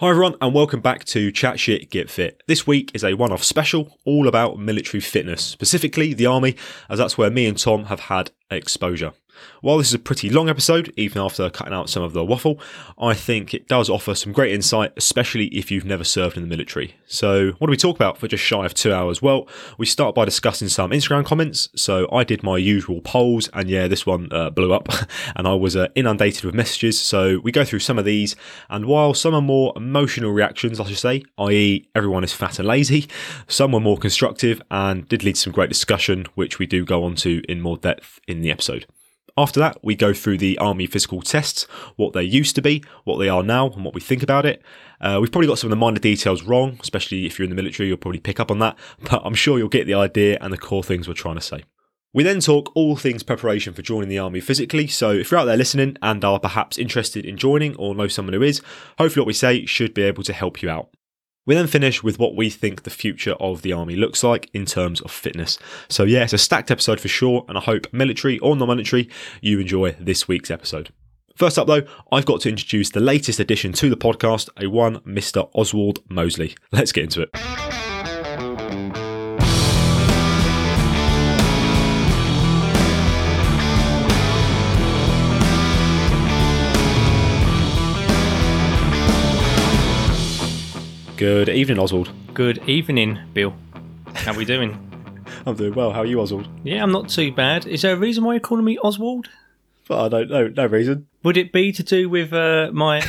Hi everyone and welcome back to Chat Shit Get Fit. This week is a one-off special all about military fitness, specifically the Army, as that's where me and Tom have had exposure. While this is a pretty long episode, even after cutting out some of the waffle, I think it does offer some great insight, especially if you've never served in the military. So what do we talk about for just shy of 2 hours? Well, we start by discussing some Instagram comments. So I did my usual polls and this one blew up and I was inundated with messages. So we go through some of these, and while some are more emotional reactions, I should say, i.e. everyone is fat and lazy, some were more constructive and did lead to some great discussion, which we do go on to in more depth in the episode. After that, we go through the Army physical tests, what they used to be, what they are now, and what we think about it. We've probably got some of the minor details wrong, especially if you're in the military, you'll probably pick up on that, but I'm sure you'll get the idea and the core things we're trying to say. We then talk all things preparation for joining the Army physically, so if you're out there listening and are perhaps interested in joining or know someone who is, hopefully what we say should be able to help you out. We then finish with what we think the future of the Army looks like in terms of fitness. So it's a stacked episode for sure, and I hope, military or non-military, you enjoy this week's episode. First up though, I've got to introduce the latest addition to the podcast, a one Mr. Oswald Mosley. Let's get into it. Good evening, Oswald. Good evening, Bill. How are we doing? I'm doing well. How are you, Oswald? Yeah, I'm not too bad. Is there a reason why you're calling me Oswald? Well, I don't know. No reason. Would it be to do with my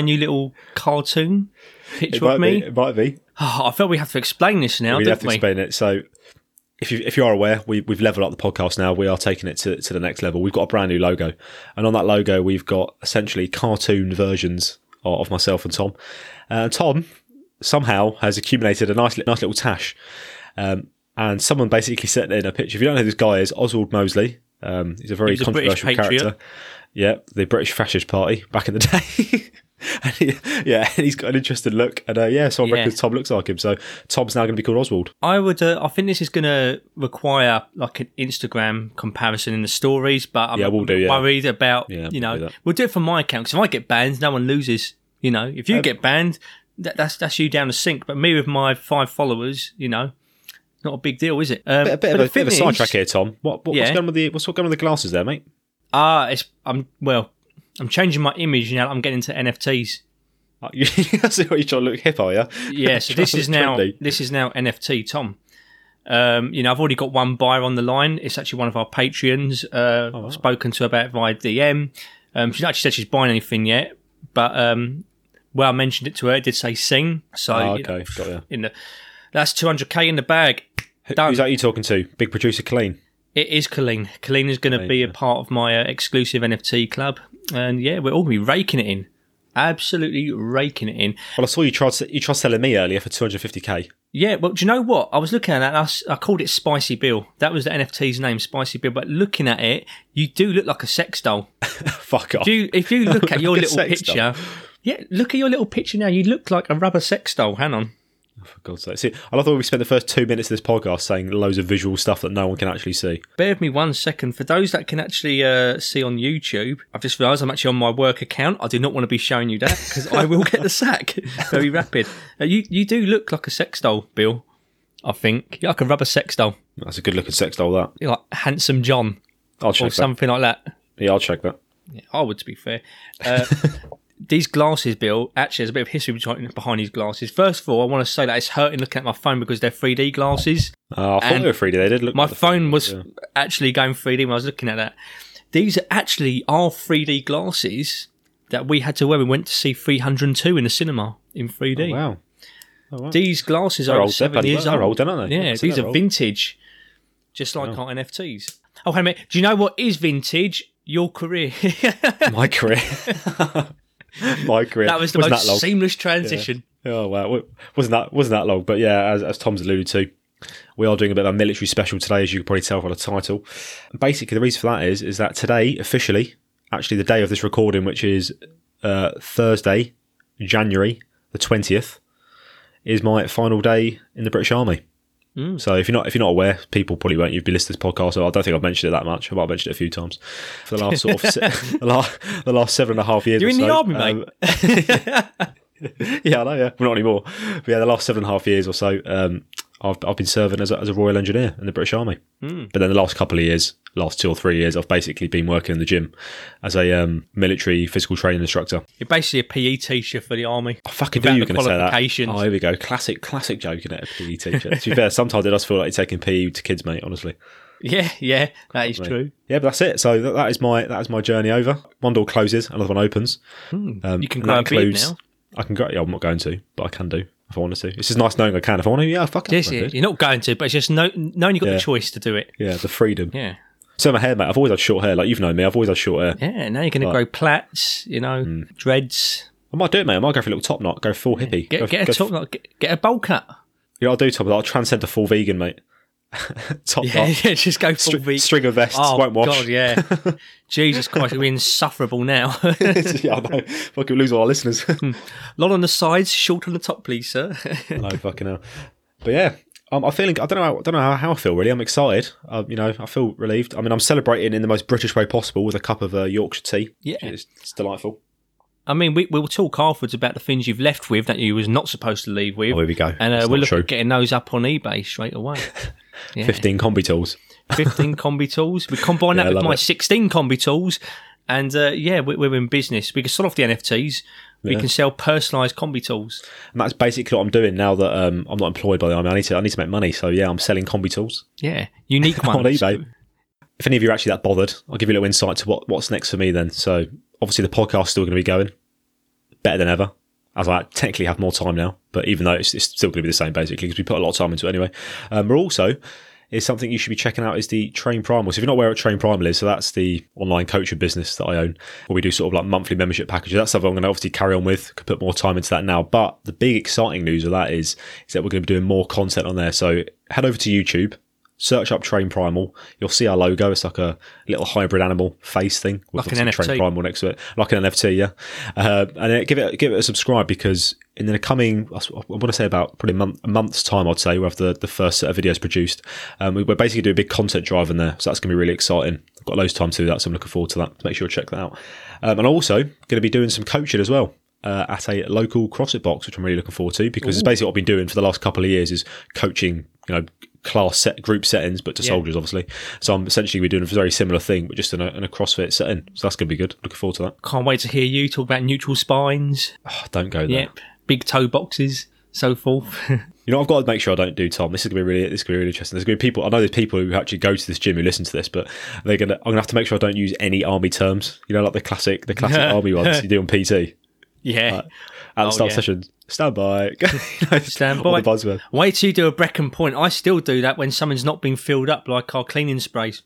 new little cartoon picture of me? It might be. Oh, I felt we have to explain this now, don't we? We have to explain it. So if you are aware, we've leveled up the podcast now. We are taking it to the next level. We've got a brand new logo. And on that logo, we've got essentially cartoon versions of myself and Tom. Tom somehow has accumulated a nice little tash. And someone basically sent in a picture. If you don't know who this guy is, Oswald Mosley. He's a very controversial character. Yeah, the British Fascist Party back in the day. And he's got an interesting look. And so I reckon Tom looks like him. So Tom's now going to be called Oswald. I would. I think this is going to require like an Instagram comparison in the stories, but I'm worried about, we'll do it for my account, because if I get banned, no one loses. You know, if you get banned, that's you down the sink, but me with my 5 followers, not a big deal, is it? A bit of a sidetrack here, Tom. What's going on with the glasses there, mate? I'm changing my image now. I'm getting into NFTs. I see what you're trying to look hip, are you? Yeah. So this is now NFT, Tom. I've already got one buyer on the line. It's actually one of our Patreons. I've spoken to her about it via DM. She's not actually said she's buying anything yet, but well, I mentioned it to her. It did say sing. So, that's 200k in the bag. Done. Who's that you talking to? Big producer Colleen? It is Colleen. Colleen is going to be a part of my exclusive NFT club. And we're all going to be raking it in. Absolutely raking it in. Well, I saw you tried selling me earlier for 250k. Yeah, well, do you know what? I was looking at that, and I called it Spicy Bill. That was the NFT's name, Spicy Bill. But looking at it, you do look like a sex doll. Fuck off. If you look at your little picture... Doll. Yeah, look at your little picture now. You look like a rubber sex doll. Hang on. Oh, for God's sake. See, I love the way we spent the first 2 minutes of this podcast saying loads of visual stuff that no one can actually see. Bear with me 1 second. For those that can actually see on YouTube, I've just realised I'm actually on my work account. I do not want to be showing you that, because I will get the sack. Very rapid. You do look like a sex doll, Bill, I think. You're like a rubber sex doll. That's a good-looking sex doll, that. You're like Handsome John. I'll check that. Or something like that. Yeah, I'll check that. Yeah, I would, to be fair. These glasses, Bill, actually there's a bit of history behind these glasses. First of all, I want to say that it's hurting looking at my phone because they're 3D glasses. Oh, I thought they were 3D. They did look. My phone was actually going 3D when I was looking at that. These are actually our 3D glasses that we had to wear. We went to see 302 in the cinema in 3D. Oh, wow. Oh, wow. These glasses are old, 7 years old. They're old, aren't they? Yeah, these are vintage, just like our NFTs. Oh, hang on a minute. Do you know what is vintage? Your career. My career. My career. That was the most seamless transition. Yeah. Oh wow, wasn't that long? But as Tom's alluded to, we are doing a bit of a military special today, as you can probably tell from the title. And basically, the reason for that is that today, officially, actually the day of this recording, which is Thursday, January the 20th, is my final day in the British Army. Mm. So if you're not aware, people probably won't. You've been listening to this podcast, so I don't think I've mentioned it that much. I might have mentioned it a few times for the last 7.5 years. You're in the Army, mate. Yeah, I know, yeah. Well, not anymore. But yeah, the last 7.5 years or so, I've been serving as a Royal Engineer in the British Army. Mm. But then the last couple of years, last 2 or 3 years, I've basically been working in the gym as a military physical training instructor. You're basically a PE teacher for the Army. I fucking knew you were going to say that. Oh, here we go. Classic joke, isn't it? A PE teacher. To be fair, sometimes it does feel like you're taking PE to kids, mate, honestly. Yeah, that is true. Yeah, but that's it. So that is my journey over. One door closes, another one opens. Mm. You can grow a beard now. I can go. Yeah, I'm not going to, but I can do if I want to. It's just nice knowing I can. If I want to, yeah, fuck it. You're not going to, but it's just knowing you've got the choice to do it. Yeah, the freedom. Yeah. So my hair, mate. I've always had short hair. Like, you've known me. I've always had short hair. Yeah, now you're going to grow plaits, dreads. I might do it, mate. I might go for a little top knot, go full hippie. Get a top knot. Get a bowl cut. Yeah, I'll do top knot. I'll transcend to full vegan, mate. Top knot. Yeah, just go full vegan. Stringer vests, won't wash. God, yeah. Jesus Christ, we're insufferable now. Yeah, I know. Fucking lose all our listeners. Lot on the sides, short on the top, please, sir. No, fucking hell. But yeah. I'm feeling. I don't know how I feel. Really, I'm excited. I feel relieved. I mean, I'm celebrating in the most British way possible with a cup of Yorkshire tea. Yeah, it's delightful. I mean, we'll talk afterwards about the things you've left with that you was not supposed to leave with. Oh, here we go. And we're looking at getting those up on eBay straight away. Yeah. 15 combi tools. 15 combi tools. We combine that with my 16 combi tools, and we're in business. We can sell off the NFTs. Yeah. We can sell personalised combi tools. And that's basically what I'm doing now that I'm not employed by the Army. I need to make money. So, yeah, I'm selling combi tools. Yeah, unique ones. On eBay. If any of you are actually that bothered, I'll give you a little insight to what's next for me then. So, obviously, the podcast's still going to be going. Better than ever. As I technically have more time now. But even though it's still going to be the same, basically, because we put a lot of time into it anyway. We're also... is something you should be checking out is the Train Primal. So if you're not aware what Train Primal is, so that's the online coaching business that I own, where we do sort of like monthly membership packages. That's something I'm going to obviously carry on with, could put more time into that now. But the big exciting news of that is that we're going to be doing more content on there. So head over to YouTube, search up Train Primal. You'll see our logo. It's like a little hybrid animal face thing. With like an NFT. Train Primal next to it. Like an NFT, yeah. And give it a subscribe, because in the coming, I want to say about probably a month's time, I'd say, we'll have the first set of videos produced. We're basically doing a big content drive in there. So that's going to be really exciting. I've got loads of time to do that. So I'm looking forward to that. Make sure you check that out. And also going to be doing some coaching as well. At a local CrossFit box, which I'm really looking forward to, because it's basically what I've been doing for the last couple of years is coaching, class set group settings, but to soldiers, obviously. So I'm essentially we're doing a very similar thing, but just in a CrossFit setting. So that's going to be good. Looking forward to that. Can't wait to hear you talk about neutral spines. Oh, don't go there. Yep. Big toe boxes, so forth. I've got to make sure I don't do, Tom. This is gonna be really interesting. There's gonna be people. I know there's people who actually go to this gym who listen to this, but I'm gonna have to make sure I don't use any army terms. Like the classic army ones you do on PT. Yeah, at the start of sessions, stand by. Stand by. Wait till you do a Brecon Point. I still do that when someone's not been filled up, like our cleaning sprays.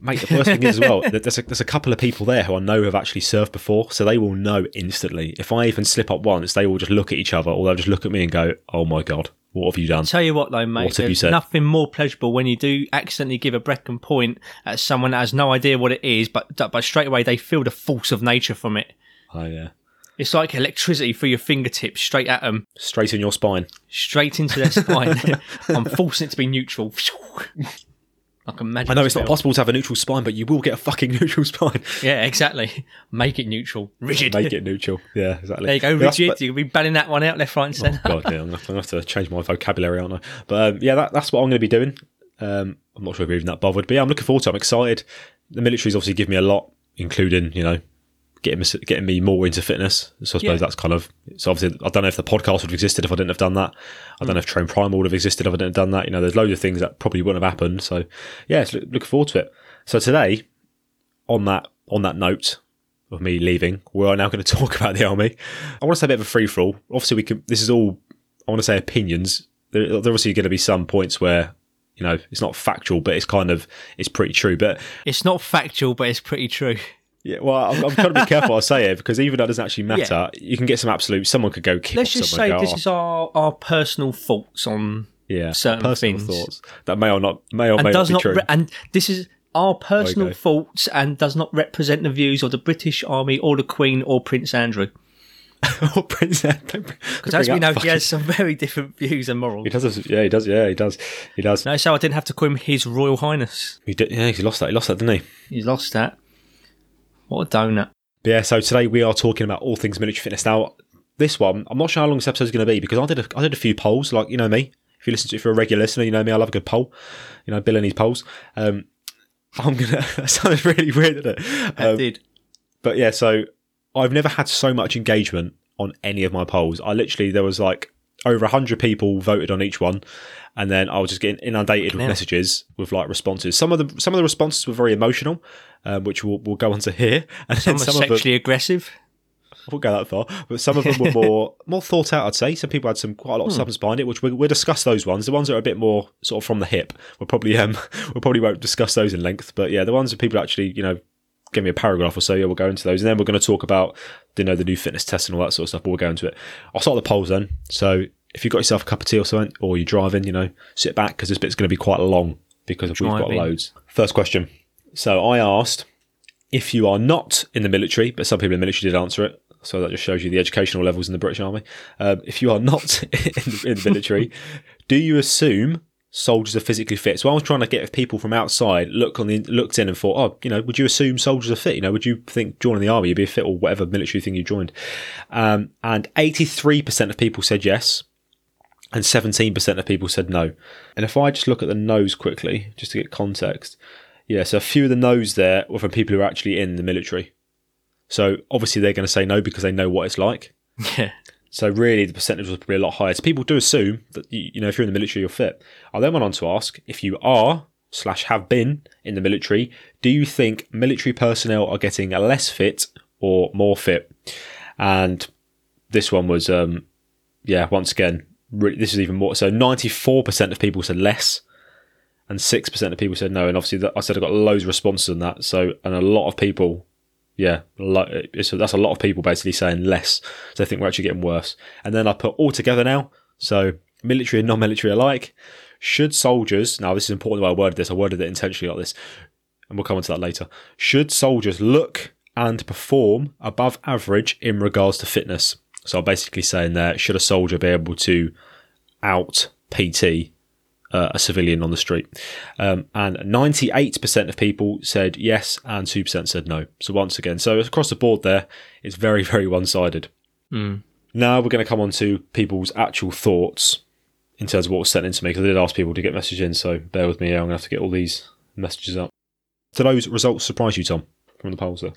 Mate, the worst thing is as well, there's a couple of people there who I know have actually served before, so they will know instantly. If I even slip up once, they will just look at each other, or they'll just look at me and go, "Oh my god, what have you done?" I'll tell you what, though, mate, there's nothing more pleasurable when you do accidentally give a Brecon Point at someone that has no idea what it is, but straight away they feel the force of nature from it. Oh yeah. It's like electricity through your fingertips, straight at them. Straight in your spine. Straight into their spine. I'm forcing it to be neutral. Like a magic spell. It's not possible to have a neutral spine, but you will get a fucking neutral spine. Yeah, exactly. Make it neutral. Rigid. Make it neutral. Yeah, exactly. There you go, rigid. You'll be banging that one out left, right and centre. Oh, God, yeah. I'm going to have to change my vocabulary, aren't I? But that's what I'm going to be doing. I'm not sure if you're even that bothered, but yeah, I'm looking forward to it. I'm excited. The military's obviously given me a lot, including, getting me more into fitness. So I suppose that's kind of, so obviously I don't know if the podcast would have existed if I didn't have done that. I don't know if Train Primal would have existed if I didn't have done that. There's loads of things that probably wouldn't have happened. So yeah, looking forward to it. So today, on that note of me leaving, we are now going to talk about the Army. I want to say a bit of a free-for-all. Obviously this is all, I want to say, opinions. There are obviously going to be some points where it's not factual, but it's pretty true. But it's not factual, but it's pretty true. Yeah, well, I'm trying to be careful I say it, because even though it doesn't actually matter, you can get some absolute. Someone could go kick off. Let's just say this is our personal thoughts on certain personal things. Thoughts that may or may not be true. And this is our personal thoughts and does not represent the views of the British Army or the Queen or Prince Andrew. Or Prince Andrew. Because as we know, he has some very different views and morals. He does. Yeah, he does. Yeah, he does. He does. No, so I didn't have to call him His Royal Highness. He did. Yeah, he lost that. He lost that, didn't he? He's lost that. What a donut. Yeah, so today we are talking about all things military fitness. Now, this one, I'm not sure how long this episode's going to be, because I did a few polls, like, you know me, if you listen to it, if you're a regular listener, you know me, I love a good poll, you know, Bill and his polls. I'm going to, that sounded really weird, didn't it? I did. But yeah, so I've never had so much engagement on any of my polls. I literally, there was like over 100 people voted on each one, and then I was just getting inundated with messages with like responses. Some of the responses were very emotional, which we'll go on to hear. And some were sexually aggressive. I won't go that far, but some of them were more thought out, I'd say. Some people had quite a lot of substance behind it, which we'll discuss those ones. The ones that are a bit more sort of from the hip, we probably won't discuss those in length. But yeah, the ones that people actually, you know, give me a paragraph or so, yeah, we'll go into those. And then we're going to talk about, you know, the new fitness test and all that sort of stuff, but we'll go into it. I'll start the polls then. So if you've got yourself a cup of tea or something, or you're driving, you know, sit back, because this bit's going to be quite long, because we've got loads. First question. So I asked, if you are not in the military, but some people in the military did answer it, so that just shows you the educational levels in the British Army. If you are not in the military, do you assume soldiers are physically fit? So I was trying to get if people from outside looked in and thought, oh, you know, would you assume soldiers are fit? You know, would you think joining the army you'd be fit, or whatever military thing you joined? And 83% of people said yes, and 17% of people said no. And if I just look at the no's quickly, just to get context, yeah, so a few of the no's there were from people who are actually in the military. So obviously they're going to say no because they know what it's like. Yeah. So really the percentage was probably a lot higher. So people do assume that, you know, if you're in the military, you're fit. I then went on to ask, if you are / have been in the military, do you think military personnel are getting less fit or more fit? And this one was, once again, this is even more. So 94% of people said less, and 6% of people said no. And obviously I said I got loads of responses on that. So, and a lot of people... Yeah, so that's a lot of people basically saying less. So they think we're actually getting worse. And then I put all together now. So military and non-military alike. Should soldiers... Now, this is important the way I worded this. I worded it intentionally like this. And we'll come on to that later. Should soldiers look and perform above average in regards to fitness? So I'm basically saying there, should a soldier be able to out-PT a civilian on the street? And 98% of people said yes, and 2% said no. So once again, so across the board there, it's very, very one-sided. Mm. Now we're going to come on to people's actual thoughts in terms of what was sent in to me, because I did ask people to get messages in, so bear with me, I'm going to have to get all these messages up. Do those results surprise you, Tom, from the polls there?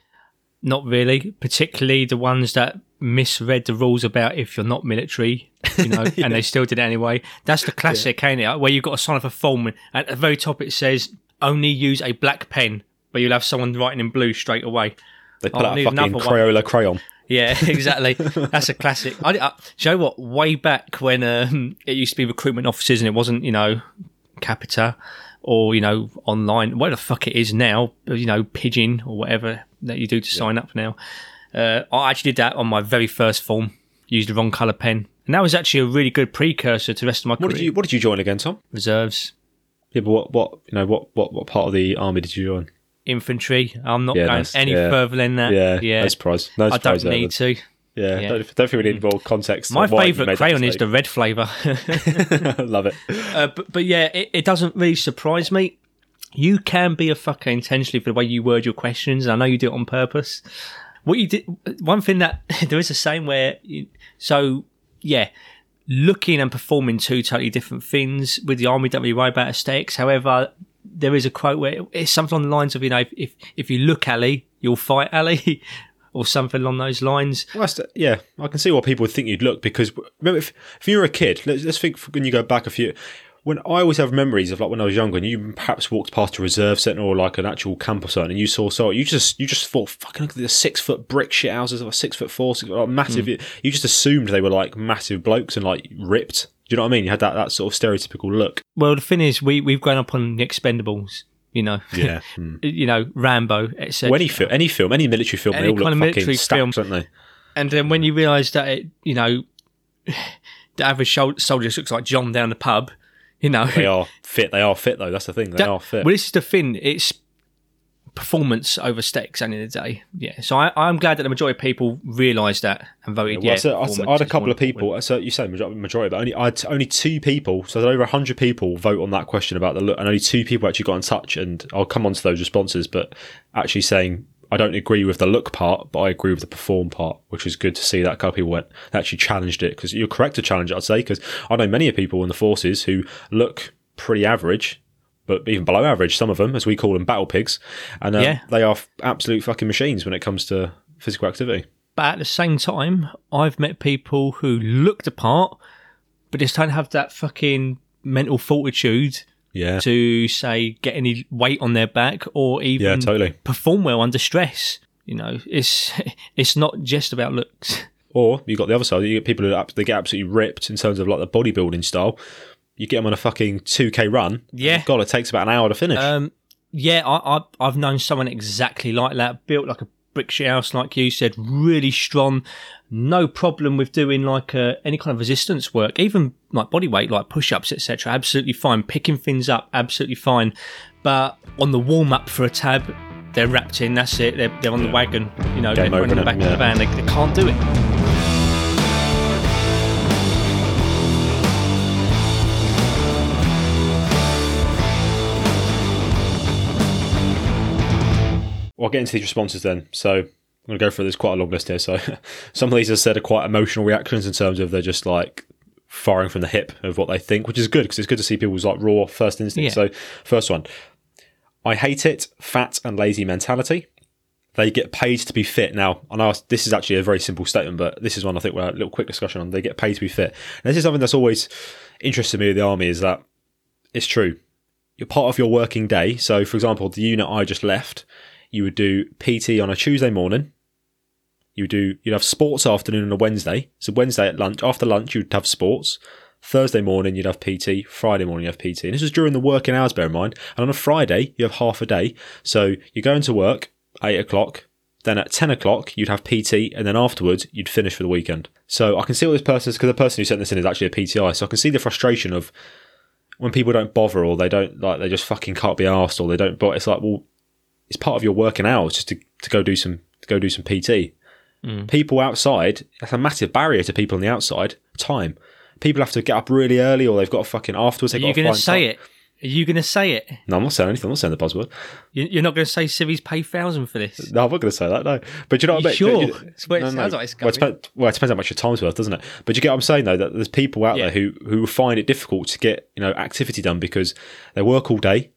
Not really, particularly the ones that misread the rules about if you're not military, you know, yeah. And they still did it anyway. That's the classic, ain't it? Where you've got to sign up a form, and at the very top it says, only use a black pen, but you'll have someone writing in blue straight away. They put out a fucking Crayola crayon. Yeah, exactly. That's a classic. Do you know what? Way back when it used to be recruitment officers and it wasn't, you know, Capita or, you know, online, whatever the fuck it is now, you know, Pigeon or whatever that you do to sign up now. I actually did that on my very first form, used the wrong colour pen. And that was actually a really good precursor to the rest of my career. What did you join again, Tom? Reserves. Yeah, but what part of the army did you join? Infantry. I'm not going any further than that. Yeah. No surprise. I don't need to. Yeah, yeah. Don't think we need more context. My favourite crayon is the red flavour. Love it. But yeah, it doesn't really surprise me. You can be a fucker intentionally for the way you word your questions, and I know you do it on purpose. What you did, one thing that there is a saying where, looking and performing two totally different things. With the army, don't really worry about aesthetics. However, there is a quote where it's something on the lines of, you know, if you look alley, you'll fight alley, or something along those lines. Well, yeah, I can see why people would think you'd look, because remember, if you were a kid, let's think when you go back a few. When I always have memories of, like, when I was younger, and you perhaps walked past a reserve centre or like an actual camp or something, and you saw you just thought, fucking look at these 6-foot brick shit houses, like 6'4", like massive. You just assumed they were like massive blokes and like ripped. Do you know what I mean? You had that sort of stereotypical look. Well, the thing is, we've grown up on the Expendables, you know. Yeah. You know, Rambo, etc. Well, any military film, they all look fucking stacked, don't they? And then when you realise that the average soldier just looks like John down the pub. You know, they are fit. They are fit, though. That's the thing. They are fit. Well, this is the thing. It's performance over stakes, end of the day. Yeah. So I'm glad that the majority of people realised that and voted yes. Yeah, well, I had a couple of people. So you say majority, but only two people. So over 100 people vote on that question about the look, and only two people actually got in touch. And I'll come on to those responses, but actually saying I don't agree with the look part, but I agree with the perform part, which is good to see that a couple of people went, actually challenged it, because you're correct to challenge it, I'd say, because I know many people in the forces who look pretty average, but even below average, some of them, as we call them, battle pigs, and they are absolute fucking machines when it comes to physical activity. But at the same time, I've met people who looked apart, but just don't have that fucking mental fortitude to, say, get any weight on their back or even perform well under stress. You know, it's not just about looks. Or you've got the other side, you get people who they get absolutely ripped in terms of like the bodybuilding style. You get them on a fucking 2K run. Yeah. God, it takes about an hour to finish. I've known someone exactly like that, built like a brick shit house, like you said, really strong, no problem with doing like any kind of resistance work, even like body weight, like push-ups, etc. Absolutely fine, picking things up, absolutely fine. But on the warm-up for a tab, they're wrapped in, that's it, they're on the wagon, you know, they're running back in the van, they can't do it. Well, I'll get into these responses then. So I'm going to go through this, quite a long list here. So some of these, as I said, are quite emotional reactions in terms of they're just like firing from the hip of what they think, which is good because it's good to see people's like raw first instincts. Yeah. So first one, I hate it, fat and lazy mentality. They get paid to be fit. Now, I know this is actually a very simple statement, but this is one I think we're a little quick discussion on. They get paid to be fit. And this is something that's always interested me with the Army, is that it's true. You're part of your working day. So for example, the unit I just left, you would do PT on a Tuesday morning. You'd have sports afternoon on a Wednesday. So Wednesday at lunch, after lunch, you'd have sports. Thursday morning, you'd have PT. Friday morning, you'd have PT. And this is during the working hours, bear in mind. And on a Friday, you have half a day. So you're going to work 8 o'clock. Then at 10 o'clock, you'd have PT. And then afterwards, you'd finish for the weekend. So I can see what this person is, because the person who sent this in is actually a PTI. So I can see the frustration of when people don't bother, or they don't, like, they just fucking can't be arsed, or they don't, but it's like, well, it's part of your working hours just to go do some PT. Mm. People outside, that's a massive barrier to people on the outside. Time. People have to get up really early, or they've got to fucking afterwards. Are you going to say it? Are you going to say it? No, I'm not saying anything. I'm not saying the buzzword. You're not going to say civvies pay $1,000 for this? No, I'm not going to say that, no. But you know what I mean? Sure. It's where it sounds like it's going. Well, it depends how much your time's worth, doesn't it? But you get what I'm saying, though, that there's people out there who find it difficult to get, you know, activity done because they work all day.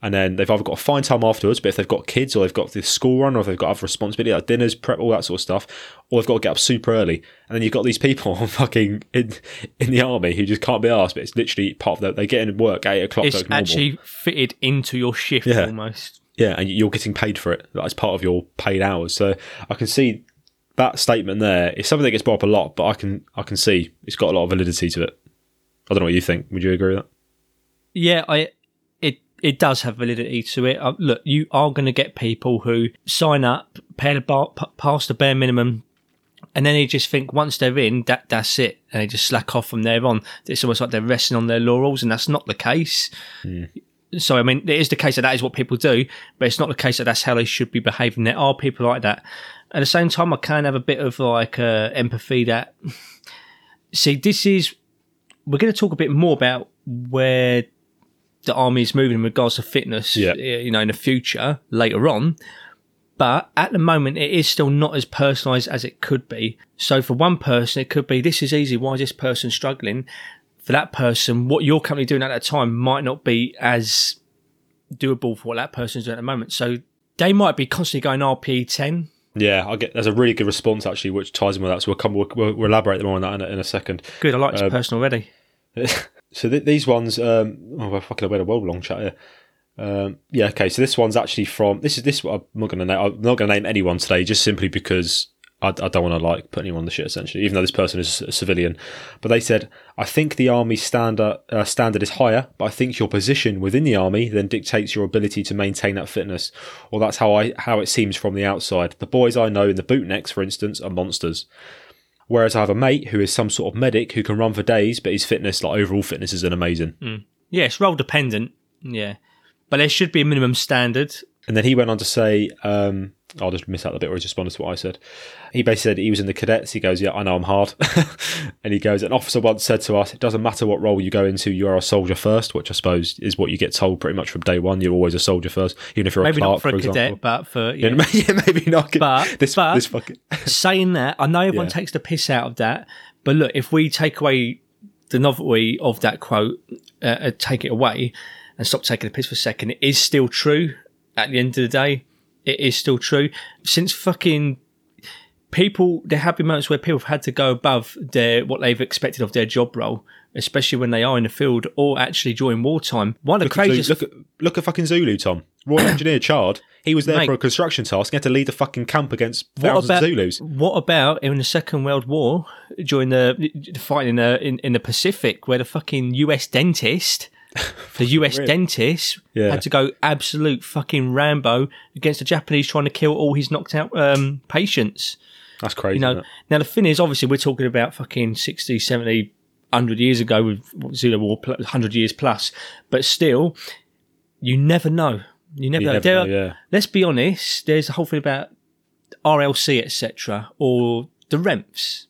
And then they've either got to find time afterwards, but if they've got kids, or they've got the school run, or if they've got other responsibility, like dinners, prep, all that sort of stuff, or they've got to get up super early. And then you've got these people fucking in the Army who just can't be arsed, but it's literally part of that. They get in work at 8 o'clock. It's actually fitted into your shift almost. Yeah, and you're getting paid for it. That's part of your paid hours. So I can see that statement there. It's something that gets brought up a lot, but I can see it's got a lot of validity to it. I don't know what you think. Would you agree with that? Yeah, It does have validity to it. Look, you are going to get people who sign up, pass the bare minimum, and then they just think once they're in, that's it, and they just slack off from there on. It's almost like they're resting on their laurels, and that's not the case. Mm. So, I mean, it is the case that is what people do, but it's not the case that's how they should be behaving. There are people like that. At the same time, I can have a bit of like empathy that... See, we're going to talk a bit more about where the Army is moving in regards to fitness, you know, in the future, later on. But at the moment, it is still not as personalised as it could be. So for one person, it could be, this is easy, why is this person struggling? For that person, what you're currently doing at that time might not be as doable for what that person's doing at the moment. So they might be constantly going RPE 10. Yeah, there's a really good response, actually, which ties in with that. So we'll elaborate more on that in a second. Good, I like this person already. So these ones, we're fucking away a world-long chat here. Okay, so this one's actually from, I'm not going to name anyone today, just simply because I don't want to, like, put anyone on the shit, essentially, even though this person is a civilian. But they said, I think the Army standard is higher, but I think your position within the Army then dictates your ability to maintain that fitness. Or that's how it seems from the outside. The boys I know in the bootnecks, for instance, are monsters. Whereas I have a mate who is some sort of medic who can run for days, but his fitness, like overall fitness, isn't amazing. Mm. Yeah, it's role dependent. Yeah. But there should be a minimum standard. And then he went on to say, I'll just miss out the bit where he's responded to what I said. He basically said he was in the cadets. He goes, yeah, I know I'm hard. And he goes, an officer once said to us, it doesn't matter what role you go into, you are a soldier first, which I suppose is what you get told pretty much from day one. You're always a soldier first, even if you're maybe a clerk, for example. Maybe not for a cadet, but for... Yeah, yeah, maybe not. But this fucking... saying that, I know everyone takes the piss out of that, but look, if we take away the novelty of that quote, take it away and stop taking the piss for a second, it is still true at the end of the day. It is still true. Since fucking people, there have been moments where people have had to go above their what they've expected of their job role, especially when they are in the field or actually during wartime. One of the craziest... Look at fucking Zulu, Tom. Royal Engineer Chard. He was there for a construction task. He had to lead the fucking camp against thousands of Zulus. What about in the Second World War, during the fight in the Pacific, where the fucking US dentist... The US dentist had to go absolute fucking Rambo against the Japanese trying to kill all his knocked out patients. That's crazy. You know? Now, the thing is, obviously, we're talking about fucking 60, 70, 100 years ago with Zulu War, 100 years plus. But still, you never know. You never know. Let's be honest, there's a whole thing about RLC, etc., or the REMFs.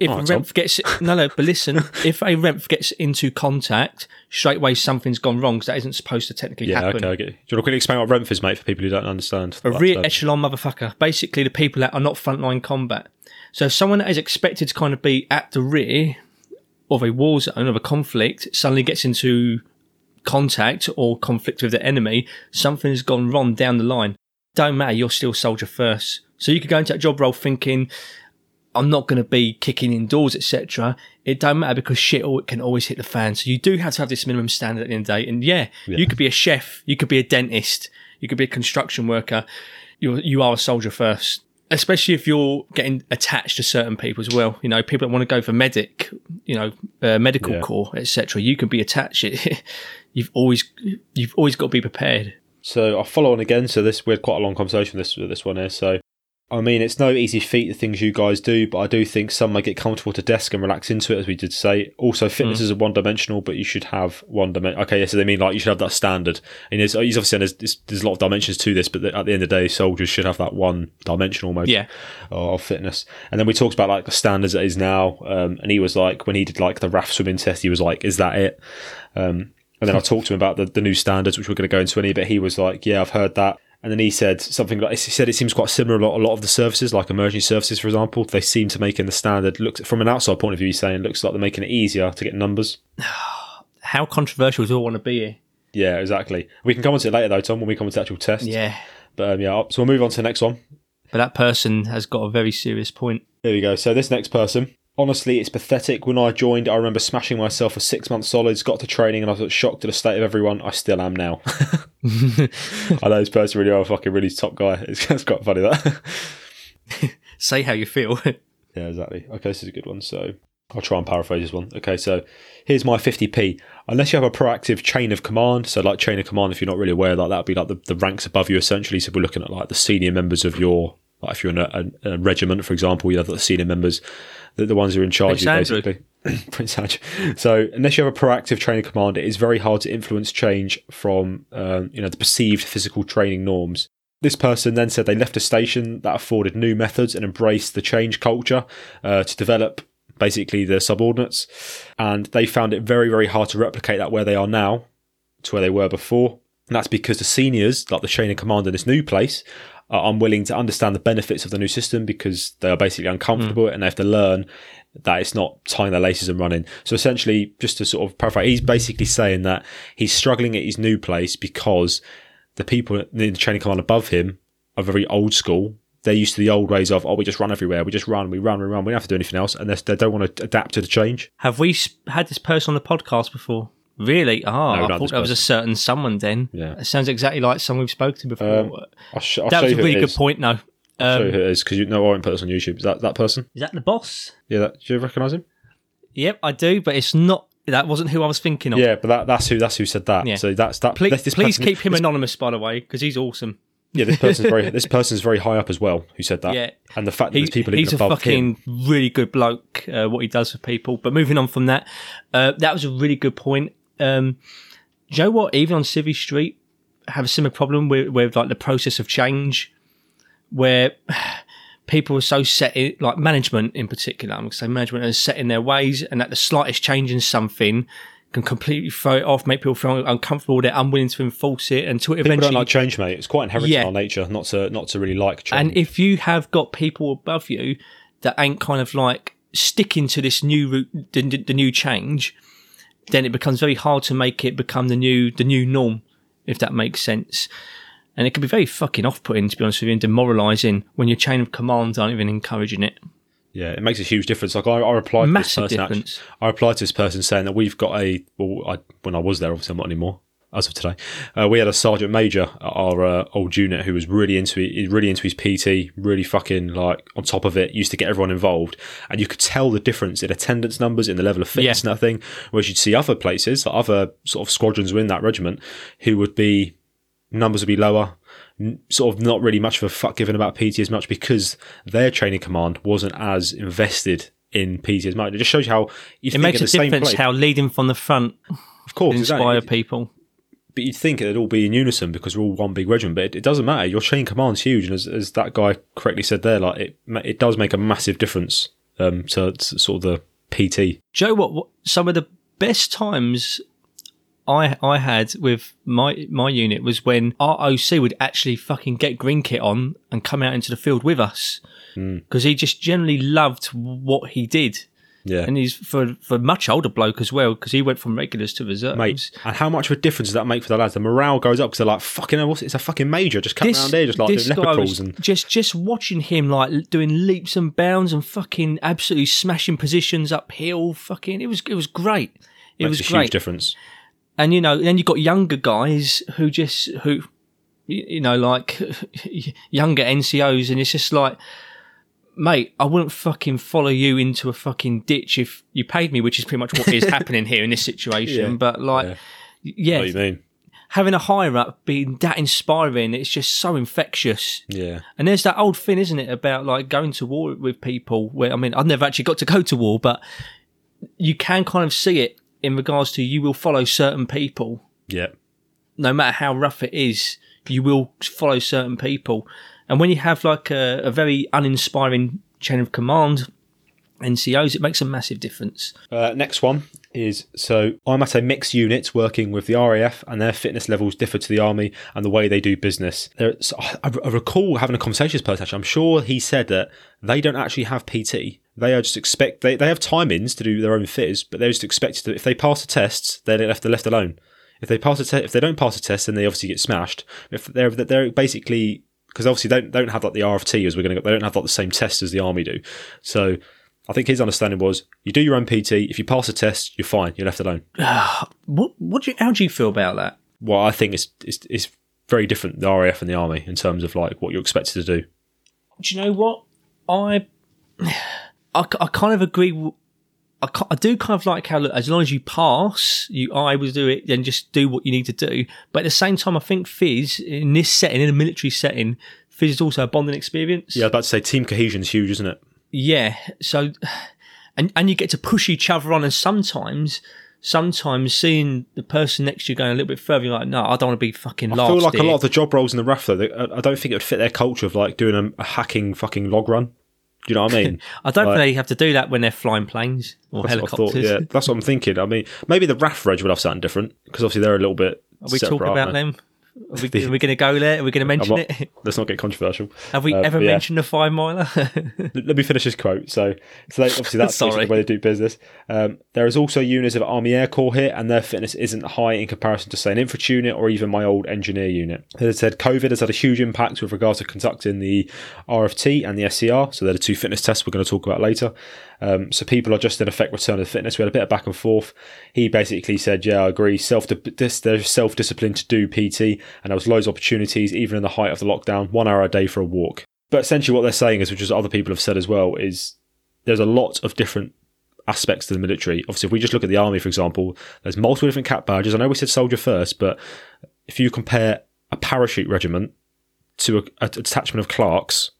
If a REMF gets into contact, straight away something's gone wrong because that isn't supposed to technically happen. Yeah, okay, I get you. Do you want to quickly explain what REMF is, mate, for people who don't understand? A rear echelon motherfucker. Basically, the people that are not frontline combat. So if someone that is expected to kind of be at the rear of a war zone, of a conflict, suddenly gets into contact or conflict with the enemy, something's gone wrong down the line. Don't matter, you're still soldier first. So you could go into that job role thinking... I'm not going to be kicking indoors, etc. It don't matter because shit can always hit the fan. So you do have to have this minimum standard at the end of the day. And you could be a chef, you could be a dentist, you could be a construction worker. You are a soldier first, especially if you're getting attached to certain people as well. You know, people that want to go for medical corps, etc. You can be attached. You've always got to be prepared. So I'll follow on again. So we had quite a long conversation this one here. So. I mean, it's no easy feat, the things you guys do, but I do think some may get comfortable to desk and relax into it, as we did say. Also, fitness is one-dimensional, but you should have one dimension. Okay, yeah, so they mean like you should have that standard. And he's obviously saying there's a lot of dimensions to this, but at the end of the day, soldiers should have that one-dimensional mode of fitness. And then we talked about like the standards that is now, and he was like, when he did like the RAF swimming test, he was like, is that it? And then I talked to him about the new standards, which we're going to go into in a bit. He was like, yeah, I've heard that. And then he said something like, he said it seems quite similar to a lot of the services, like emergency services, for example. They seem to make in the standard, looks from an outside point of view, he's saying, looks like they're making it easier to get numbers. How controversial do I want to be here? Yeah, exactly. We can come on to it later, though, Tom, when we come to the actual test. Yeah. But so we'll move on to the next one. But that person has got a very serious point. There we go. So this next person... Honestly, it's pathetic. When I joined, I remember smashing myself for 6 months solids, got to training, and I was shocked at the state of everyone. I still am now. I know this person really are a fucking really top guy. It's quite funny, that. Say how you feel. Yeah, exactly. Okay, this is a good one, so... I'll try and paraphrase this one. Okay, so here's my 50p. Unless you have a proactive chain of command, so like chain of command, if you're not really aware, like that would be like the ranks above you, essentially. So we're looking at like the senior members of your... Like if you're in a regiment, for example, you have the senior members, the ones who are in charge of you, basically. Prince Andrew. So unless you have a proactive training command, it is very hard to influence change from the perceived physical training norms. This person then said they left a station that afforded new methods and embraced the change culture to develop basically their subordinates. And they found it very, very hard to replicate that where they are now to where they were before. And that's because the seniors, like the chain of command in this new place, are unwilling to understand the benefits of the new system because they are basically uncomfortable and they have to learn that it's not tying their laces and running. So essentially, just to sort of paraphrase, he's basically saying that he's struggling at his new place because the people in the chain of command above him are very old school. They're used to the old ways of, we just run everywhere. We just run, we run. We don't have to do anything else. And they don't want to adapt to the change. Have we had this person on the podcast before? Really? No, I thought that was a certain someone then. Yeah. It sounds exactly like someone we've spoken to before. I'll that was a really good point, though. I'll show you who it is, because I won't put this on YouTube. Is that person? Is that the boss? Yeah, do you recognise him? Yep, I do, but it's not... That wasn't who I was thinking of. Yeah, but that's who said that. Yeah. So that's that. Please keep him anonymous, by the way, because he's awesome. Yeah, this person's very high up as well, who said that. Yeah. And the fact that there's people even above him. He's a fucking really good bloke, what he does for people. But moving on from that, that was a really good point. Do you know what? Even on Civvy Street, I have a similar problem with like the process of change. where people are so set in, like management in particular, I'm going to say management is set in their ways, and that the slightest change in something can completely throw it off, make people feel uncomfortable, they're unwilling to enforce it until it eventually... People don't like change, mate. It's quite inherent in our nature not to really like change. And if you have got people above you that ain't kind of like sticking to this new route, the new change, then it becomes very hard to make it become the new norm, if that makes sense. And it can be very fucking off-putting, to be honest with you, and demoralising when your chain of commands aren't even encouraging it. Yeah, it makes a huge difference. Like I replied to this person. I replied to this person saying that we've got when I was there, obviously I'm not anymore as of today. We had a sergeant major at our old unit who was really into his PT, really fucking like on top of it. Used to get everyone involved, and you could tell the difference in attendance numbers, in the level of fitness and that thing. Whereas you'd see other places, like other sort of squadrons within that regiment, who would be numbers would be lower. Sort of not really much of a fuck given about PT as much because their training command wasn't as invested in PT as much. It just shows you how it makes a difference how leading from the front, of course, inspire people. But you'd think it'd all be in unison because we're all one big regiment, but it doesn't matter. Your training command's huge, and as that guy correctly said there, like it does make a massive difference to sort of the PT. Joe, what some of the best times I had with my unit was when ROC would actually fucking get green kit on and come out into the field with us because he just generally loved what he did. Yeah, and he's for much older bloke as well because he went from regulars to reserves. Mate, and how much of a difference does that make for the lads? The morale goes up because they're like, fucking hell, it's a fucking major just coming around here just like doing leopard crawls and just watching him like doing leaps and bounds and fucking absolutely smashing positions uphill. Fucking, it was great. It was a huge difference. And, you know, then you've got younger guys who you know, like younger NCOs, and it's just like, mate, I wouldn't fucking follow you into a fucking ditch if you paid me, which is pretty much what is happening here in this situation. Yeah. But, like, yeah. What do you mean? Having a higher up being that inspiring, it's just so infectious. Yeah. And there's that old thing, isn't it, about, like, going to war with people where, I mean, I've never actually got to go to war, but you can kind of see it. In regards to you will follow certain people. Yeah. No matter how rough it is, you will follow certain people. And when you have like a very uninspiring chain of command, NCOs, it makes a massive difference. Next one is, so I'm at a mixed unit working with the RAF, and their fitness levels differ to the Army and the way they do business. I recall having a conversation with this person, actually. I'm sure he said that they don't actually have PT. They are just they have timings to do their own fitters, but they're just expected to, if they pass the tests, they're left alone. If they pass if they don't pass the test, then they obviously get smashed. If they're basically, because obviously they don't have like the RFT as we're going to go, they don't have like the same test as the Army do. So I think his understanding was you do your own PT. If you pass a test, you're fine. You're left alone. How do you feel about that? Well, I think it's very different, the RAF and the Army, in terms of like what you're expected to do. Do you know what? I kind of agree. I do kind of like how, look, as long as you pass, I will do it, then just do what you need to do. But at the same time, I think Fizz, in this setting, in a military setting, Fizz is also a bonding experience. Yeah, I was about to say team cohesion's huge, isn't it? Yeah. So, and you get to push each other on, and sometimes seeing the person next to you going a little bit further, you're like, no, I don't want to be fucking last. I feel like a lot of the job roles in the RAF, though, I don't think it would fit their culture of like doing a hacking fucking log run. Do you know what I mean? I don't think they have to do that when they're flying planes or helicopters. That's what I'm thinking. I mean, maybe the RAF Reg would have something different because obviously they're a little bit. Are we talking about them? Are we going to go there? Are we going to mention it? Let's not get controversial. Have we ever mentioned the 5-miler? Let me finish this quote. So they, obviously that's the way they do business. There is also units of Army Air Corps here, and their fitness isn't high in comparison to, say, an infantry unit or even my old engineer unit. As I said, COVID has had a huge impact with regards to conducting the RFT and the SCR. So they're the two fitness tests we're going to talk about later. So people are just in effect return to fitness. We had a bit of back and forth. He basically said, yeah, I agree. There's self-discipline to do PT, and there was loads of opportunities, even in the height of the lockdown, 1 hour a day for a walk. But essentially what they're saying is, which is what other people have said as well, is there's a lot of different aspects to the military. Obviously, if we just look at the Army, for example, there's multiple different cap badges. I know we said soldier first, but if you compare a parachute regiment to a detachment of clerks,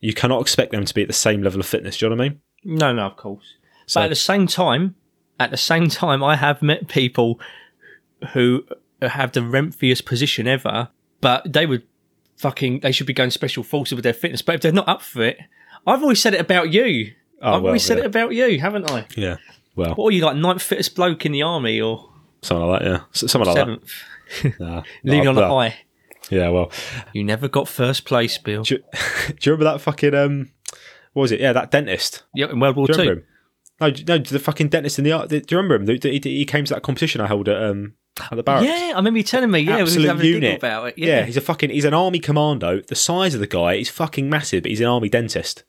you cannot expect them to be at the same level of fitness. Do you know what I mean? No, of course. So, but at the same time, I have met people who have the remphiest position ever, but they would fucking, they should be going special forces with their fitness, but if they're not up for it, I've always said it about you. Oh, I've always said it about you, haven't I? Yeah. Well, what are you, like, ninth fittest bloke in the army or something like that? Yeah, something like seventh. That. Nah, leaving on a high. Yeah, well, you never got first place, Bill. Do you remember that fucking what was it? Yeah, that dentist. Yeah, in World War II. No, the fucking dentist in the art. Do you remember him? He came to that competition I held at the barracks. Yeah, I remember you telling me. Yeah, absolute, we were having unit. A giggle about it. Yeah. He's an army commando. The size of the guy, he's fucking massive, but he's an army dentist.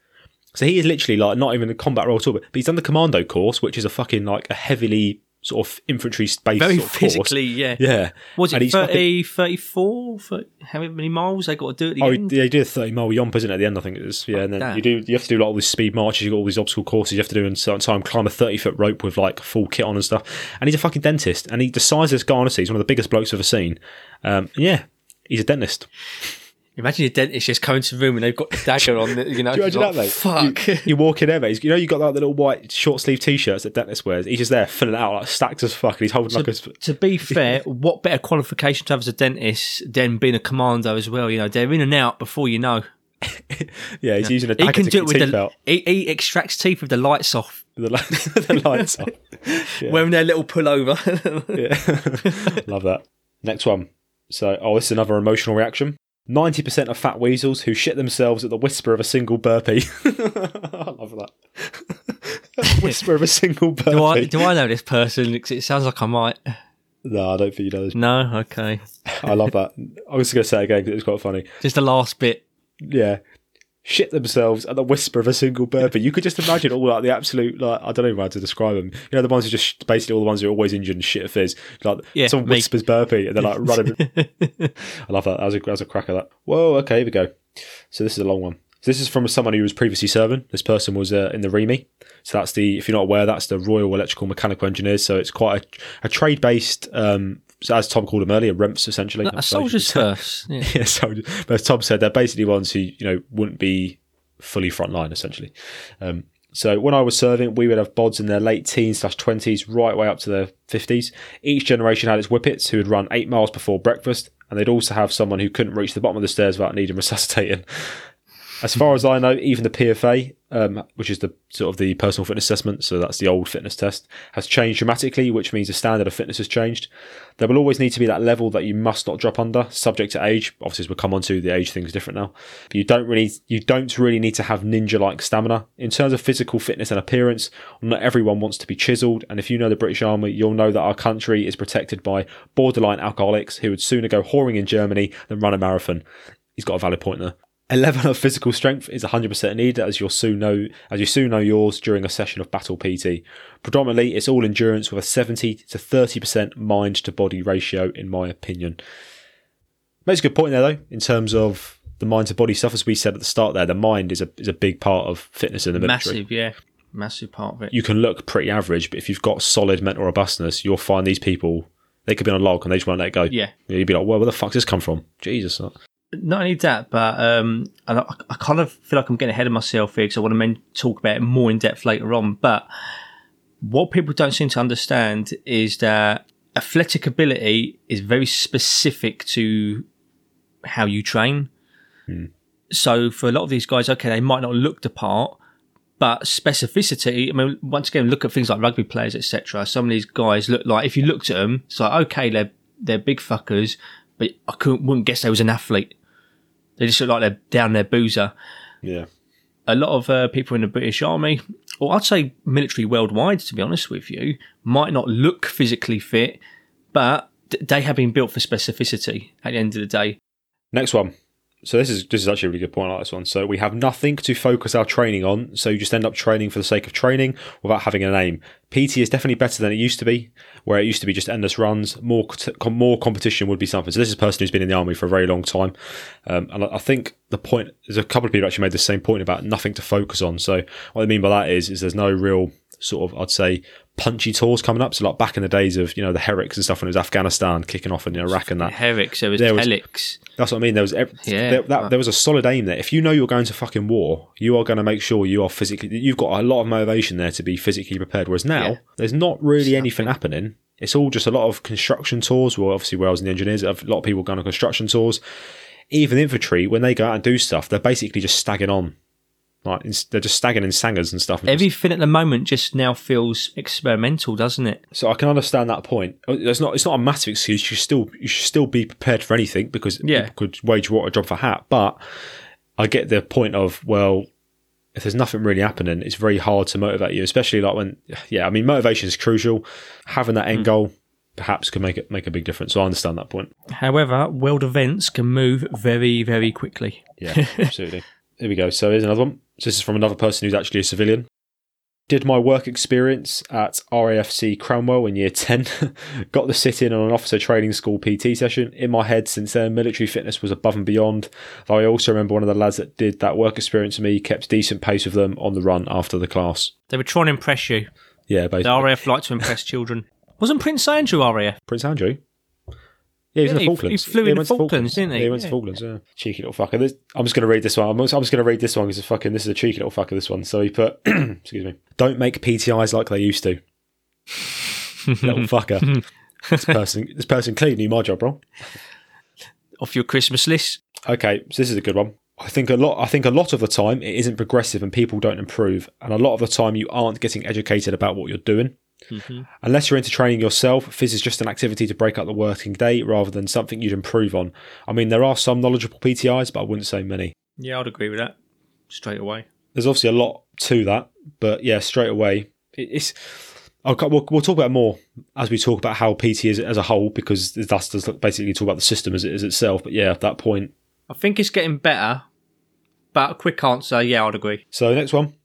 So he is literally like not even a combat role at all, but he's done the commando course, which is a fucking like a heavily sort of infantry based very sort of physically course. yeah was it 34 how many miles they got to do at the end? They do a 30-mile yompers in at the end, I think it is. Yeah. And then you have to do like all these speed marches, you got all these obstacle courses you have to do in a certain time, climb a 30-foot rope with like full kit on and stuff, and he's a fucking dentist, and he decides this guy, honestly, he's one of the biggest blokes I've ever seen. Yeah, he's a dentist. Imagine your dentist just coming to the room and they've got the dagger on. Do you imagine that, mate? Fuck. You walk in there, mate. You know, you got like the little white short sleeve T-shirts that dentist wears. He's just there filling out like stacks as fuck. And he's holding To be fair, what better qualification to have as a dentist than being a commando as well? You know, they're in and out before you know. Yeah, he's using a dagger to get teeth out. He extracts teeth with the lights off. The lights off. Yeah. Wearing their little pullover. Yeah. Love that. Next one. So, this is another emotional reaction. 90% of fat weasels who shit themselves at the whisper of a single burpee. I love that. Whisper of a single burpee. Do I know this person? It sounds like I might. No, I don't think you know this. No? Okay. I love that. I was going to say it again because it was quite funny. Just the last bit. Yeah. Shit themselves at the whisper of a single burpee. You could just imagine all like the absolute, like, I don't even know how to describe them. You know, the ones who just basically all the ones who are always injured and shit a fizz. Like, yeah, someone whispers burpee and they're like running. I love that. That was a cracker. That. Whoa, okay, here we go. So this is a long one. So this is from someone who was previously serving. This person was in the REME. So that's the, if you're not aware, that's the Royal Electrical Mechanical Engineers. So it's quite a trade based. So as Tom called them earlier, REMFs essentially. No, soldiers first. Yeah. Yeah, soldiers. But as Tom said, they're basically ones who, you know, wouldn't be fully frontline essentially. So when I was serving, we would have bods in their late teens /20s, right way up to their 50s. Each generation had its whippets who would run 8 miles before breakfast, and they'd also have someone who couldn't reach the bottom of the stairs without needing resuscitating. As far as I know, even the PFA, which is the sort of the personal fitness assessment, so that's the old fitness test, has changed dramatically, which means the standard of fitness has changed. There will always need to be that level that you must not drop under, subject to age. Obviously, as we'll come on to, the age thing's different now. But you don't really need to have ninja-like stamina. In terms of physical fitness and appearance, not everyone wants to be chiseled, and if you know the British Army, you'll know that our country is protected by borderline alcoholics who would sooner go whoring in Germany than run a marathon. He's got a valid point there. A level of physical strength is 100% needed, as you soon know yours during a session of battle PT. Predominantly, it's all endurance with a 70 to 30% mind-to-body ratio, in my opinion. Makes a good point there, though, in terms of the mind-to-body stuff. As we said at the start there, the mind is a big part of fitness in the military. Massive, yeah. Massive part of it. You can look pretty average, but if you've got solid mental robustness, you'll find these people, they could be on a log and they just won't let it go. Yeah. You'd be like, well, where the fuck's this come from? Jesus, not only that, but I kind of feel like I'm getting ahead of myself here because I want to talk about it more in depth later on. But what people don't seem to understand is that athletic ability is very specific to how you train. Mm. So for a lot of these guys, okay, they might not look the part, but specificity, I mean, once again, look at things like rugby players, etc. Some of these guys look like, if you looked at them, it's like, okay, they're big fuckers, but I wouldn't guess they was an athlete. They just look like they're down their boozer. Yeah. A lot of people in the British Army, or I'd say military worldwide, to be honest with you, might not look physically fit, but they have been built for specificity at the end of the day. Next one. So this is actually a really good point. I like this one. So we have nothing to focus our training on, so you just end up training for the sake of training without having an aim. PT is definitely better than it used to be, where it used to be just endless runs. More competition would be something. So this is a person who's been in the army for a very long time, and I think the point is a couple of people actually made the same point about nothing to focus on. So what I mean by that is there's no real sort of, I'd say, punchy tours coming up. So like back in the days of, you know, the Herricks and stuff when it was Afghanistan kicking off in Iraq and that. Herricks, there was Helics. That's what I mean. There was a solid aim there. If you know you're going to fucking war, you are going to make sure you are physically, you've got a lot of motivation there to be physically prepared. Whereas now, there's not really anything happening. It's all just a lot of construction tours. Well, obviously where I was in the engineers, a lot of people going on construction tours. even infantry, when they go out and do stuff, they're basically just staggering on. Like, they're just staggering in sangers and stuff. Everything at the moment just now feels experimental, doesn't it? So I can understand that point. It's not a massive excuse. You should still be prepared for anything, because people could wage war a job for hat. But I get the point of, well, if there's nothing really happening, it's very hard to motivate you, especially like when, I mean, motivation is crucial. Having that end goal perhaps could make a big difference. So I understand that point. However, world events can move very, very quickly. Yeah, absolutely. Here we go. So here's another one. So this is from another person who's actually a civilian. Did my work experience at RAFC Cranwell in year 10. Got the sit-in on an officer training school PT session. In my head since then, military fitness was above and beyond. Though I also remember one of the lads that did that work experience with me kept decent pace with them on the run after the class. They were trying to impress you. Yeah, basically. The RAF like to impress children. Wasn't Prince Andrew RAF? Prince Andrew? Yeah, he was in the Falklands. He flew in the Falklands, didn't he? Yeah, he went to Falklands, yeah. Cheeky little fucker. I'm just going to read this one. I'm just going to read this one because this is a cheeky little fucker, this one. So he put, excuse me, don't make PTIs like they used to. Little fucker. This person clearly knew my job, bro. Off your Christmas list. Okay, so this is a good one. I think a lot of the time it isn't progressive and people don't improve. And a lot of the time you aren't getting educated about what you're doing. Mm-hmm. Unless you're into training yourself, phys is just an activity to break up the working day rather than something you'd improve on. I mean, there are some knowledgeable PTIs, but I wouldn't say many. Yeah, I'd agree with that straight away. There's obviously a lot to that, but yeah, straight away it's. We'll talk about it more as we talk about how PT is as a whole, because that's basically talk about the system as it is itself. But yeah, at that point, I think it's getting better. But a quick answer, yeah, I'd agree. So next one.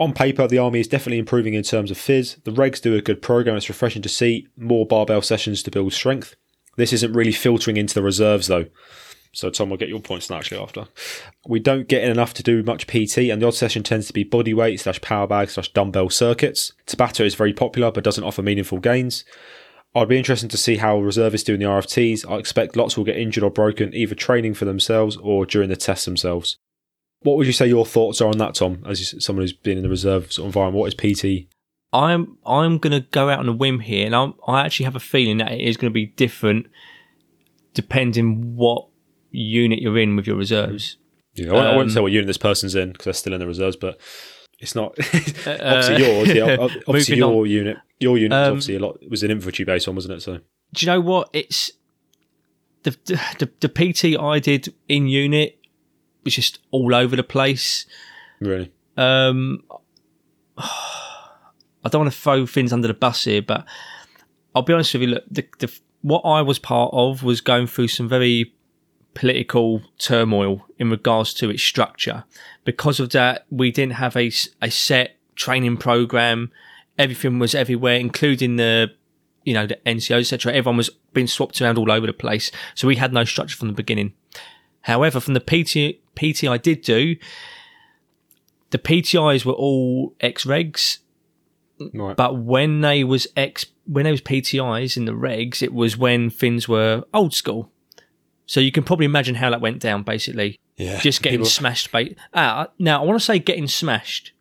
On paper, the Army is definitely improving in terms of phys. The regs do a good programme. It's refreshing to see more barbell sessions to build strength. This isn't really filtering into the reserves, though. So, Tom, we'll get your points now, actually, after. We don't get in enough to do much PT, and the odd session tends to be bodyweight /power bag/ dumbbell circuits. Tabata is very popular, but doesn't offer meaningful gains. I'd be interested to see how reservists do in the RFTs. I expect lots will get injured or broken, either training for themselves or during the tests themselves. What would you say your thoughts are on that, Tom, as someone who's been in the reserve sort of environment? What is PT? I'm going to go out on a whim here, and I actually have a feeling that it is going to be different depending what unit you're in with your reserves. Yeah, I won't say what unit this person's in because they're still in the reserves, but it's not obviously yours. Yeah, obviously your unit was obviously was an infantry based one, wasn't it? So do you know what? It's the PT I did in unit. It's just all over the place. Really? I don't want to throw things under the bus here, but I'll be honest with you. Look, what I was part of was going through some very political turmoil in regards to its structure. Because of that, we didn't have a set training program. Everything was everywhere, including the NCOs, etc. Everyone was being swapped around all over the place. So we had no structure from the beginning. However, from the PT I did do, the PTIs were all ex-regs, right. But when they was PTIs in the regs, it was when things were old school. So you can probably imagine how that went down, basically. Yeah, just getting smashed. Now, I want to say getting smashed.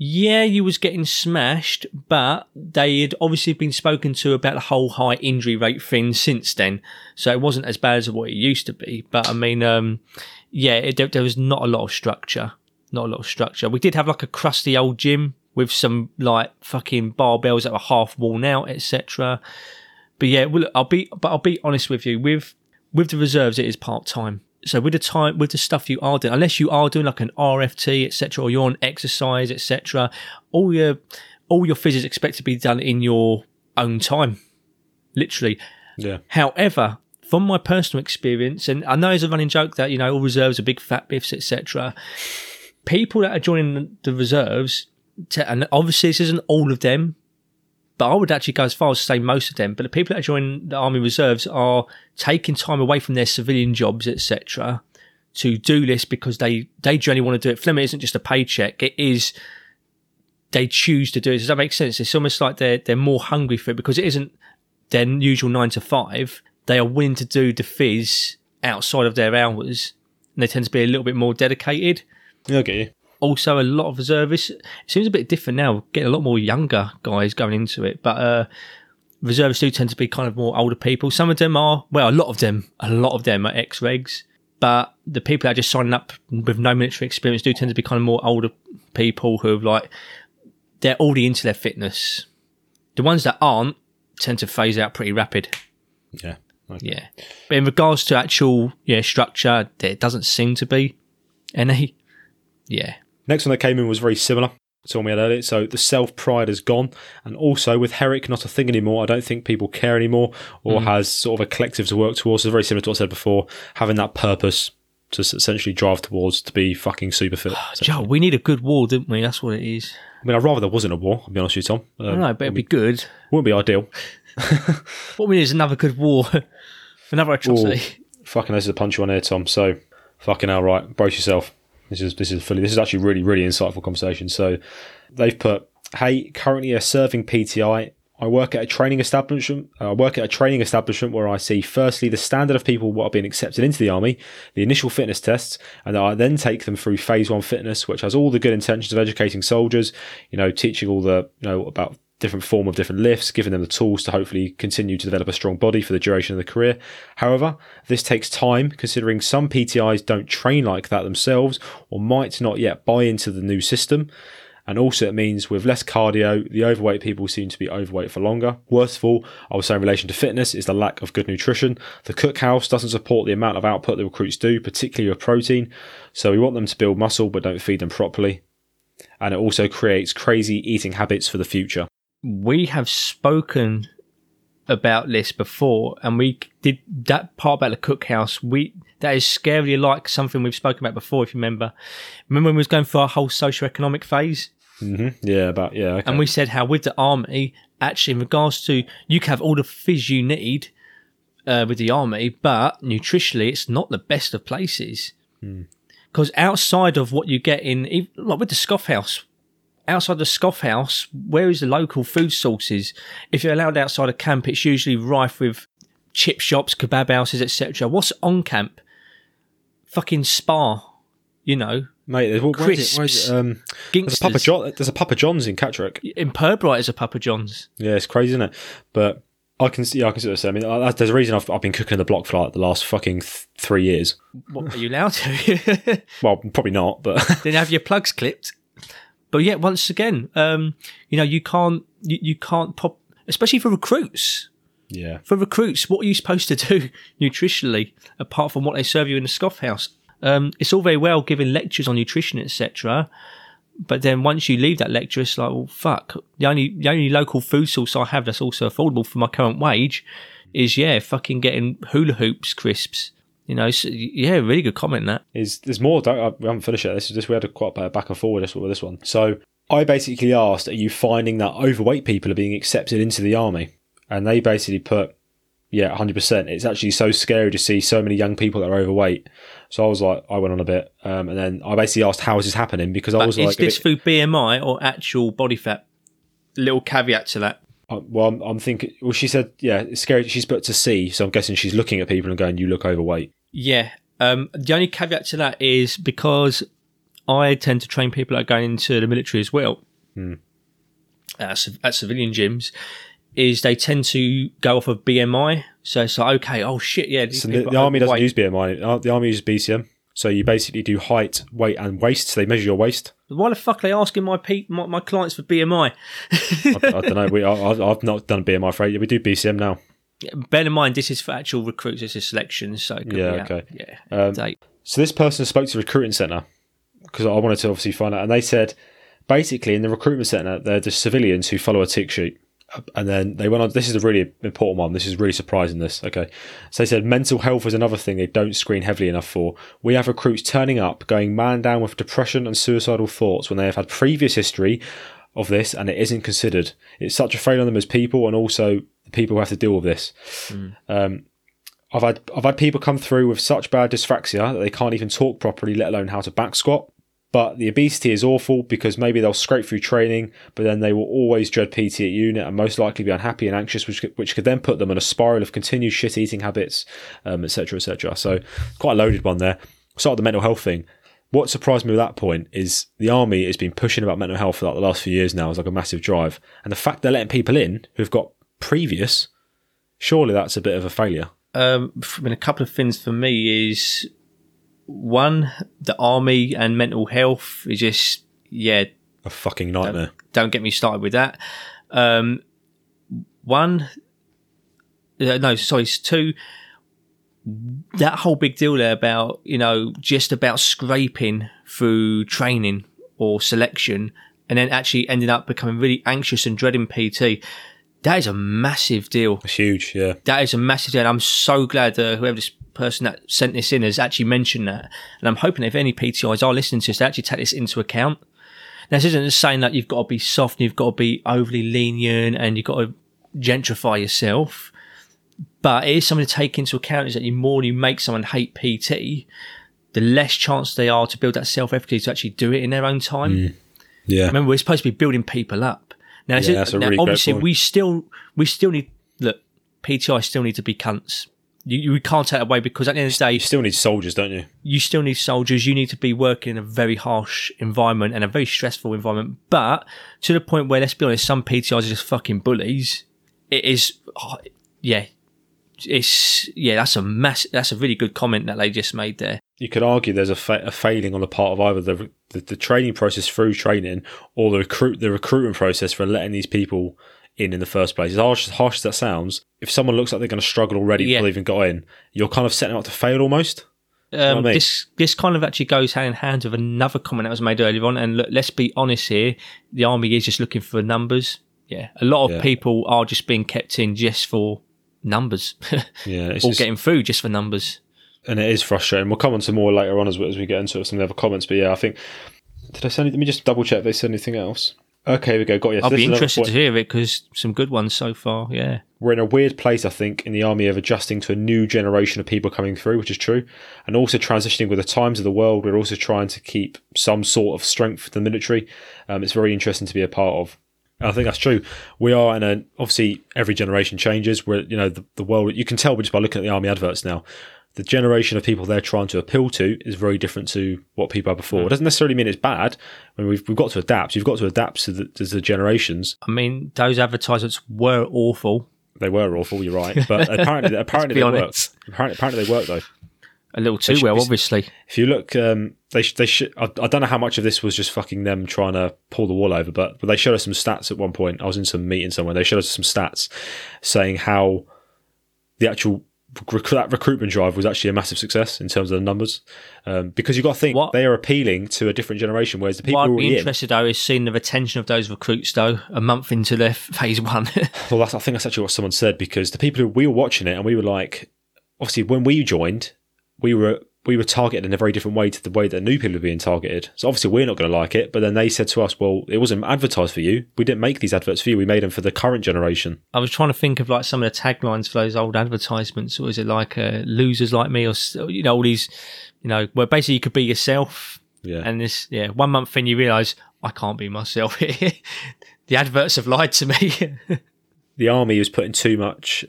Yeah, you was getting smashed, but they had obviously been spoken to about the whole high injury rate thing since then. So it wasn't as bad as what it used to be. But I mean, there was not a lot of structure. We did have like a crusty old gym with some like fucking barbells that were half worn out, etc. But yeah, well, I'll be honest with you. With the reserves, it is part time. So with the stuff you are doing, unless you are doing like an RFT, etc., or you're on exercise, etc., all your phys is expected to be done in your own time, literally. Yeah. However, from my personal experience, and I know it's a running joke that all reserves are big fat biffs, etc. People that are joining the reserves, and obviously this isn't all of them, but I would actually go as far as to say most of them. But the people that join the Army Reserves are taking time away from their civilian jobs, etc., to do this because they generally want to do it. For them, it isn't just a paycheck. It is, they choose to do it. Does that make sense? It's almost like they're more hungry for it because it isn't their usual 9 to 5. They are willing to do the phys outside of their hours, and they tend to be a little bit more dedicated. Okay. Also, a lot of reservists, it seems a bit different now, getting a lot more younger guys going into it, but reservists do tend to be kind of more older people. Some of them are, well, a lot of them are ex-regs, But the people that are just signing up with no military experience do tend to be kind of more older people who have like, they're already into their fitness. The ones that aren't tend to phase out pretty rapid. Yeah. Okay. Yeah. But in regards to actual structure, there doesn't seem to be any. Yeah. Next one that came in was very similar to one we had earlier. So the self-pride is gone. And also with Herrick, not a thing anymore. I don't think people care anymore or has sort of a collective to work towards. So very similar to what I said before, having that purpose to essentially drive towards to be fucking super fit. Joe, we need a good war, didn't we? That's what it is. I mean, I'd rather there wasn't a war, I'll be honest with you, Tom. I know, but it'd be good. Wouldn't be ideal. What we need is another good war. Another atrocity. Ooh, fucking this is a punchy one here, Tom. So, fucking hell, right. Brace yourself. This is actually really, really insightful conversation. So they've put, hey, currently a serving PTI. I work at a training establishment. Where I see firstly the standard of people what are being accepted into the army, the initial fitness tests, and I then take them through phase 1 fitness, which has all the good intentions of educating soldiers, teaching all the about different form of different lifts, giving them the tools to hopefully continue to develop a strong body for the duration of the career. However, this takes time considering some PTIs don't train like that themselves or might not yet buy into the new system. And also it means with less cardio, the overweight people seem to be overweight for longer. Worst of all, I would say in relation to fitness, is the lack of good nutrition. The cookhouse doesn't support the amount of output the recruits do, particularly with protein. So we want them to build muscle, but don't feed them properly. And it also creates crazy eating habits for the future. We have spoken about this before, and we did that part about the cookhouse. That is scarily like something we've spoken about before, if you remember. Remember when we was going through our whole socioeconomic phase? Mm-hmm. Yeah, about yeah. Okay. And we said how with the army, actually, in regards to you can have all the fizz you need with the army, but nutritionally, it's not the best of places because outside of what you get in, like with the scoff house, outside the scoff house, where is the local food sources? If you're allowed outside of camp, it's usually rife with chip shops, kebab houses, etc. What's on camp? Fucking Spa, Mate, there's crisps. There's a Papa John's in Catterick. In Purbright, there's a Papa John's. Yeah, it's crazy, isn't it? But I can sort of say. I mean, there's a reason I've been cooking on the block for like the last fucking 3 years. What are you allowed to? Well, probably not. But then have your plugs clipped. But yeah, once again, you can't pop, especially for recruits. Yeah. For recruits, what are you supposed to do nutritionally apart from what they serve you in the scoff house? It's all very well giving lectures on nutrition, etc. But then once you leave that lecture, it's like, well, fuck. The only local food source I have that's also affordable for my current wage is, fucking getting hula hoops crisps. So, really good comment that. There's more, we haven't finished it. We had quite a bit of back and forward with this one. So I basically asked, are you finding that overweight people are being accepted into the army? And they basically put, 100%. It's actually so scary to see so many young people that are overweight. So I went on a bit. And then I basically asked, how is this happening? Because I was like... Is this through BMI or actual body fat? Little caveat to that. I'm thinking... Well, she said, it's scary. She's put to see. So I'm guessing she's looking at people and going, you look overweight. Yeah. The only caveat to that is because I tend to train people that are going into the military as well. At civilian gyms. Is they tend to go off of BMI. So it's like, okay, oh shit, yeah. So the army doesn't use BMI. The army uses BCM. So you basically do height, weight, and waist. So they measure your waist. Why the fuck are they asking my clients for BMI? I don't know. I've not done BMI for 8 years. We do BCM now. Yeah, bear in mind, this is for actual recruits. This is selection. So so this person spoke to the recruiting centre because I wanted to obviously find out. And they said, basically, in the recruitment centre, they're just civilians who follow a tick sheet. And then they went on, this is a really important one. This is really surprising, this. Okay. So they said mental health is another thing they don't screen heavily enough for. We have recruits turning up, going man down with depression and suicidal thoughts when they have had previous history of this and it isn't considered. It's such a failure on them as people and also the people who have to deal with this. I've had people come through with such bad dyspraxia that they can't even talk properly, let alone how to back squat. But the obesity is awful because maybe they'll scrape through training, but then they will always dread PT at unit and most likely be unhappy and anxious, which could then put them on a spiral of continued shit eating habits, etc., etc. So quite a loaded one there. Start with the mental health thing. What surprised me at that point is the army has been pushing about mental health for like the last few years now as like a massive drive. And the fact they're letting people in who've got previous, surely that's a bit of a failure. A couple of things for me is one, the army and mental health is just, yeah, a fucking nightmare. Don't get me started with that. Two, that whole big deal there about, you know, just about scraping through training or selection and then actually ending up becoming really anxious and dreading PT. That is a massive deal. It's huge, yeah. That is a massive deal. And I'm so glad whoever this person that sent this in has actually mentioned that. And I'm hoping if any PTIs are listening to this, they actually take this into account. Now, this isn't just saying that you've got to be soft and you've got to be overly lenient and you've got to gentrify yourself. But it is something to take into account, is that the more you make someone hate PT, the less chance they are to build that self-efficacy to actually do it in their own time. Mm. Yeah. Remember, we're supposed to be building people up. Now, obviously, we still need, look, PTI still need to be cunts. You can't take that away, because at the end of the day... You still need soldiers, don't you? You still need soldiers. You need to be working in a very harsh environment and a very stressful environment. But to the point where, let's be honest, some PTIs are just fucking bullies. It is... Oh, yeah. That's a really good comment that they just made there. You could argue there's a failing on the part of either the training process through training or the recruitment process for letting these people in the first place. As harsh as that sounds, if someone looks like they're going to struggle already before they even got in, you're kind of setting them up to fail almost. You know what I mean? This kind of actually goes hand in hand with another comment that was made earlier on. And look, let's be honest here, the Army is just looking for numbers. Yeah, a lot of people are just being kept in just for numbers, or getting through just for numbers. And it is frustrating. We'll come on to more later on as we get into some of the other comments. But yeah, I think, let me just double check if they said anything else. Okay, here we go. Got you. So I'll be interested to hear it, because some good ones so far. Yeah, we're in a weird place, I think, in the Army of adjusting to a new generation of people coming through, which is true, and also transitioning with the times of the world. We're also trying to keep some sort of strength for the military. It's very interesting to be a part of. I think that's true. We are obviously every generation changes. We're, you know, the world, you can tell just by looking at the Army adverts now, the generation of people they're trying to appeal to is very different to what people had before. It doesn't necessarily mean it's bad. I mean, we've got to adapt. You've got to adapt to the generations. I mean, those advertisements were awful. They were awful, you're right. But apparently they worked. Apparently they worked, though. A little too well, obviously. If you look, I don't know how much of this was just fucking them trying to pull the wool over, but they showed us some stats at one point. I was in some meeting somewhere. They showed us some stats saying how the actual that recruitment drive was actually a massive success in terms of the numbers, because you've got to think they are appealing to a different generation, whereas the people who are interested though is seeing the retention of those recruits though a month into their phase one. Well, I think that's actually what someone said, because the people who we were watching it and we were like, obviously when we joined, we were targeted in a very different way to the way that new people are being targeted. So obviously we're not going to like it, but then they said to us, well, it wasn't advertised for you. We didn't make these adverts for you. We made them for the current generation. I was trying to think of like some of the taglines for those old advertisements. Or was it like losers like me, or, you know, all these, you know, where basically you could be yourself. Yeah. And this, 1 month in you realise, I can't be myself here. The adverts have lied to me. The Army was putting too much...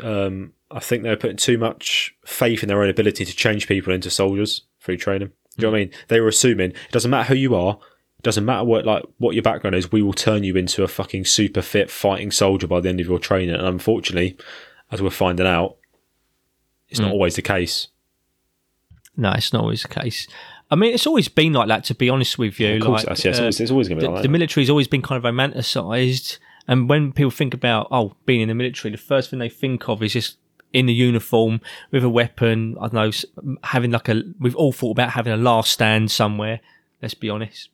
I think they were putting too much faith in their own ability to change people into soldiers through training. Do you know what I mean? They were assuming it doesn't matter who you are, it doesn't matter what your background is, we will turn you into a fucking super fit fighting soldier by the end of your training. And unfortunately, as we're finding out, it's not always the case. No, it's not always the case. I mean, it's always been like that, to be honest with you. Of course, like, it's always going to be like that. The military's always been kind of romanticised. And when people think about, being in the military, the first thing they think of is just in the uniform with a weapon. I don't know, we've all thought about having a last stand somewhere, let's be honest.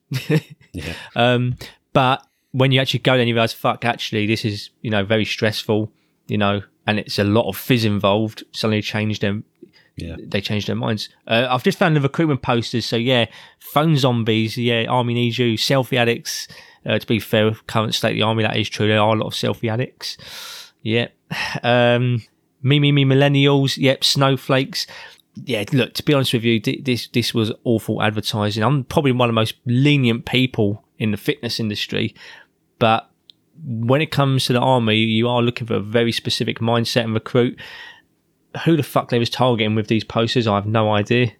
But when you actually go there and you realise, fuck, actually this is, you know, very stressful, you know, and it's a lot of fizz involved, suddenly they change their minds. I've just found the recruitment posters, so phone zombies, Army needs you, selfie addicts, to be fair with current state of the Army, that is true, there are a lot of selfie addicts. Me millennials, snowflakes. Yeah, look, to be honest with you, this was awful advertising. I'm probably one of the most lenient people in the fitness industry, but when it comes to the Army, you are looking for a very specific mindset and recruit. Who the fuck they was targeting with these posters, I have no idea.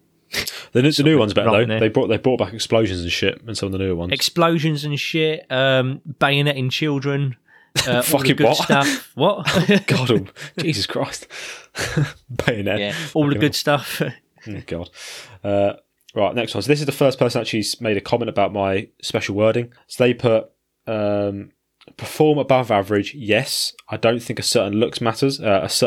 The new one's better, though. They brought back explosions and shit in some of the newer ones. Explosions and shit, bayoneting children. Fucking what? Stuff. What? Oh, God, Jesus Christ. Bayonet. All the good stuff. Oh, God. Right, next one. So this is the first person actually made a comment about my special wording. So they put, perform above average, yes. I don't think a certain look matters. I was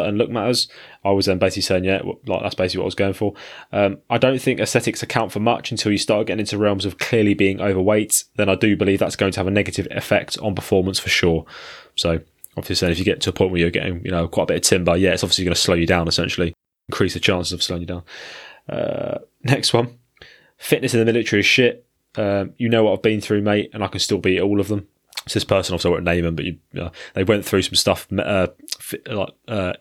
then basically saying, yeah, like that's basically what I was going for. I don't think aesthetics account for much until you start getting into realms of clearly being overweight. Then I do believe that's going to have a negative effect on performance for sure. So obviously saying if you get to a point where you're getting, you know, quite a bit of timber, yeah, it's obviously going to slow you down, essentially. Increase the chances of slowing you down. Next one. Fitness in the military is shit. You know what I've been through, mate, and I can still beat all of them. It's this person, obviously I won't name them, but they went through some stuff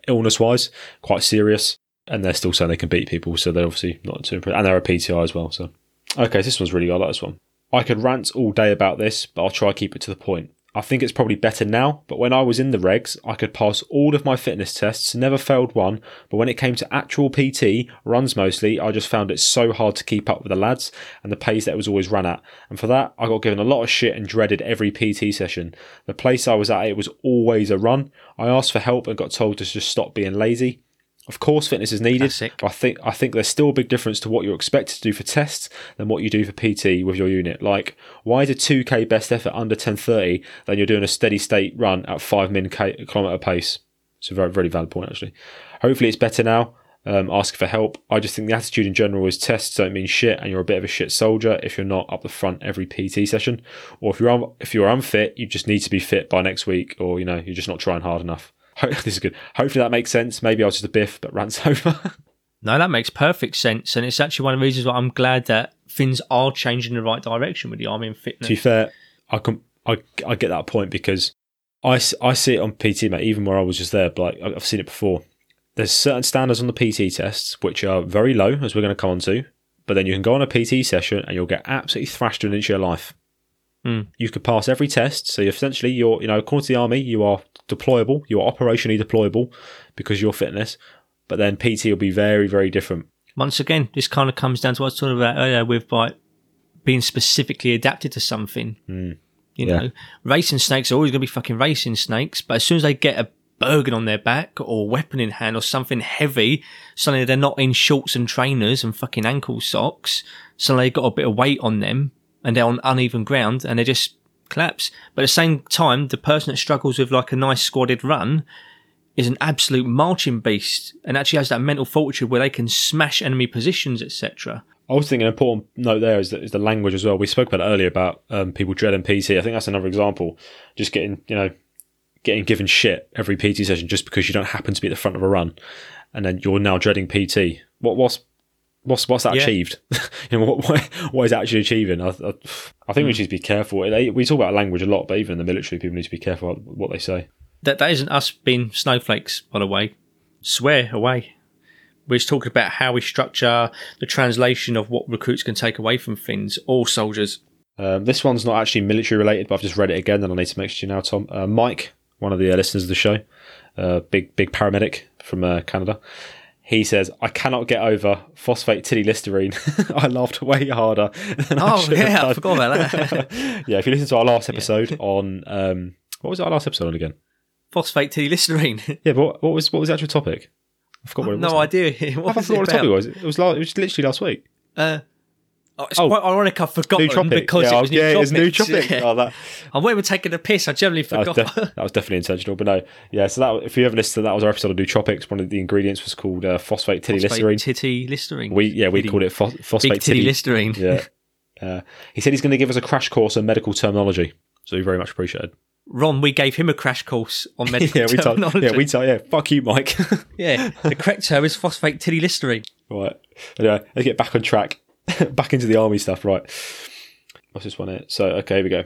illness-wise, quite serious, and they're still saying they can beat people, so they're obviously not too impressed. And they're a PTI as well. So, okay, so this one's really good. I like this one. I could rant all day about this, but I'll try to keep it to the point. I think it's probably better now, but when I was in the regs, I could pass all of my fitness tests, never failed one, but when it came to actual PT, runs mostly, I just found it so hard to keep up with the lads and the pace that it was always run at. And for that, I got given a lot of shit and dreaded every PT session. The place I was at, it was always a run. I asked for help and got told to just stop being lazy. Of course, fitness is needed. I think there's still a big difference to what you're expected to do for tests than what you do for PT with your unit. Like, why is a 2K best effort under 10:30 than you're doing a steady state run at 5 min/kilometre pace? It's a very, very valid point, actually. Hopefully, it's better now. Ask for help. I just think the attitude in general is tests don't mean shit, and you're a bit of a shit soldier if you're not up the front every PT session, or if you're unfit, you just need to be fit by next week, or you know you're just not trying hard enough. This is good. Hopefully that makes sense. Maybe I was just a biff, but rants over. No, that makes perfect sense. And it's actually one of the reasons why I'm glad that things are changing in the right direction with the Army and fitness. To be fair, I get that point because I see it on PT, mate, even where I was just there, but like, I've seen it before. There's certain standards on the PT tests, which are very low, as we're going to come on to, but then you can go on a PT session and you'll get absolutely thrashed an inch of your life. Mm. You could pass every test, so essentially you're, you know, according to the Army, you are deployable, you are operationally deployable because of your fitness, but then PT will be very, very different. Once again, this kind of comes down to what I was talking about earlier with like being specifically adapted to something. Mm. You know, racing snakes are always going to be fucking racing snakes, but as soon as they get a burden on their back or weapon in hand or something heavy, suddenly they're not in shorts and trainers and fucking ankle socks, suddenly they've got a bit of weight on them. And they're on uneven ground and they just collapse. But at the same time, the person that struggles with like a nice squatted run is an absolute marching beast and actually has that mental fortitude where they can smash enemy positions, etc. I was thinking an important note there is the language as well. We spoke about it earlier about people dreading PT. I think that's another example. Just getting given shit every PT session just because you don't happen to be at the front of a run, and then you're now dreading PT. What's that achieved? You know, what is that actually achieving? I think we should be careful. We talk about language a lot, but even in the military, people need to be careful about what they say. That isn't us being snowflakes, by the way. Swear away. We're just talking about how we structure the translation of what recruits can take away from things, all soldiers. This one's not actually military related, but I've just read it again, and I need to make sure you know, Tom. Mike, one of the listeners of the show, big paramedic from Canada. He says, I cannot get over phosphate tilly listerine. I laughed way harder than I should have done. I forgot about that. Yeah, if you listen to our last episode on... what was our last episode on again? Phosphate tilly listerine. Yeah, but what was the actual topic? I forgot what it was. No idea. I forgot what the topic was. It was literally last week. It's quite ironic I forgot because it was nootropic. Yeah. I wasn't even taking a piss. I generally forgot. That was definitely intentional, but no. Yeah, so that, if you ever listened, that was our episode of nootropics. One of the ingredients was called phosphate titty listerine. We called it phosphate titty listerine. Yeah. He said he's going to give us a crash course on medical terminology, so we very much appreciate it. Ron, we gave him a crash course on medical terminology. Fuck you, Mike. Yeah, the correct term is phosphate titty listerine. Right. Anyway, let's get back on track. Back into the Army stuff, right? What's this one here? So, okay, here we go.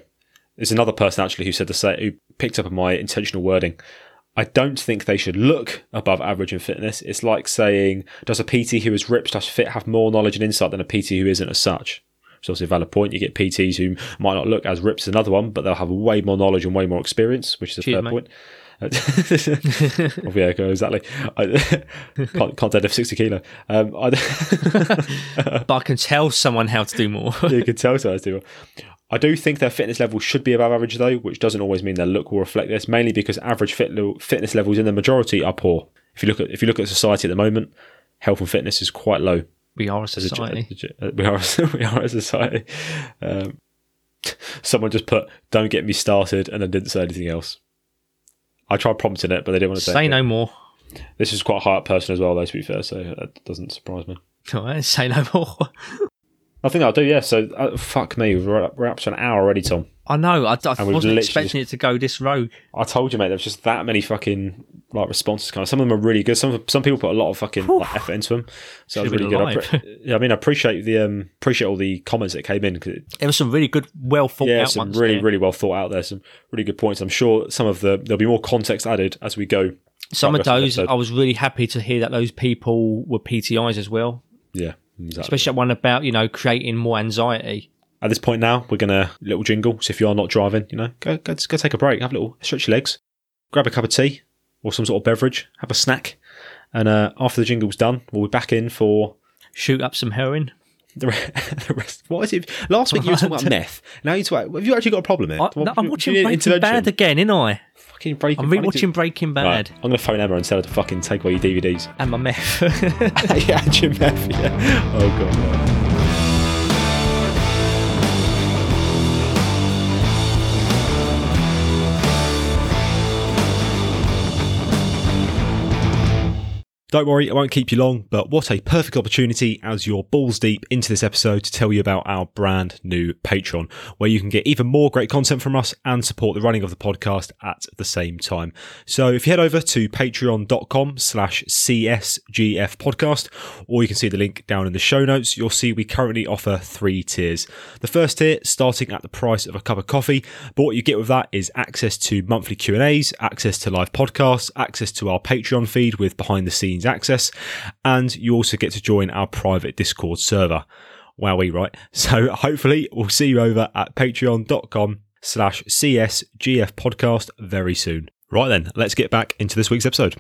There's another person actually who picked up on my intentional wording. I don't think they should look above average in fitness. It's like saying, does a PT who is ripped/fit have more knowledge and insight than a PT who isn't as such? It's obviously a valid point. You get PTs who might not look as ripped as another one, but they'll have way more knowledge and way more experience, which is a fair point. Yeah, exactly. I can't deadlift 60 kilo. But I can tell someone how to do more. You can tell someone how to do more. I do think their fitness level should be above average though, which doesn't always mean their look will reflect this, mainly because average fitness levels in the majority are poor. If you look at society at the moment, health and fitness is quite low. We are a society. We are a society. Someone just put, "Don't get me started," and then didn't say anything else. I tried prompting it, but they didn't want to say no more. This is quite a high up person as well, though, to be fair, so that doesn't surprise me. All right, say no more. I think I'll do, yeah. So, fuck me, we're up to an hour already, Tom. I know, I wasn't expecting it to go this rogue. I told you, mate, there's just that many fucking responses. Some of them are really good. Some people put a lot of fucking effort into them. So it was really good. I appreciate the appreciate all the comments that came in. Cause there were some really good, well thought out ones. Yeah, some really well thought out there. Some really good points. I'm sure there'll be more context added as we go. Some of those, I was really happy to hear that those people were PTIs as well. Yeah. Exactly. Especially that one about, creating more anxiety. At this point now, we're going to little jingle. So if you are not driving, go take a break, have a little stretch your legs, grab a cup of tea or some sort of beverage, have a snack. And after the jingle's done, we'll be back in for... Shoot up some heroin. The rest. What is it? Last week you were talking about meth. Now you're talking about... Have you actually got a problem here? I'm watching Breaking Bad again, ain't I? I'm re-watching Breaking Bad. Right, I'm going to phone Emma and tell her to fucking take away your DVDs. And my meth. Yeah, and your meth, yeah. Oh, God, no. Don't worry, I won't keep you long, but what a perfect opportunity as you're balls deep into this episode to tell you about our brand new Patreon, where you can get even more great content from us and support the running of the podcast at the same time. So if you head over to patreon.com/CSGF podcast, or you can see the link down in the show notes, you'll see we currently offer 3 tiers. The first tier starting at the price of a cup of coffee, but what you get with that is access to monthly Q&As, access to live podcasts, access to our Patreon feed with behind the scenes access, and you also get to join our private Discord server. Wowee, right? So hopefully we'll see you over at patreon.com/CSGF podcast very soon. Right then, let's get back into this week's episode.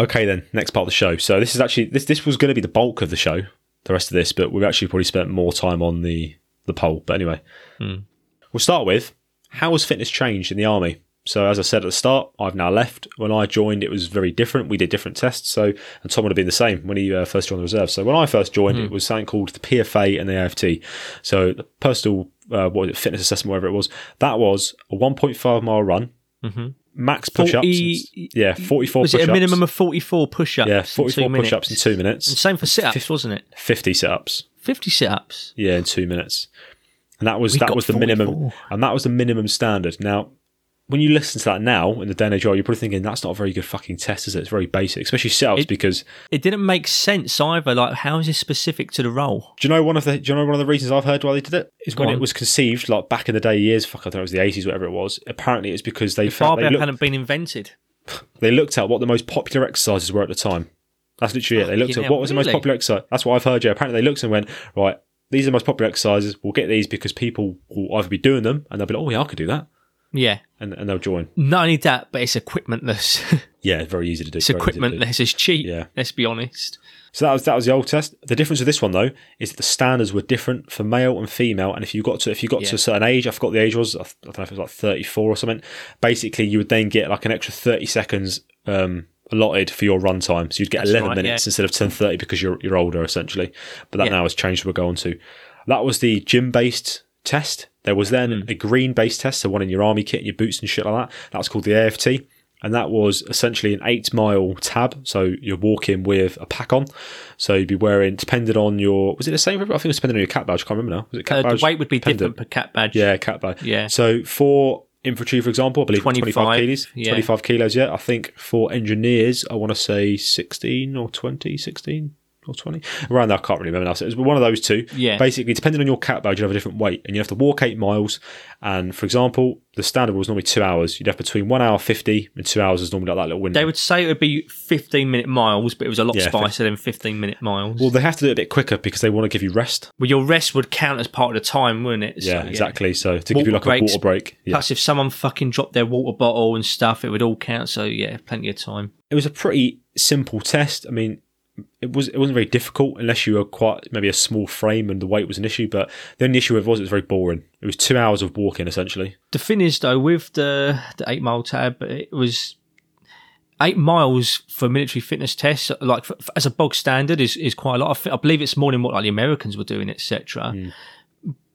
Okay then, next part of the show. So this is actually, this was going to be the bulk of the show, the rest of this, but we've actually probably spent more time on the poll. But anyway, We'll start with, how has fitness changed in the Army? So as I said at the start, I've now left. When I joined, it was very different. We did different tests. And Tom would have been the same when he first joined the reserve. So when I first joined, it was something called the PFA and the AFT. So the personal fitness assessment, whatever it was, that was a 1.5 mile run, max push-ups. 44 push-ups. Was it a minimum of 44 push-ups? Yeah, 44 push-ups in 2 minutes. And same for sit-ups, wasn't it? 50 sit-ups. 50 sit-ups? Yeah, in 2 minutes. And that was the minimum. And that was the minimum standard. Now, when you listen to that now in the day and age, you're probably thinking that's not a very good fucking test, is it? It's very basic, especially sit-ups, because it didn't make sense either. Like, how is this specific to the role? Do you know one of the reasons I've heard why they did it is when it was conceived, like back in the day, I don't know, it was the '80s, whatever it was. Apparently, it's because they felt hadn't been invented. They looked at what the most popular exercises were at the time. That's literally it. They looked at what was the most popular exercise. That's what I've heard. Yeah, apparently they looked and went, right, these are the most popular exercises. We'll get these because people will either be doing them and they'll be like, oh yeah, I could do that. Yeah. And they'll join. Not only that, but it's equipmentless. Yeah, very easy to do. It's equipmentless. It's cheap, let's be honest. So that was the old test. The difference with this one, though, is that the standards were different for male and female. And if you got to a certain age, I forgot the age was, I don't know if it was like 34 or something, basically you would then get like an extra 30 seconds allotted for your run time. So you'd get 11 minutes instead of 10:30 because you're older, essentially. But that now has changed, we'll go on to. That was the gym-based test. There was then a green-based test, so one in your army kit and your boots and shit like that. That was called the AFT, and that was essentially an 8-mile tab, so you're walking with a pack on. So you'd be wearing, depending on your... Was it the same? I think it was depending on your cat badge. I can't remember now. Was it cat badge? The weight would be different per cat badge. Yeah, cat badge. Yeah. So for infantry, for example, I believe 25 kilos. Yeah. 25 kilos, yeah. I think for engineers, I want to say 16 or 20, around there, I can't really remember now. So it was one of those two. Yeah. Basically, depending on your cat badge, you have a different weight, and you have to walk 8 miles. And for example, the standard was normally 2 hours. You'd have between 1 hour 50 and 2 hours is normally like that little window. They would say it would be 15-minute miles, but it was a lot spicier than 15-minute miles. Well, they have to do it a bit quicker because they want to give you rest. Well, your rest would count as part of the time, wouldn't it? So, yeah, exactly. So to give you like a water break. Yeah. Plus, if someone fucking dropped their water bottle and stuff, it would all count. So yeah, plenty of time. It was a pretty simple test. I mean, it wasn't very difficult unless you were quite maybe a small frame and the weight was an issue, but the only issue it was very boring. It was 2 hours of walking essentially. The thing is though, with the 8 mile tab, it was 8 miles for military fitness tests, like for, as a bog standard, is quite a lot. I believe it's more than what like the Americans were doing, etc. Mm.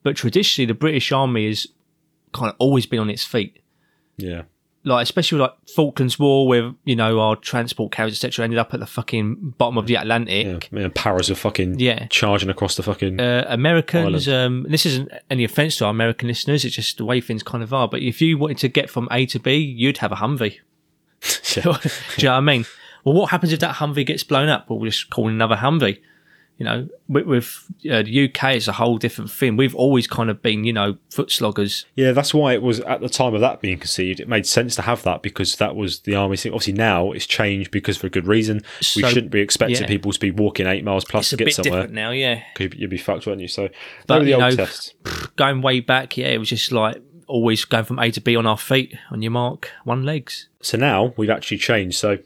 But traditionally, the British Army has kind of always been on its feet. Yeah. Like, especially like Falklands War, where, you know, our transport carriers, etc., ended up at the fucking bottom of the Atlantic. Yeah, man, Paras are fucking charging across the fucking Americans. This isn't any offence to our American listeners, it's just the way things kind of are. But if you wanted to get from A to B, you'd have a Humvee. Do you know what I mean? Well, what happens if that Humvee gets blown up? Well, we'll just call another Humvee. You know, with the UK, it's a whole different thing. We've always kind of been, you know, foot sloggers. Yeah, that's why it was, at the time of that being conceived, it made sense to have that, because that was the Army's thing. Obviously now it's changed because for a good reason. So, we shouldn't be expecting people to be walking 8 miles plus to get somewhere. It's a bit different now, yeah. Because you'd be fucked, wouldn't you? So, but, the old tests. Going way back, yeah, it was just like always going from A to B on our feet, on your mark, one legs. So now we've actually changed, so...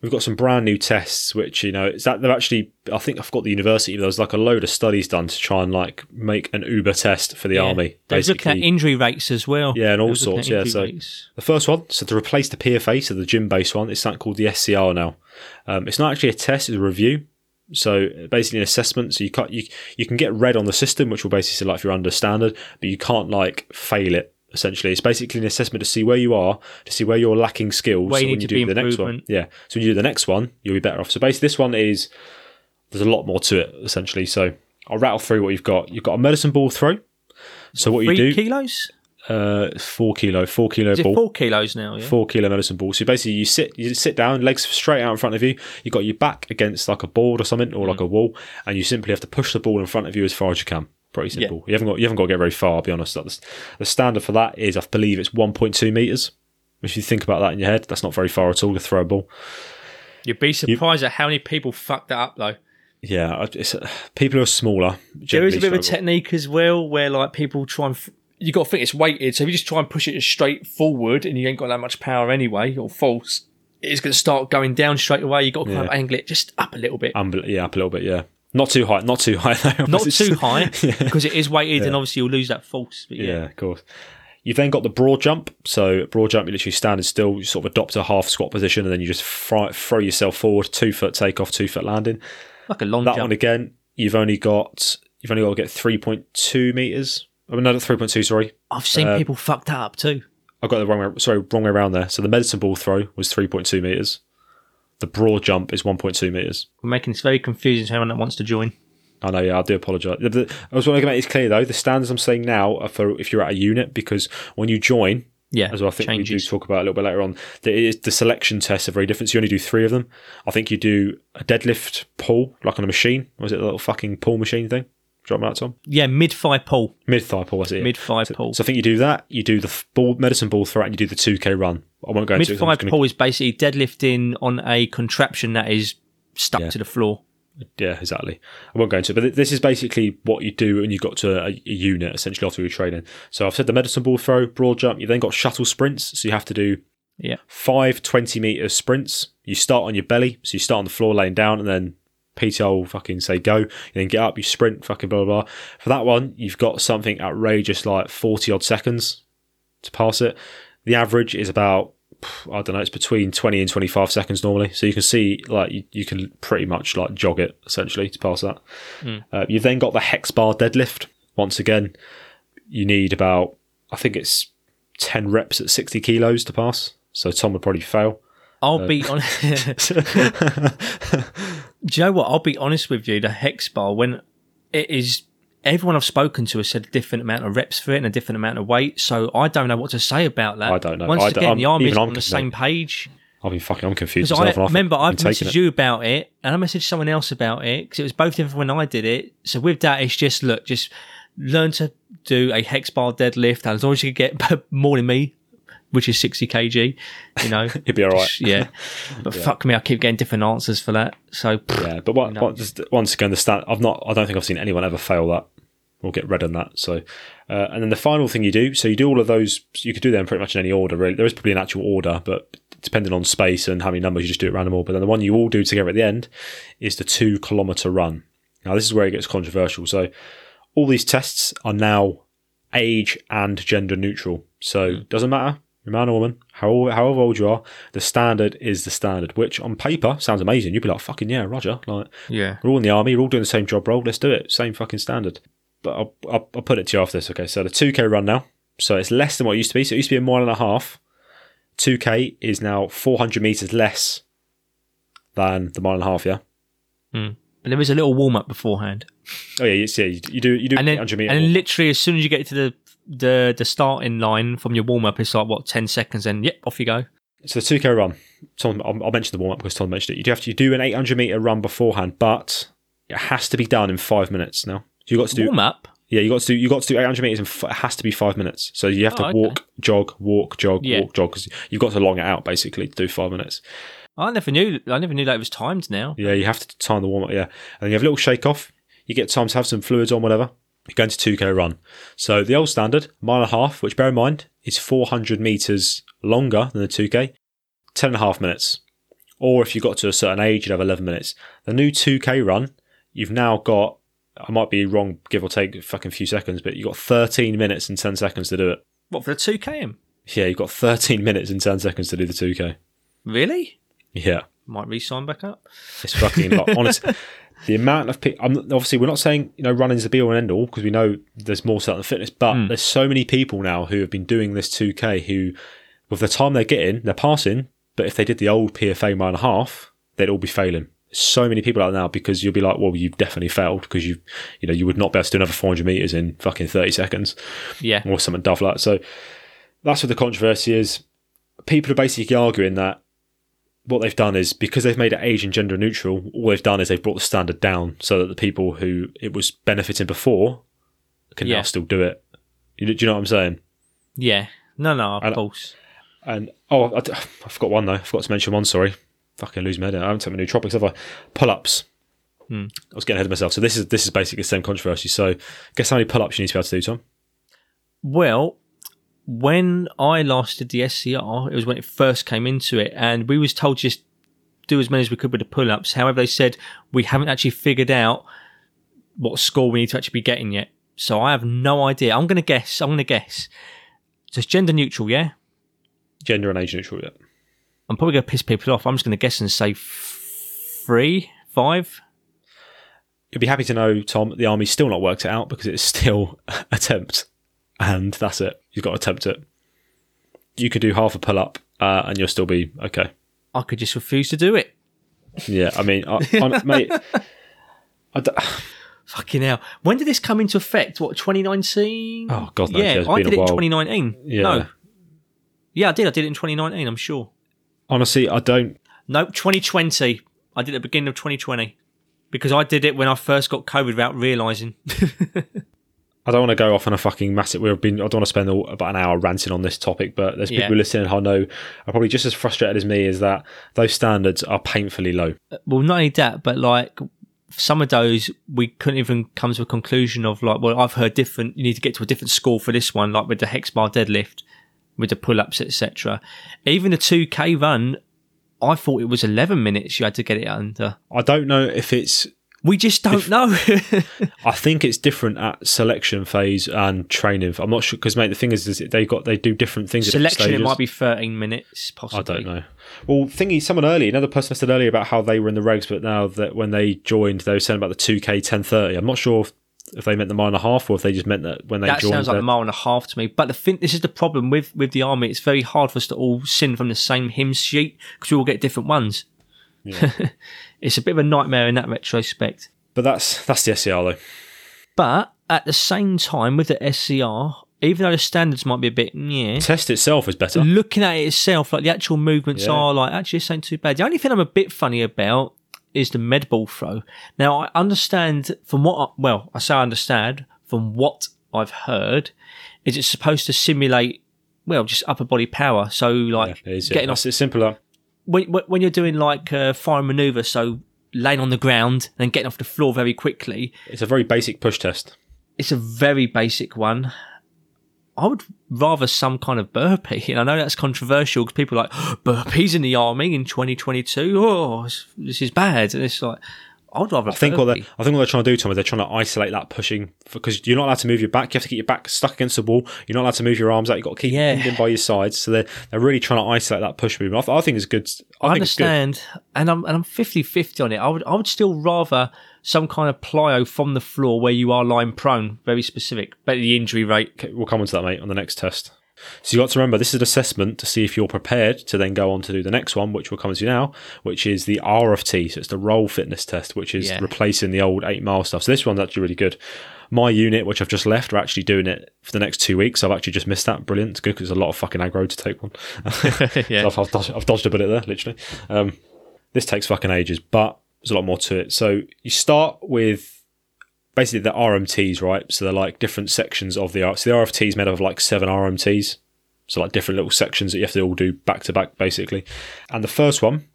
We've got some brand new tests, which, you know, is that they're actually, I think I forgot the university, but there was like a load of studies done to try and like make an Uber test for the Army. They looked at injury rates as well. Yeah, and all sorts. Yeah, so the first one, so to replace the PFA, so the gym-based one, it's something called the SCR now. It's not actually a test; it's a review. So basically, an assessment. So you can get read on the system, which will basically say like if you're under standard, but you can't like fail it. Essentially, it's basically an assessment to see where you are, to see where you're lacking skills. Where you need to be improvement. The next one, so when you do the next one, you'll be better off. So basically, this one is there's a lot more to it. Essentially, so I'll rattle through what you've got. You've got a medicine ball throw. So what 3 you do? 3 kilos. 4 kilo. 4 kilo is ball. 4 kilos now. Yeah. 4 kilo medicine ball. So basically, you sit down, legs straight out in front of you. You've got your back against like a board or something, or like a wall, and you simply have to push the ball in front of you as far as you can. Pretty simple. Yeah. You haven't got to get very far, I'll be honest. Like the standard for that is, I believe, it's 1.2 metres. If you think about that in your head, that's not very far at all to throw a ball. You'd be surprised at how many people fuck that up, though. Yeah, it's, people who are smaller. There is a bit of a technique as well, where like people try and... You've got to think it's weighted, so if you just try and push it straight forward and you ain't got that much power anyway, or false, it's going to start going down straight away. You've got to kind of angle it just up a little bit. Up a little bit, yeah. Not too high though. Not too high, because it is weighted and obviously you'll lose that force. But yeah, of course. You've then got the broad jump. So broad jump, you literally stand still, you sort of adopt a half squat position and then you just throw yourself forward, 2 foot takeoff, 2 foot landing. Like a long jump. That one again, you've only got to get 3.2 metres. I mean, no, not 3.2, sorry. I've seen people fuck that up too. I got the wrong way around there. So the medicine ball throw was 3.2 metres. The broad jump is 1.2 metres. We're making this very confusing to anyone that wants to join. I know, yeah, I do apologise. I was wanting to make this clear, though. The standards I'm saying now are for if you're at a unit, because when you join, as well, I think changes. We do talk about a little bit later on, the selection tests are very different. So you only do 3 of them. I think you do a deadlift pull, like on a machine. Or is it a little fucking pull machine thing? Drop that, Tom? Yeah, mid-thigh pull. Mid-thigh pull, that's it. Mid-thigh pull. So I think you do that, you do the medicine ball throw, and you do the 2K run. I won't go into it. Mid-thigh pull is basically deadlifting on a contraption that is stuck to the floor. Yeah, exactly. I won't go into it, but this is basically what you do when you got to a unit, essentially, after your training. So I've said the medicine ball throw, broad jump, you've then got shuttle sprints, so you have to do 5 20-metre sprints. You start on your belly, so you start on the floor laying down, and then PTO will fucking say go, and then get up, you sprint, fucking blah, blah, blah. For that one, you've got something outrageous like 40-odd seconds to pass it. The average is about, I don't know, it's between 20 and 25 seconds normally. So you can see, like, you can pretty much, like, jog it, essentially, to pass that. Mm. You've then got the hex bar deadlift. Once again, you need about, I think it's 10 reps at 60 kilos to pass. So Tom would probably fail. I'll be honest. Do you know what? I'll be honest with you. The hex bar, when it is, everyone I've spoken to has said a different amount of reps for it and a different amount of weight. So I don't know what to say about that. I don't know. Once again, the Army is on the same page. I'm confused. I remember, I've messaged you about it, and I messaged someone else about it because it was both different when I did it. So with that, it's just just learn to do a hex bar deadlift, and as long as you can get more than me, which is 60 kg, you know. You'd be all right. Yeah. But fuck me, I keep getting different answers for that. So, yeah, but once again, the stat, I don't think I've seen anyone ever fail that or get read on that. So, and then the final thing you do, so you do all of those, you could do them pretty much in any order, really. There is probably an actual order, but depending on space and how many numbers, you just do it random. But then the one you all do together at the end is the 2-kilometre run. Now, this is where it gets controversial. So, all these tests are now age and gender neutral. So, it doesn't matter. a man or woman, however old you are, the standard is the standard, which on paper sounds amazing. You'd be like, fucking yeah, Roger. Like, yeah. We're all in the army. We're all doing the same job role. Let's do it. Same fucking standard. But I'll put it to you after this. Okay, so the 2K run now. So it's less than what it used to be. So it used to be a mile and a half. 2K is now 400 metres less than the mile and a half, yeah? Mm. But there is a little warm-up beforehand. Oh, yeah, you do and then, 100 metres. And then literally as soon as you get to the starting line from your warm-up, it's like, what, 10 seconds, and yep, off you go. So the 2K run, Tom, I'll mention the warm-up because Tom mentioned it. You do an 800-metre run beforehand, but it has to be done in 5 minutes now. So you got to do warm-up? Yeah, you got to do 800 metres and it has to be 5 minutes. So you have to walk, jog, because you've got to long it out basically to do 5 minutes. I never knew that it was timed now. Yeah, you have to time the warm up. Yeah, and then you have a little shake off. You get time to have some fluids on, whatever. You're going to 2K run. So the old standard, mile and a half, which bear in mind is 400 metres longer than the 2K, 10.5 minutes. Or if you got to a certain age, you'd have 11 minutes. The new 2K run, you've now got. I might be wrong, give or take a fucking few seconds, but you've got 13 minutes and 10 seconds to do it. What, for the 2K? Yeah, you've got 13 minutes and 10 seconds to do the 2K. Really? Yeah. Might re-sign back up. It's fucking, like, honestly, the amount of people, obviously we're not saying, you know, running's the be-all and end-all, because we know there's more certain fitness, but there's so many people now who have been doing this 2K who, with the time they're getting, they're passing, but if they did the old PFA mile and a half, they'd all be failing. So many people out there now, because you'll be like, well, you've definitely failed because you would not be able to do another 400 metres in fucking 30 seconds. Yeah. Or something duff like that. So that's what the controversy is. People are basically arguing that what they've done is, because they've made it age and gender neutral, all they've done is they've brought the standard down so that the people who it was benefiting before can now still do it. Do you know what I'm saying? Yeah. No, of course. And, I forgot one though. I forgot to mention one, sorry. Fucking lose my head. I haven't taken my nootropics, have I? Pull-ups. I was getting ahead of myself. So this is basically the same controversy. So guess how many pull-ups you need to be able to do, Tom? Well, when I last did the SCR, it was when it first came into it, and we was told just do as many as we could with the pull-ups. However, they said we haven't actually figured out what score we need to actually be getting yet. So I have no idea. I'm going to guess. So it's gender neutral, yeah? Gender and age neutral, yeah. I'm probably going to piss people off. I'm just going to guess and say 3, 5. You'll be happy to know, Tom, the Army's still not worked it out because it's still attempt. And that's it. You've got to attempt it. You could do half a pull-up and you'll still be okay. I could just refuse to do it. Yeah, I mean, mate... Fucking hell. When did this come into effect? What, 2019? Oh, God, no. Yeah, I did it in 2019. Yeah. No. Yeah, I did. I did it in 2019, I'm sure. Honestly, I don't... Nope, 2020. I did it at the beginning of 2020 because I did it when I first got COVID without realising. I don't want to go off on a fucking massive... I don't want to spend about an hour ranting on this topic, but there's people listening who I know are probably just as frustrated as me is that those standards are painfully low. Well, not only that, but like some of those, we couldn't even come to a conclusion of like, well, I've heard different... You need to get to a different score for this one, like with the hex bar deadlift. With the pull-ups, etc. Even the 2K run, I thought it was 11 minutes you had to get it under. I don't know if it's... We just don't know. I think it's different at selection phase and training. I'm not sure, because, mate, the thing is they do different things at different stages. It might be 13 minutes, possibly. I don't know. Well, thingy, another person I said earlier about how they were in the regs, but now that when they joined, they were saying about the 2K 10:30. I'm not sure if they meant the mile and a half, or if they just meant that when they joined. That sounds like a mile and a half to me. But this is the problem with the Army. It's very hard for us to all sing from the same hymn sheet because we all get different ones. Yeah. It's a bit of a nightmare in that retrospect. But that's the SCR though. But at the same time with the SCR, even though the standards might be a bit... The test itself is better. Looking at it itself, like the actual movements are like, actually this ain't too bad. The only thing I'm a bit funny about is the med ball throw. Now, I understand from what I've heard, is it's supposed to simulate, well, just upper body power. So, like, getting off... It's simpler. When you're doing, like, a firing manoeuvre, so laying on the ground and getting off the floor very quickly... It's a very basic push test. It's a very basic one. I would rather some kind of burpee. And I know that's controversial because people are like, burpees in the army in 2022? Oh, this is bad. And it's like, I think what they're trying to do, Tom, is they're trying to isolate that pushing, because you're not allowed to move your back. You have to keep your back stuck against the wall. You're not allowed to move your arms out. You've got to keep them by your sides. So they're really trying to isolate that push movement. I think it's good. I understand, it's good. And I'm 50-50 on it. I would still rather some kind of plyo from the floor where you are lying prone, very specific. But the injury rate, we'll come on to that, mate, on the next test. So you got to remember, this is an assessment to see if you're prepared to then go on to do the next one, which will come to you now, which is the RFT. So it's the role fitness test, which is replacing the old 8 mile stuff. So this one's actually really good. My unit, which I've just left, are actually doing it for the next 2 weeks. I've actually just missed that. Brilliant. It's good because there's a lot of fucking aggro to take one. So I've dodged a bullet there, literally. This takes fucking ages, but there's a lot more to it. So you start with basically the RMTs, right? So they're like different sections of the RFT. So the RFT is made of like 7 RMTs. So like different little sections that you have to all do back to back, basically. And the first one,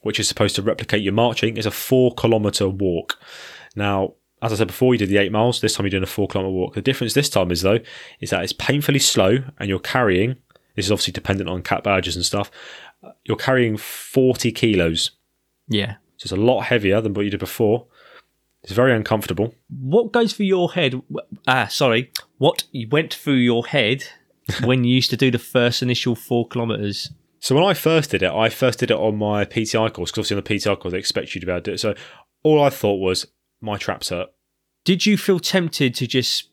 which is supposed to replicate your marching, is a 4-kilometer walk. Now, as I said before, you did the 8 miles. This time you're doing a 4-kilometer walk. The difference this time is that it's painfully slow and you're carrying, this is obviously dependent on cat badges and stuff, you're carrying 40 kilos. Yeah. So it's a lot heavier than what you did before. It's very uncomfortable. What goes through your head? What went through your head when you used to do the first initial 4 kilometres? So when I first did it on my PTI course, because obviously on the PTI course, they expect you to be able to do it. So all I thought was, my traps hurt. Did you feel tempted to just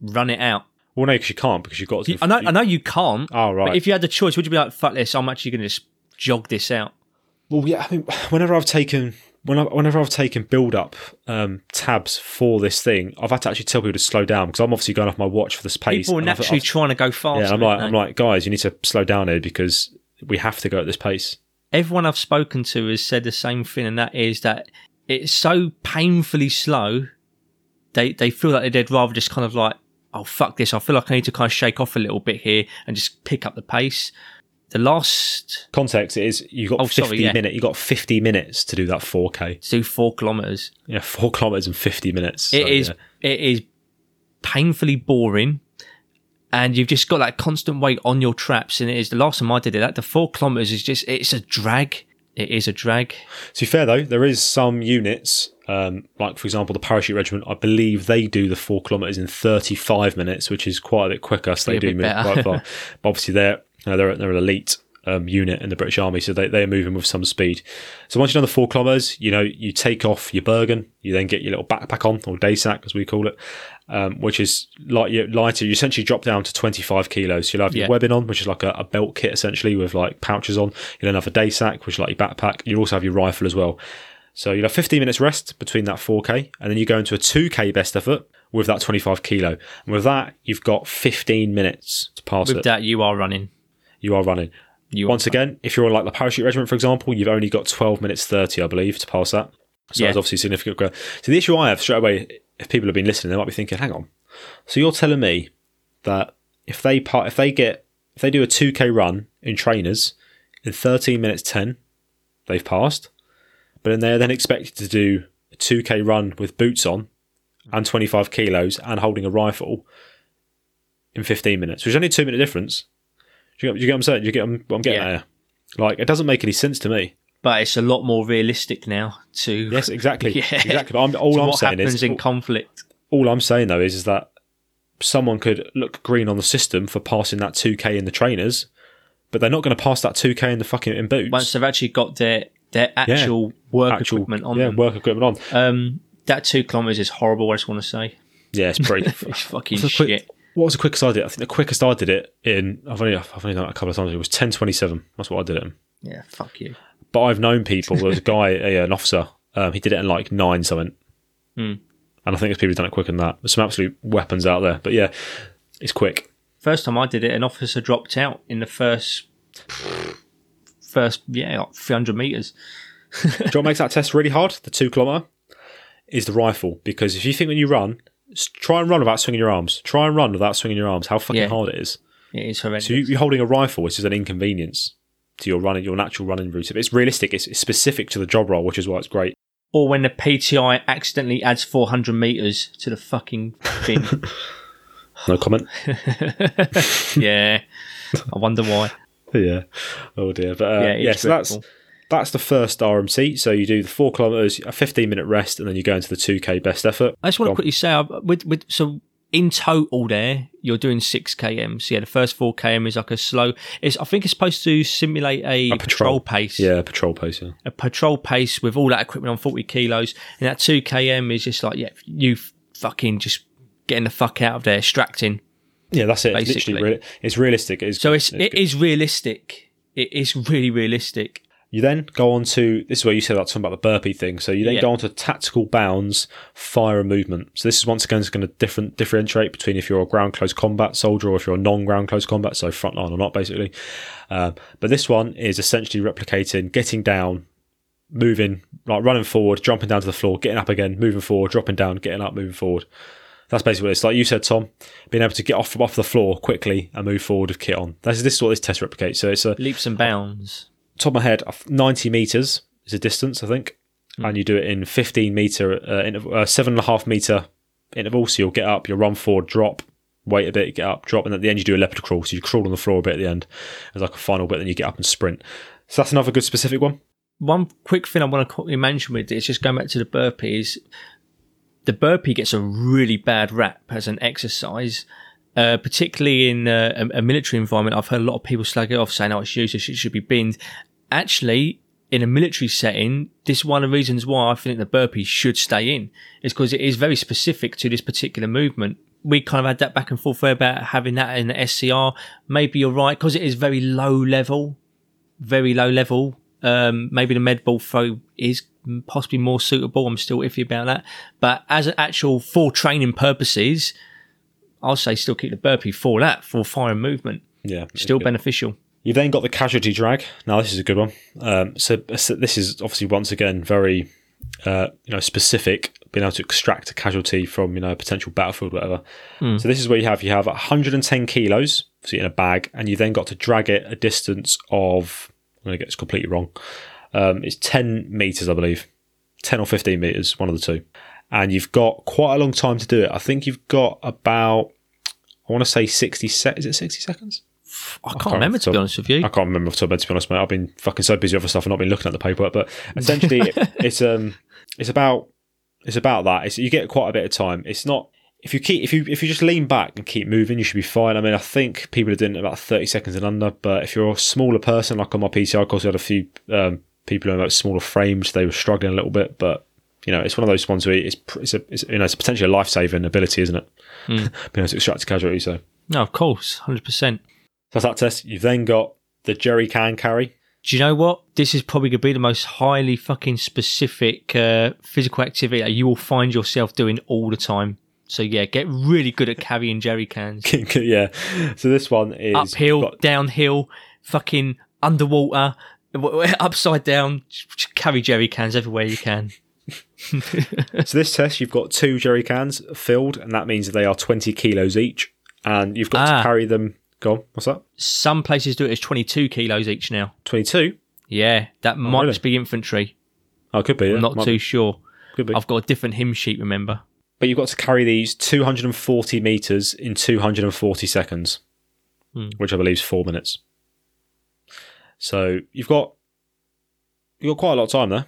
run it out? Well, no, because you can't, because you've got to... I know you can't. Oh, right. But if you had the choice, would you be like, fuck this, I'm actually going to just jog this out? Well, yeah, I mean, whenever I've taken build-up tabs for this thing, I've had to actually tell people to slow down because I'm obviously going off my watch for this pace. People are naturally trying to go faster. Yeah, I'm like, guys, you need to slow down here because we have to go at this pace. Everyone I've spoken to has said the same thing, and that is that it's so painfully slow, they feel like they'd rather just kind of like, oh, fuck this. I feel like I need to kind of shake off a little bit here and just pick up the pace. The last context is you got 50 minutes to do that 4K. To do 4 kilometers. Yeah, 4 kilometers and 50 minutes. It is painfully boring, and you've just got that constant weight on your traps. And it is the last time I did it. That the 4 kilometers is just it's a drag. It is a drag. To be fair though, there is some units, like for example the Parachute Regiment. I believe they do the 4 kilometers in 35 minutes, which is quite a bit quicker. So they do move quite far. But obviously they're an elite unit in the British Army, so they're moving with some speed. So once you've done the 4 kilometres, you take off your Bergen, you then get your little backpack on, or day sack as we call it, which is lighter. You essentially drop down to 25 kilos. So you'll have your webbing on, which is like a belt kit essentially with like pouches on. You'll then have a day sack, which is like your backpack. You'll also have your rifle as well. So you'll have 15 minutes rest between that 4K, and then you go into a 2K best effort with that 25 kilo. And with that, you've got 15 minutes to pass it. With that, you are running. Once again, if you're on like the Parachute Regiment, for example, you've only got 12 minutes 30, I believe, to pass that. So that's obviously significant growth. So the issue I have straight away, if people have been listening, they might be thinking, hang on. So you're telling me that if they do a 2K run in trainers in 13 minutes 10, they've passed, but then they're then expected to do a 2K run with boots on and 25 kilos and holding a rifle in 15 minutes, which is only a 2-minute difference. You get what I'm saying? You get what I'm getting at here? Like, it doesn't make any sense to me. But it's a lot more realistic now to... Yes, exactly. Exactly. But what happens in conflict. All I'm saying, though, is that someone could look green on the system for passing that 2K in the trainers, but they're not going to pass that 2K in the fucking boots. Once they've actually got their actual work equipment on them. Yeah, work equipment on. That 2 kilometres is horrible, I just want to say. Yeah, it's pretty... it's fucking shit. What was the quickest I did? I think the quickest I did it in, I've only done it a couple of times, it was 10:27. That's what I did it in. Yeah, fuck you. But I've known people, there was a guy, an officer, he did it in like 9 something. Mm. And I think there's people who've done it quicker than that. There's some absolute weapons out there. But yeah, it's quick. First time I did it, an officer dropped out in the first 300 metres. Do you know what makes that test really hard, the 2 kilometre, is the rifle. Because if you think when you run... Try and run without swinging your arms. How fucking hard it is. It is horrendous. So you're holding a rifle, which is an inconvenience to your natural running route. It's realistic. It's specific to the job role, which is why it's great. Or when the PTI accidentally adds 400 metres to the fucking thing. No comment. Yeah. I wonder why. Yeah. Oh, dear. But yeah, so that's... That's the first RMT. So you do the 4 kilometres, a 15-minute rest, and then you go into the 2K best effort. I just want to quickly say, so in total there, you're doing 6 km. So yeah, the first 4 km is like a slow... I think it's supposed to simulate a patrol pace. Yeah, a patrol pace, yeah. A patrol pace with all that equipment on 40 kilos. And that 2 km is just like, yeah, you fucking just getting the fuck out of there, extracting. Yeah, that's it. Basically. Literally, it's realistic. It is realistic. It is really realistic. You then go on to, this is where you said something about the burpee thing. So you then go on to tactical bounds, fire and movement. So this is once again is going to differentiate between if you're a ground close combat soldier or if you're a non-ground close combat, so frontline or not, basically. But this one is essentially replicating getting down, moving, like running forward, jumping down to the floor, getting up again, moving forward, dropping down, getting up, moving forward. That's basically what it's like. You said, Tom, being able to get off the floor quickly and move forward with kit on. This is what this test replicates. So it's leaps and bounds. Top of my head, 90 metres is a distance, I think, and you do it in 7.5 metre interval, so you'll get up, you'll run forward, drop, wait a bit, get up, drop, and at the end you do a leopard crawl, so you crawl on the floor a bit at the end as like a final bit, then you get up and sprint. So that's another good specific one. One quick thing I want to quickly mention with this, just going back to the burpees, the burpee gets a really bad rap as an exercise. Particularly in a military environment, I've heard a lot of people slag it off saying, oh, it's useless, it should be binned. Actually, in a military setting, this is one of the reasons why I think the burpee should stay in, is because it is very specific to this particular movement. We kind of had that back and forth about having that in the SCR. Maybe you're right, because it is very low level. Maybe the med ball throw is possibly more suitable. I'm still iffy about that. But as an actual for training purposes, I'll say still keep the burpee for fire and movement. Yeah. Still good. Beneficial. You've then got the casualty drag. Now, this is a good one. So this is obviously, once again, very specific, being able to extract a casualty from a potential battlefield, whatever. So this is where you have 110 kilos, so you're in a bag, and you then got to drag it a distance of, I'm going to get this completely wrong, it's 10 metres, I believe. 10 or 15 metres, one of the two. And you've got quite a long time to do it. I think you've got about, I want to say 60 seconds? I can't remember, to be honest with you. I can't remember off the top of my head, to be honest, mate. I've been fucking so busy with other stuff, I've not been looking at the paperwork. But essentially, it's about that. You get quite a bit of time. It's not, if you just lean back and keep moving, you should be fine. I mean, I think people are doing it about 30 seconds and under. But if you're a smaller person, like on my PCR course, we had a few people who are about smaller frames. They were struggling a little bit, but. It's one of those ones where it's potentially a life-saving ability, isn't it? Being able to extract a casualty, so. No, of course, 100%. That's that test. You've then got the jerry can carry. Do you know what? This is probably going to be the most highly fucking specific physical activity that you will find yourself doing all the time. So yeah, get really good at carrying jerry cans. Yeah. So this one is... uphill, downhill, fucking underwater, upside down, just carry jerry cans everywhere you can. So this test, you've got 2 jerry cans filled, and that means they are 20 kilos each, and you've got to carry them. Go on, what's that? Some places do it as 22 kilos each now. 22? Yeah, that might just be infantry. Oh, it could be. Yeah. I'm not too sure. Could be. I've got a different hymn sheet, remember. But you've got to carry these 240 metres in 240 seconds, which I believe is 4 minutes. So you've got quite a lot of time there.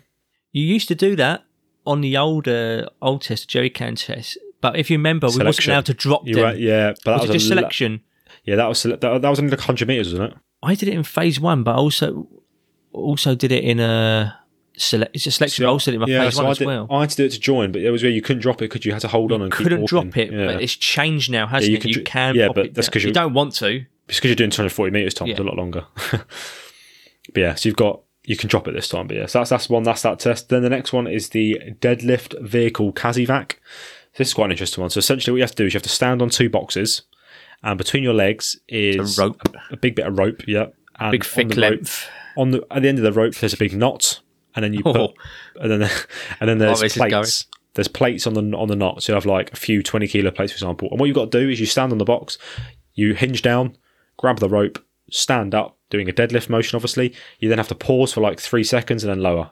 You used to do that on the old test, jerry can test, but if you remember, we wasn't allowed to drop them. Right, yeah, but that was just selection. That was only like 100 meters, wasn't it? I did it in phase 1, but also did it in selection. But I also did it in phase 1 as well. I had to do it to join, but it was where you couldn't drop it because you had to hold on and keep walking. You couldn't drop it, but it's changed now, hasn't it? You can. Yeah, but that's because you don't want to. It's because you're doing 240 meters, Tom. Yeah. It's a lot longer. But yeah, so you've got. You can drop it this time, but yeah, so that's that test. Then the next one is the deadlift vehicle CASEVAC. This is quite an interesting one. So essentially what you have to do is you have to stand on 2 boxes, and between your legs is a rope. A big bit of rope, yeah. And big thick length. At the end of the rope there's a big knot, and then you put and then there's plates. There's plates on the knot. So you have like a few 20 kilo plates, for example. And what you've got to do is you stand on the box, you hinge down, grab the rope, stand up, doing a deadlift motion, obviously. You then have to pause for like 3 seconds and then lower.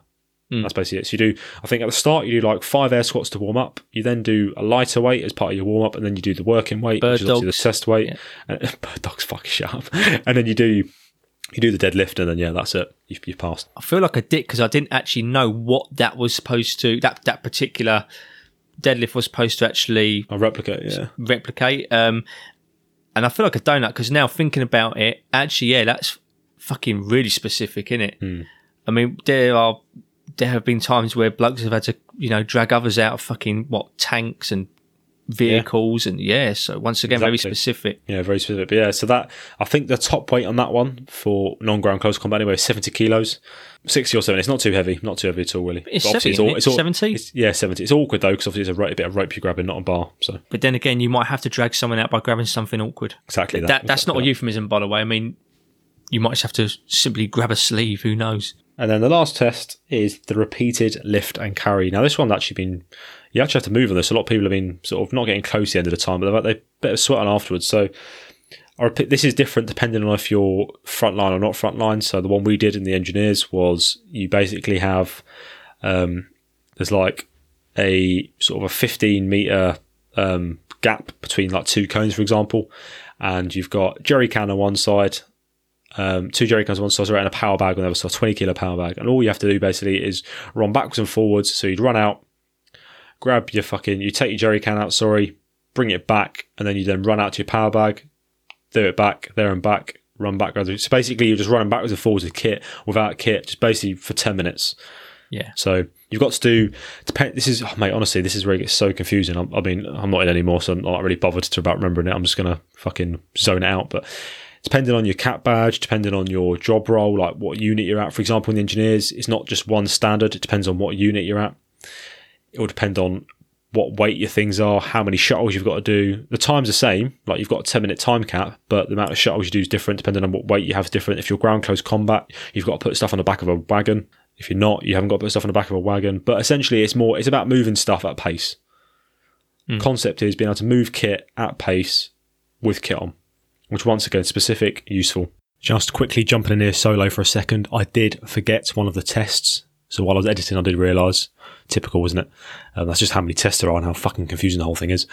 That's basically it. So you do, I think at the start, you do like 5 air squats to warm up. You then do a lighter weight as part of your warm up, and then you do the working weight, bird which is obviously the chest weight. Yeah. And, bird dogs, fucking shut up. And then you do You do the deadlift and then, yeah, that's it. You've passed. I feel like a dick because I didn't actually know what that was supposed to, that particular deadlift was supposed to actually... Replicate. And I feel like a donut because now thinking about it, actually, yeah, that's fucking really specific, isn't it? Mm. I mean, there have been times where blokes have had to, you know, drag others out of fucking, tanks and vehicles, and so once again, exactly. very specific. But yeah, so that, I think the top weight on that one for non-ground close combat anyway is 70 kilos, 60 or 70. It's not too heavy at all, really. It's 70? Yeah, 70. It's awkward though, because obviously it's a bit of rope you're grabbing, not a bar. So, but then again, you might have to drag someone out by grabbing something awkward. Exactly. That's not a euphemism, by the way. I mean, you might just have to simply grab a sleeve, who knows. And then the last test is the repeated lift and carry. Now, this one's actually been, you actually have to move on this. A lot of people have been sort of not getting close to the end of the time, but they've better sweat on afterwards. So this is different depending on if you're frontline or not frontline. So the one we did in the engineers was you basically have, there's like a sort of a 15-metre gap between like two cones, for example. And you've got jerry can on one side, two jerry cans on one side and a power bag on the other side, 20 kilo power bag, and all you have to do basically is run backwards and forwards. So you'd run out, grab your you take your jerry can out, bring it back, and then you then run out to your power bag, do it back there and back, run back. So basically you're just running backwards and forwards with kit, without kit, just basically for 10 minutes. Yeah. So you've got to do. This is, mate. Honestly, this is where it gets so confusing. I'm not in anymore, so I'm not really bothered about remembering it. I'm just gonna fucking zone it out. But depending on your cap badge, depending on your job role, like what unit you're at. For example, in the engineers, it's not just one standard. It depends on what unit you're at. It will depend on what weight your things are, how many shuttles you've got to do. The time's the same. Like you've got a 10-minute time cap, but the amount of shuttles you do is different depending on what weight you have is different. If you're ground close combat, you've got to put stuff on the back of a wagon. If you're not, you haven't got to put stuff on the back of a wagon. But essentially, it's about moving stuff at pace. Mm. Concept is being able to move kit at pace with kit on, which once again, specific, useful. Just quickly jumping in here solo for a second, I did forget one of the tests. So while I was editing, I did realise, typical, wasn't it? That's just how many tests there are and how fucking confusing the whole thing is.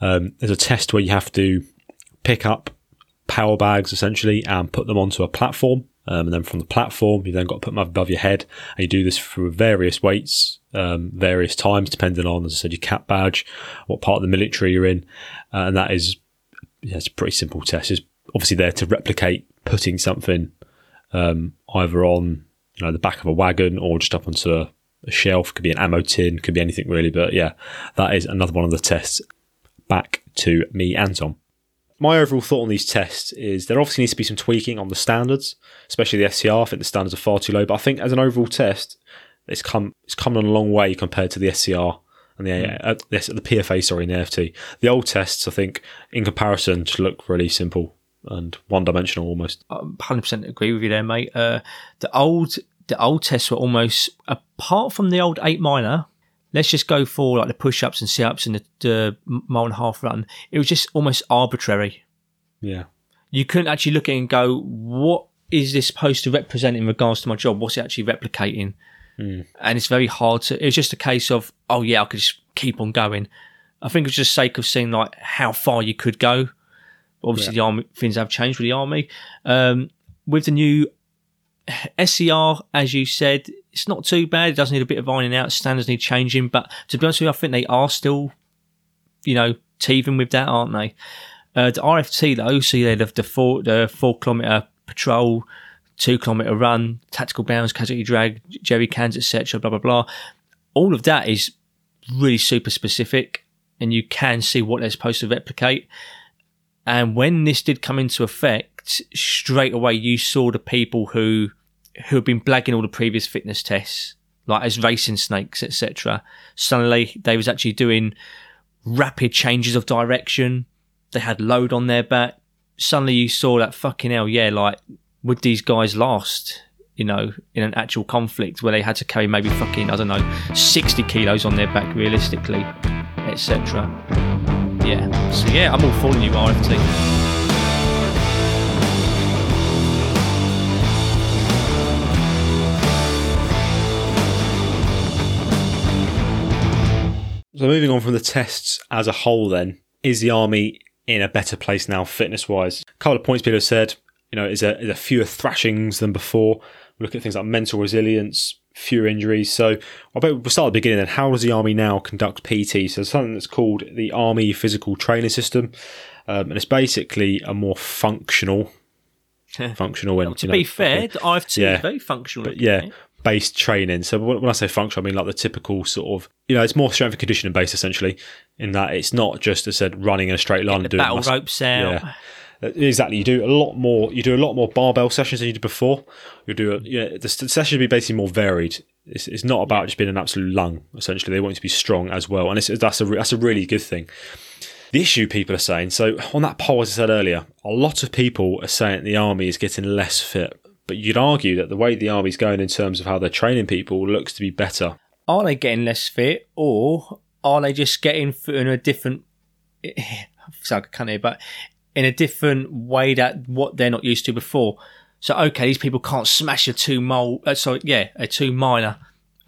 There's a test where you have to pick up power bags, essentially, and put them onto a platform. And then from the platform, you then got to put them up above your head. And you do this for various weights, various times, depending on, as I said, your cap badge, what part of the military you're in. And that is... yeah, it's a pretty simple test. It's obviously there to replicate putting something either on, you know, the back of a wagon or just up onto a shelf. Could be an ammo tin, could be anything really. But yeah, that is another one of the tests. Back to me, Anton. My overall thought on these tests is there obviously needs to be some tweaking on the standards, especially the SCR. I think the standards are far too low. But I think as an overall test, it's come a long way compared to the SCR. And the PFA, and the AFT. The old tests, I think, in comparison, just look really simple and one-dimensional almost. I 100% agree with you there, mate. The old tests were almost, apart from the old 8 minor, let's just go for like the push-ups and sit-ups and the mile and a half run. It was just almost arbitrary. Yeah. You couldn't actually look at it and go, what is this supposed to represent in regards to my job? What's it actually replicating? Mm. And it's very hard to, it was just a case of, oh yeah, I could just keep on going. I think it was just sake of seeing like how far you could go. Obviously, The army, things have changed with the army. With the new SCR, as you said, it's not too bad. It does need a bit of ironing out. Standards need changing. But to be honest with you, I think they are still, you know, teething with that, aren't they? The RFT though, so they have the 4 kilometre patrol, 2 kilometre run, tactical bounds, casualty drag, jerry cans, etc., blah, blah, blah. All of that is really super specific and you can see what they're supposed to replicate. And when this did come into effect, straight away you saw the people who had been blagging all the previous fitness tests, like as racing snakes, etc. Suddenly they was actually doing rapid changes of direction. They had load on their back. Suddenly you saw that fucking hell, yeah, like... would these guys last, you know, in an actual conflict where they had to carry maybe fucking, I don't know, 60 kilos on their back realistically, etc. Yeah. So yeah, I'm all for you, RFT. So moving on from the tests as a whole then, is the army in a better place now fitness-wise? A couple of points people have said. you know, is a fewer thrashings than before. We look at things like mental resilience, fewer injuries. So I bet we'll start at the beginning then. How does the Army now conduct PT? So there's something that's called the Army Physical Training System, and it's basically a more functional. And, to be fair, the AFT is very functional. But based training. So when I say functional, I mean like the typical sort of, it's more strength and conditioning based essentially, in that it's not just, as I said, running in a straight line. Get the battle ropes out. Yeah. Exactly. You do a lot more barbell sessions than you did before. The sessions will be basically more varied. It's not about just being an absolute lung. Essentially, they want you to be strong as well, and that's a really good thing. The issue people are saying, so on that poll, as I said earlier, a lot of people are saying the Army is getting less fit, but you'd argue that the way the Army's going in terms of how they're training people looks to be better. Are they getting less fit, or are they just getting fit in a different? Sound can't hear, but. In a different way that what they're not used to before. So, okay, these people can't smash a 2 miler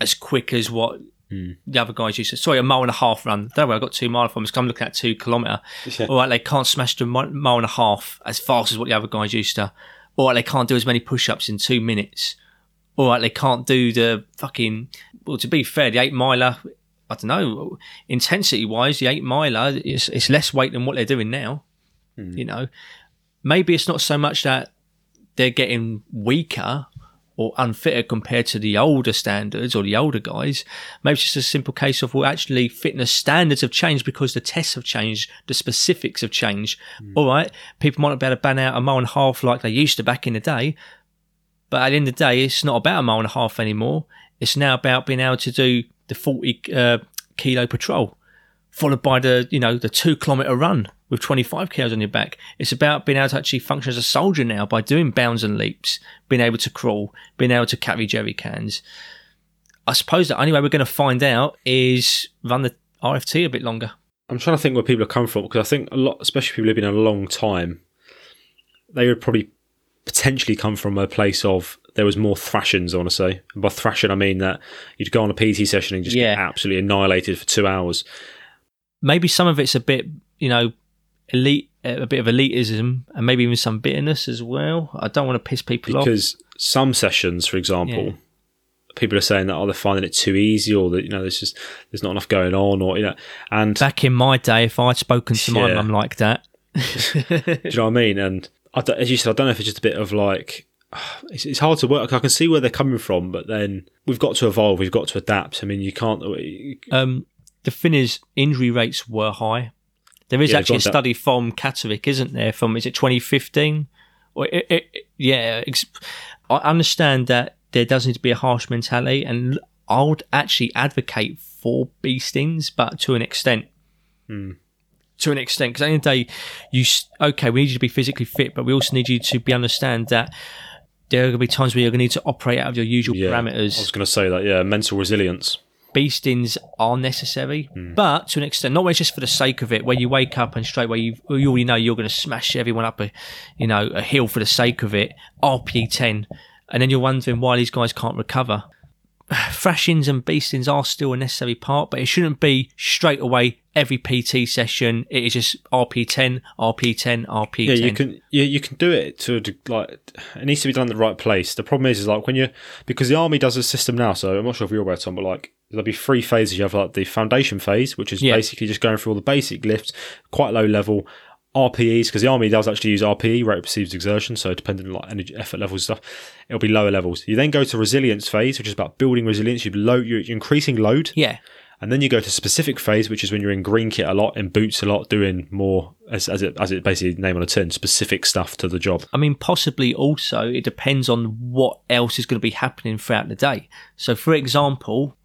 as quick as what the other guys used to. Sorry, a mile and a half run. Don't worry, I got 2 miler from because I'm looking at 2 kilometre. Yeah. All right, they can't smash the mile and a half as fast as what the other guys used to. All right, they can't do as many push-ups in 2 minutes. All right, they can't do the fucking... Well, to be fair, the 8 miler, I don't know, intensity-wise, the 8 miler, it's less weight than what they're doing now. Maybe it's not so much that they're getting weaker or unfitter compared to the older standards or the older guys. Maybe it's just a simple case of, well, actually, fitness standards have changed because the tests have changed, the specifics have changed. All right, people might not be able to ban out a mile and a half like they used to back in the day, but at the end of the day, it's not about a mile and a half anymore. It's now about being able to do the 40 kilo patrol, followed by the 2 kilometre run with 25 kilos on your back. It's about being able to actually function as a soldier now by doing bounds and leaps, being able to crawl, being able to carry jerry cans. I suppose the only way we're going to find out is run the RFT a bit longer. I'm trying to think where people have come from, because I think a lot, especially people who've been in a long time, they would probably potentially come from a place of there was more thrashings, I want to say. And by thrashing, I mean that you'd go on a PT session and just get absolutely annihilated for 2 hours. Maybe some of it's a bit, elite, a bit of elitism, and maybe even some bitterness as well. I don't want to piss people off. Because some sessions, for example, people are saying that, they're finding it too easy, or that, there's not enough going on, or, and back in my day, if I'd spoken to my mum like that. Do you know what I mean? And as you said, I don't know if it's just a bit of like, it's hard to work. I can see where they're coming from, but then we've got to evolve. We've got to adapt. I mean, you can't... The thing is, injury rates were high. There is actually a study from Catterick, isn't there? Is it 2015? I understand that there does need to be a harsh mentality, and I would actually advocate for beastings, but to an extent. To an extent, because at the end of the day, we need you to be physically fit, but we also need you to understand that there are going to be times where you're going to need to operate out of your usual parameters. I was going to say that, mental resilience. Beastings are necessary, but to an extent, not just for the sake of it, where you wake up and straight away you already know you're going to smash everyone up a hill for the sake of it, RP10, and then you're wondering why these guys can't recover. Thrashings and beastings are still a necessary part, but it shouldn't be straight away every PT session. It is just RP10, RP10, RP10. Yeah, you can do it it needs to be done in the right place. The problem is because the Army does a system now, so I'm not sure if you're aware, Tom, but there'll be 3 phases. You have the foundation phase, which is basically just going through all the basic lifts, quite low level, RPEs, because the Army does actually use RPE, rate of perceived exertion, so depending on energy, effort levels and stuff, it'll be lower levels. You then go to resilience phase, which is about building resilience. You're increasing load. Yeah. And then you go to specific phase, which is when you're in green kit a lot, in boots a lot, doing more, as it basically name on a tin, specific stuff to the job. I mean, possibly also it depends on what else is going to be happening throughout the day. So, for example...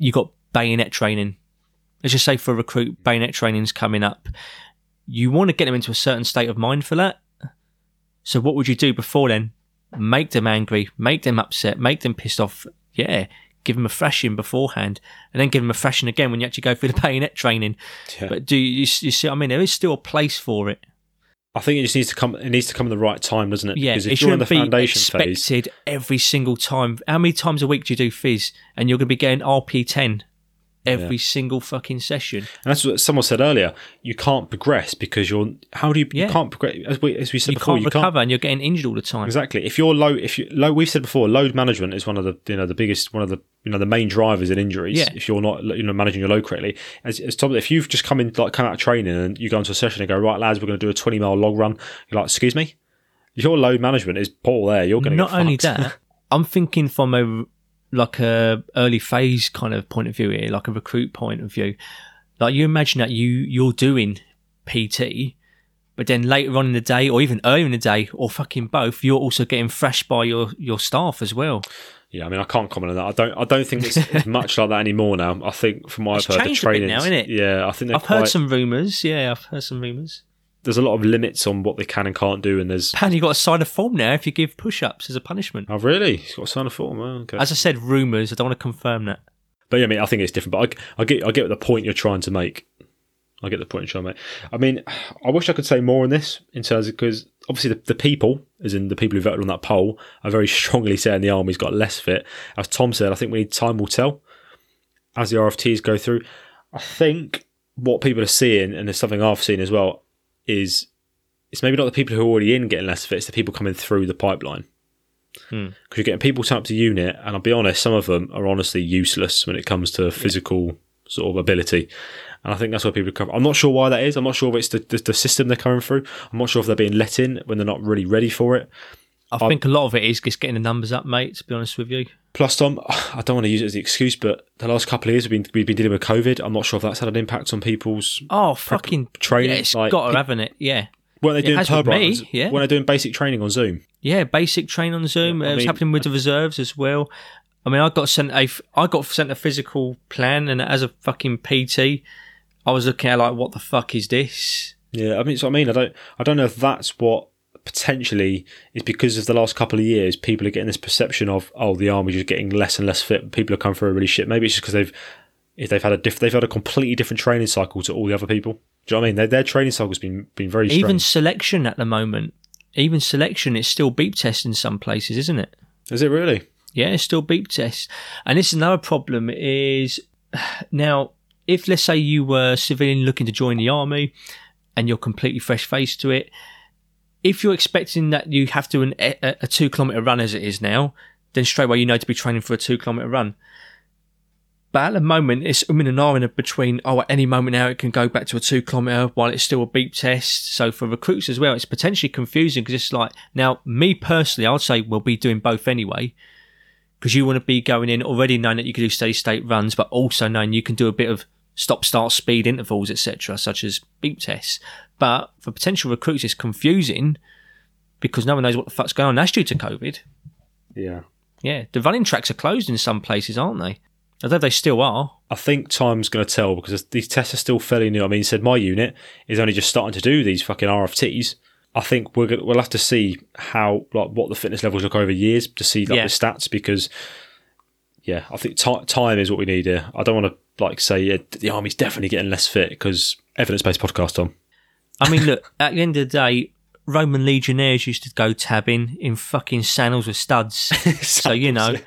You got bayonet training. Let's just say for a recruit, bayonet training's coming up. You want to get them into a certain state of mind for that. So what would you do before then? Make them angry, make them upset, make them pissed off. Yeah, give them a thrashing beforehand, and then give them a thrashing again when you actually go through the bayonet training. Yeah. But do you see what I mean? There is still a place for it. I think it just needs to come. It needs to come at the right time, doesn't it? Yeah, because if you're in the foundation phase, expected every single time. How many times a week do you do phys? And you're going to be getting RP10 every single fucking session. And that's what someone said earlier. You can't progress because you're... How do you... You can't progress... As we said before, you can't recover and you're getting injured all the time. Exactly. If you're low, we've said before, load management is one of the, the biggest, the main drivers in injuries. Yeah. If you're not, managing your load correctly. As Tom, if you've just come out of training and you go into a session and go, right, lads, we're going to do a 20-mile log run. You're like, excuse me? Your load management is poor there. You're going to get fucked. Not only that, I'm thinking from a early phase kind of point of view here, like a recruit point of view. Like you imagine that you're doing PT, but then later on in the day or even earlier in the day or fucking both, you're also getting thrashed by your staff as well. Yeah, I mean, I can't comment on that. I don't think it's much like that anymore now. I think from what I've heard, the training now, isn't it? Yeah, I think I've heard some rumours. Yeah, I've heard some rumours. There's a lot of limits on what they can and can't do, and there's... Pan, you've got to sign a form now if you give push-ups as a punishment. Oh, really? You've got to sign a form? Oh, okay. As I said, rumours. I don't want to confirm that. But yeah, I mean, I think it's different. But I get the point you're trying to make. I mean, I wish I could say more on this in terms of... Because obviously the people, as in the people who voted on that poll, are very strongly saying the Army's got less fit. As Tom said, I think we need time will tell as the RFTs go through. I think what people are seeing, and there's something I've seen as well, is it's maybe not the people who are already in getting less fit, it's the people coming through the pipeline. Because you're getting people tapped to unit, and I'll be honest, some of them are honestly useless when it comes to physical sort of ability. And I think that's where people come from. I'm not sure why that is. I'm not sure if it's the system they're coming through. I'm not sure if they're being let in when they're not really ready for it. I think a lot of it is just getting the numbers up, mate, to be honest with you. Plus, Tom, I don't want to use it as the excuse, but the last couple of years we've been dealing with COVID. I'm not sure if that's had an impact on people's fucking training. Yeah, it's got to, haven't it? Yeah. Weren't they doing Pearl Harbor? Yeah. Weren't they doing basic training on Zoom? Yeah, basic training on Zoom. Yeah, it was happening with the reserves as well. I mean, I got sent a physical plan, and as a fucking PT, I was looking at like, what the fuck is this? Yeah, I mean, it's what I mean. I don't know if that's what. Potentially is because of the last couple of years people are getting this perception of, oh, the Army's just getting less and less fit, people are coming through a really shit. Maybe it's just because they've had a completely different training cycle to all the other people. Do you know what I mean? Their training cycle's been very strange. Even selection at the moment, it's still beep test in some places, isn't it? Is it really? Yeah, it's still beep test. And this is another problem is, now, if let's say you were civilian looking to join the Army and you're completely fresh-faced to it, if you're expecting that you have to do a 2 kilometre run as it is now, then straight away you know to be training for a 2 kilometre run. But at the moment, it's and ahhing in between, at any moment now it can go back to a 2 kilometre while it's still a beep test. So for recruits as well, it's potentially confusing because it's like, now me personally, I would say we'll be doing both anyway because you want to be going in already knowing that you can do steady state runs, but also knowing you can do a bit of stop, start, speed, intervals, etc., such as beep tests. But for potential recruits, it's confusing because no one knows what the fuck's going on. That's due to COVID. Yeah. Yeah. The running tracks are closed in some places, aren't they? Although they still are. I think time's going to tell because these tests are still fairly new. I mean, you said my unit is only just starting to do these fucking RFTs. I think we'll have to see how, what the fitness levels look over years to see the stats because... Yeah, I think time is what we need here. I don't want to say the Army's definitely getting less fit because evidence-based podcast, Tom. I mean, look, at the end of the day, Roman legionnaires used to go tabbing in fucking sandals with studs. So, it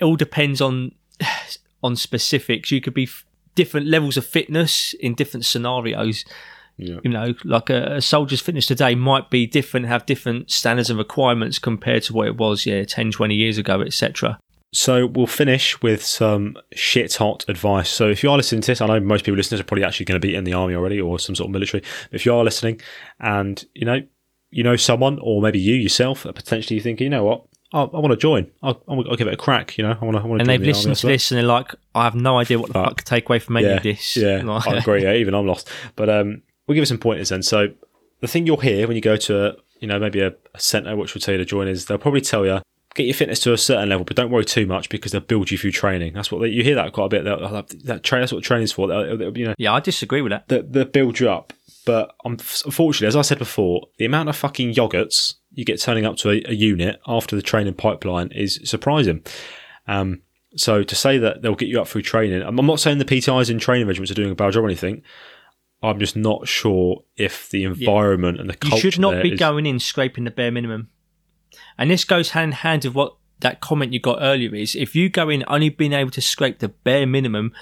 all depends on specifics. You could be different levels of fitness in different scenarios. Yeah. Like a soldier's fitness today might be different, have different standards and requirements compared to what it was 10, 20 years ago, etc. So we'll finish with some shit hot advice. So if you are listening to this, I know most people listening are probably actually going to be in the Army already or some sort of military. But if you are listening and you know someone or maybe you yourself are potentially thinking, you know what, I want to join. I'll give it a crack. I want to. And they've listened to this and they're like, I have no idea what the fuck to take away from any of this. Yeah, I agree. Yeah, even I'm lost. But we'll give you some pointers then. So the thing you'll hear when you go to a centre which will tell you to join is they'll probably tell you, get your fitness to a certain level, but don't worry too much because they'll build you through training. That's what you hear that quite a bit. That's what training's for. Yeah, I disagree with that. They'll build you up. But unfortunately, as I said before, the amount of fucking yogurts you get turning up to a unit after the training pipeline is surprising. So to say that they'll get you up through training, I'm not saying the PTIs in training regiments are doing a bad job or anything. I'm just not sure if the environment and the culture. You should not be going in scraping the bare minimum. And this goes hand in hand with what that comment you got earlier is, if you go in only being able to scrape the bare minimum,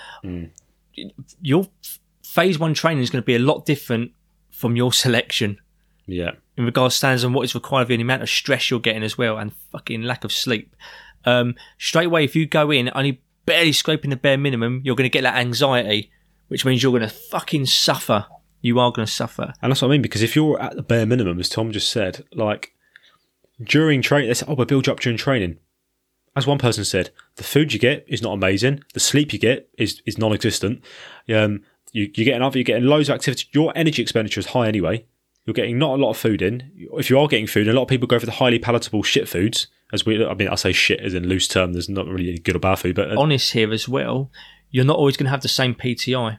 your phase one training is going to be a lot different from your selection. Yeah. In regards to standards and what is required of you, and the amount of stress you're getting as well, and fucking lack of sleep. Straight away, if you go in only barely scraping the bare minimum, you're going to get that anxiety, which means you're going to fucking suffer. You are going to suffer. And that's what I mean, because if you're at the bare minimum, as Tom just said, like, during training, they say, oh, we'll build up during training. As one person said, the food you get is not amazing. The sleep you get is non-existent. You're getting loads of activity. Your energy expenditure is high anyway. You're getting not a lot of food in. If you are getting food, a lot of people go for the highly palatable shit foods. I say shit as in loose term. There's not really any good or bad food. But honest here as well, you're not always going to have the same PTI.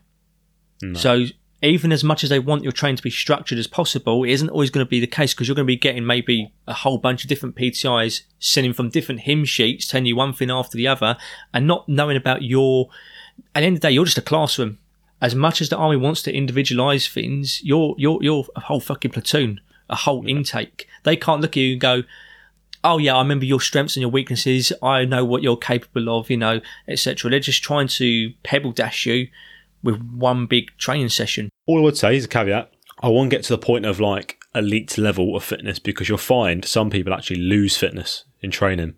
No. So even as much as they want your training to be structured as possible, it isn't always going to be the case, because you're going to be getting maybe a whole bunch of different PTIs sending from different hymn sheets, telling you one thing after the other, and not knowing about your... At the end of the day, you're just a classroom. As much as the Army wants to individualise things, you're a whole fucking platoon, a whole intake. They can't look at you and go, oh yeah, I remember your strengths and your weaknesses, I know what you're capable of, etc. They're just trying to pebble dash you with one big training session. All I would say is a caveat. I won't get to the point of like elite level of fitness, because you'll find some people actually lose fitness in training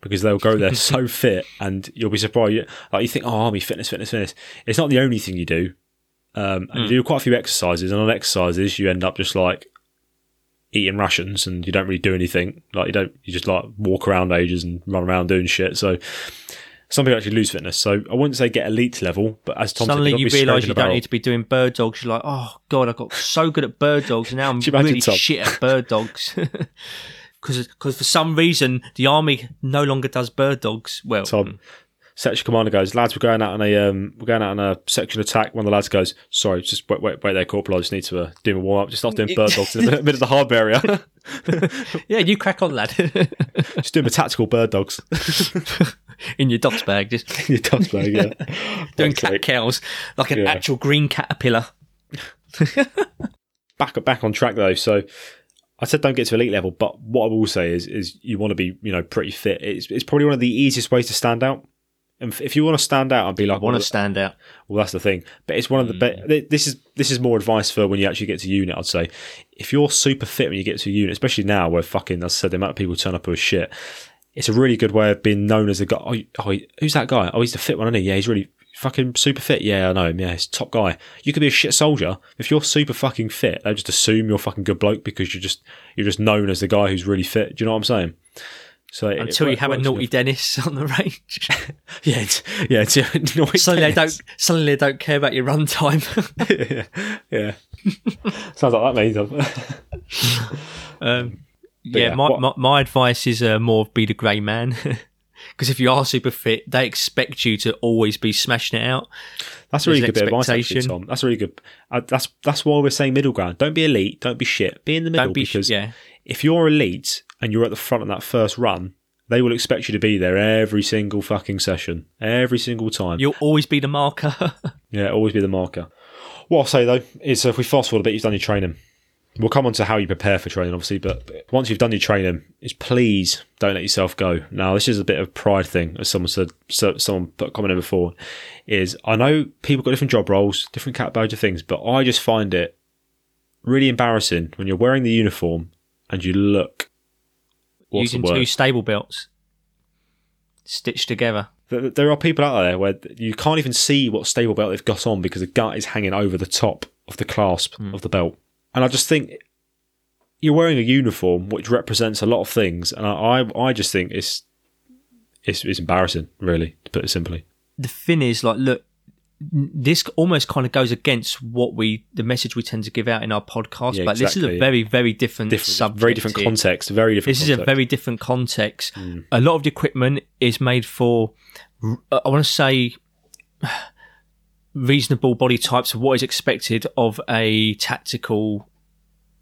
because they'll go there so fit, and you'll be surprised. Like, you think, oh, Army fitness. It's not the only thing you do. And you do quite a few exercises, and on exercises you end up just like eating rations and you don't really do anything. Like, you just like walk around ages and run around doing shit. So some people actually lose fitness. So I wouldn't say get elite level, but as Tom suddenly said, you realise you don't need to be doing bird dogs. You're like, oh God, I got so good at bird dogs, and now I'm really shit at bird dogs. Because for some reason, the Army no longer does bird dogs. Well, Tom, section commander goes, lads, we're going out on a section attack. One of the lads goes, sorry, just wait there, Corporal. I just need to do my warm up. Just start doing bird dogs in the middle of the hard area. Yeah, you crack on, lad. Just doing my tactical bird dogs. In your dust bag, just in your dust bag, yeah. Doing cat cows like an actual green caterpillar. back on track though. So I said don't get to elite level, but what I will say is you want to be pretty fit. It's probably one of the easiest ways to stand out. And if you want to stand out and be like, stand out. Well, that's the thing. But it's one of the best. This is more advice for when you actually get to unit. I'd say if you're super fit when you get to unit, especially now where fucking, as I said, the amount of people turn up who are shit. It's a really good way of being known as a guy. Oh, who's that guy? Oh, he's the fit one, isn't he? Yeah, he's really fucking super fit. Yeah, I know him. Yeah, he's a top guy. You could be a shit soldier. If you're super fucking fit, they just assume you're a fucking good bloke because you're just known as the guy who's really fit. Do you know what I'm saying? So until you have a naughty Dennis on the range. yeah. Suddenly they don't care about your run time. yeah. Sounds like that, mate. My advice is more be the grey man, because if you are super fit, they expect you to always be smashing it out. That's a really good bit of advice, actually, Tom. That's really good. That's why we're saying middle ground. Don't be elite. Don't be shit. Be in the middle. If you're elite and you're at the front of that first run, they will expect you to be there every single fucking session, every single time. You'll always be the marker. Yeah, always be the marker. What I'll say though is, if we fast forward a bit, you've done your training. We'll come on to how you prepare for training, obviously, but once you've done your training, is please don't let yourself go. Now, this is a bit of a pride thing, as someone said. So, someone put a comment in before, is I know people got different job roles, different categories of things, but I just find it really embarrassing when you're wearing the uniform and you look using two stable belts stitched together. There are people out there where you can't even see what stable belt they've got on because the gut is hanging over the top of the clasp of the belt. And I just think you're wearing a uniform which represents a lot of things, and I just think it's embarrassing, really, to put it simply. The thing is, like, look, this almost kind of goes against the message we tend to give out in our podcast, but exactly. This is a very, very different subject. Very different context. This is a very different context. Mm. A lot of the equipment is made for, I want to say... reasonable body types of what is expected of a tactical,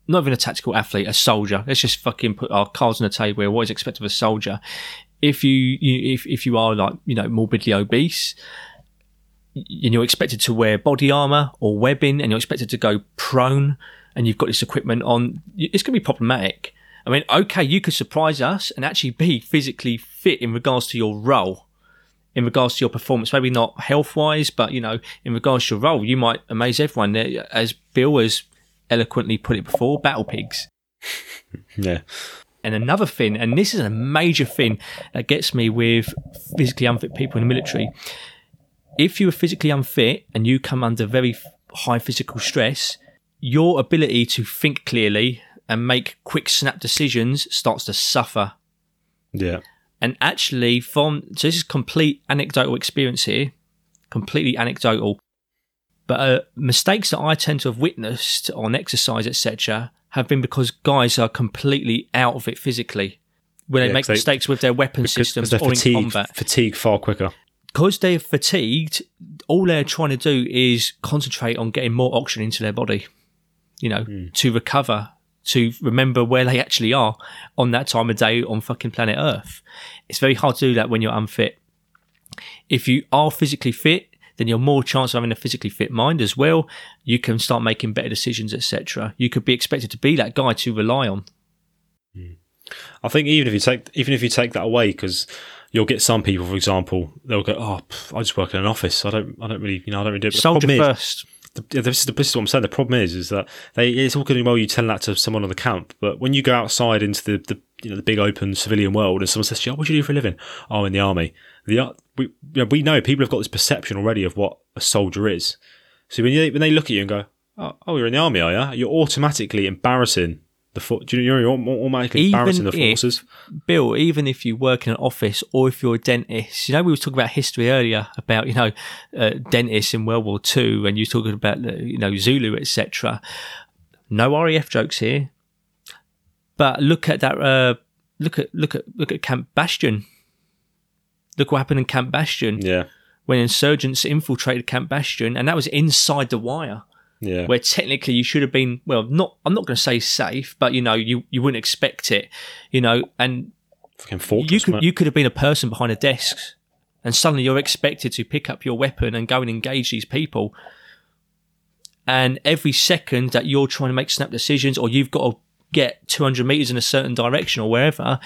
not even a tactical athlete, a soldier. Let's just fucking put our cards on the table here. What is expected of a soldier? If you are, like, morbidly obese, and you're expected to wear body armor or webbing, and you're expected to go prone, and you've got this equipment on, it's going to be problematic. I mean, okay, you could surprise us and actually be physically fit in regards to your role, in regards to your performance, maybe not health-wise, but, you know, in regards to your role, you might amaze everyone. As Bill has eloquently put it before, battle pigs. Yeah. And another thing, and this is a major thing that gets me with physically unfit people in the military. If you are physically unfit and you come under very high physical stress, your ability to think clearly and make quick snap decisions starts to suffer. Yeah. And actually so this is complete anecdotal experience here, completely anecdotal. But mistakes that I tend to have witnessed on exercise, etc., have been because guys are completely out of it physically when they make mistakes with their weapon systems or in combat. Fatigue far quicker. Because they're fatigued, all they're trying to do is concentrate on getting more oxygen into their body, you know, to recover, to remember where they actually are on that time of day on fucking planet Earth. It's very hard to do that when you're unfit. If you are physically fit, then you're more chance of having a physically fit mind as well. You can start making better decisions, etc. You could be expected to be that guy to rely on. I think even if you take that away, because you'll get some people, for example, they'll go, "Oh, I just work in an office. I don't really do it." But soldier first. This is what I'm saying. The problem is that it's all good and well you tell that to someone on the camp, but when you go outside into the big open civilian world and someone says to you, "Oh, what do you do for a living?" "Oh, in the army." We know people have got this perception already of what a soldier is. So when they look at you and go, "Oh, you're in the army, are you?" You're automatically embarrassing the forces. You're automatically embarrassing the forces. Bill, even if you work in an office or if you're a dentist, you know, we were talking about history earlier about, you know, dentists in World War II, and you were talking about, you know, Zulu, etc. No RAF jokes here, but look at that. Look at Camp Bastion. Look what happened in Camp Bastion. Yeah. When insurgents infiltrated Camp Bastion, and that was inside the wire. Yeah. Where technically you should have been, well, I'm not going to say safe, but, you know, you wouldn't expect it, you know, and fucking fortress, you could have been a person behind a desk, and suddenly you're expected to pick up your weapon and go and engage these people. And every second that you're trying to make snap decisions, or you've got to get 200 meters in a certain direction or wherever,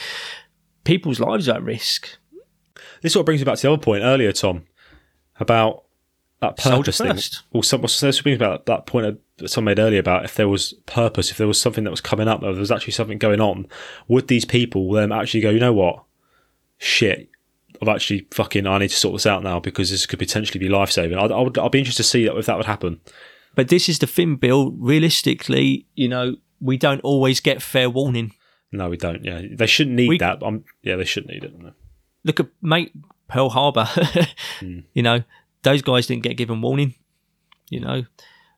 people's lives are at risk. This sort of brings me back to the other point earlier, Tom, about that purpose thing. Well, this brings about that point that Tom made earlier about if there was purpose, if there was something that was coming up, if there was actually something going on, would these people then actually go, "You know what? Shit, I need to sort this out now because this could potentially be life-saving." I'd be interested to see that if that would happen. But this is the thing, Bill. Realistically, you know, we don't always get fair warning. No, we don't. Yeah, they shouldn't need that. They shouldn't need it. No. Look at, mate, Pearl Harbor. You know, those guys didn't get given warning. You know,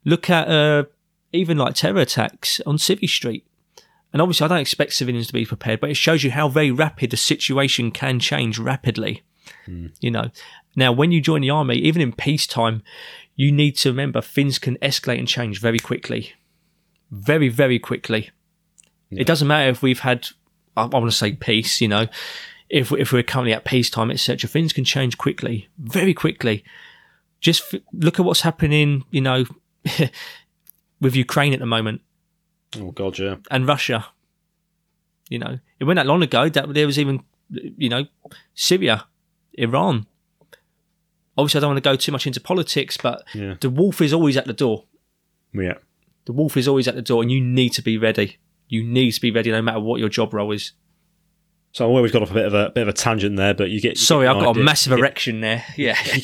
look at even like terror attacks on Civvy Street. And obviously, I don't expect civilians to be prepared, but it shows you how very rapid the situation can change rapidly. You know, now when you join the army, even in peacetime, you need to remember things can escalate and change very quickly. Very, very quickly. Yeah. It doesn't matter if we've had, I want to say peace, you know. If we're currently at peacetime, etc., things can change quickly, very quickly. Just look at what's happening, you know, with Ukraine at the moment. Oh, God, yeah. And Russia. You know, it went that long ago that there was even, you know, Syria, Iran. Obviously, I don't want to go too much into politics, but yeah. The wolf is always at the door. Yeah. The wolf is always at the door, and you need to be ready. You need to be ready no matter what your job role is. So we've got off a bit of a tangent there, but I've got a massive erection there. Yeah, you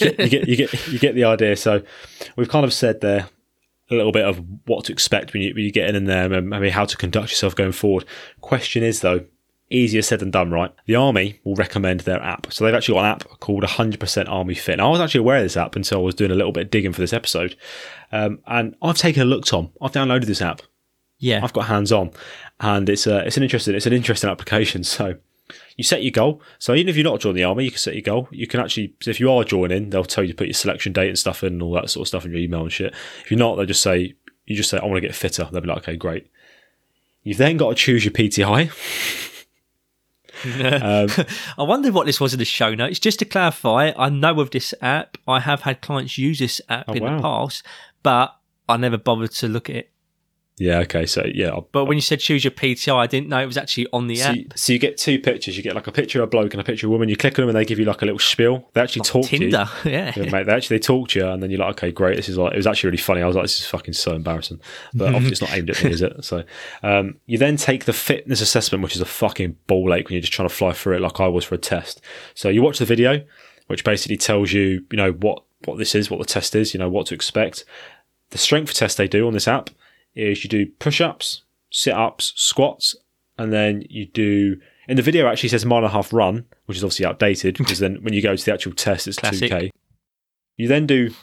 get the idea. So we've kind of said there a little bit of what to expect when you get in there, and maybe how to conduct yourself going forward. Question is though, easier said than done, right? The Army will recommend their app. So they've actually got an app called 100% Army Fit. Now, I was actually aware of this app until I was doing a little bit of digging for this episode, and I've taken a look, Tom. I've downloaded this app. Yeah, I've got hands on, and it's an interesting application. So. You set your goal. So even if you're not joining the army, you can set your goal. You can actually, if you are joining, they'll tell you to put your selection date and stuff in and all that sort of stuff in your email and shit. If you're not, they'll just say, I want to get fitter. They'll be like, okay, great. You've then got to choose your PTI. I wondered what this was in the show notes. Just to clarify, I know of this app. I have had clients use this app in the past, but I never bothered to look at it. Yeah, okay, so yeah. But when you said choose your PTI, I didn't know it was actually on the app. So you get two pictures. You get like a picture of a bloke and a picture of a woman. You click on them and they give you like a little spiel. They actually talk to you. Tinder, yeah. Mate, they talk to you and then you're like, okay, great. This is like, it was actually really funny. I was like, this is fucking so embarrassing. But obviously it's not aimed at me, is it? So you then take the fitness assessment, which is a fucking ball ache when you're just trying to fly through it like I was for a test. So you watch the video, which basically tells you, you know, what this is, what the test is, you know, what to expect. The strength test they do on this app is you do push-ups, sit-ups, squats, and then you do... In the video, actually says 1.5 mile run, which is obviously outdated, because then when you go to the actual test, it's classic. 2K. You then do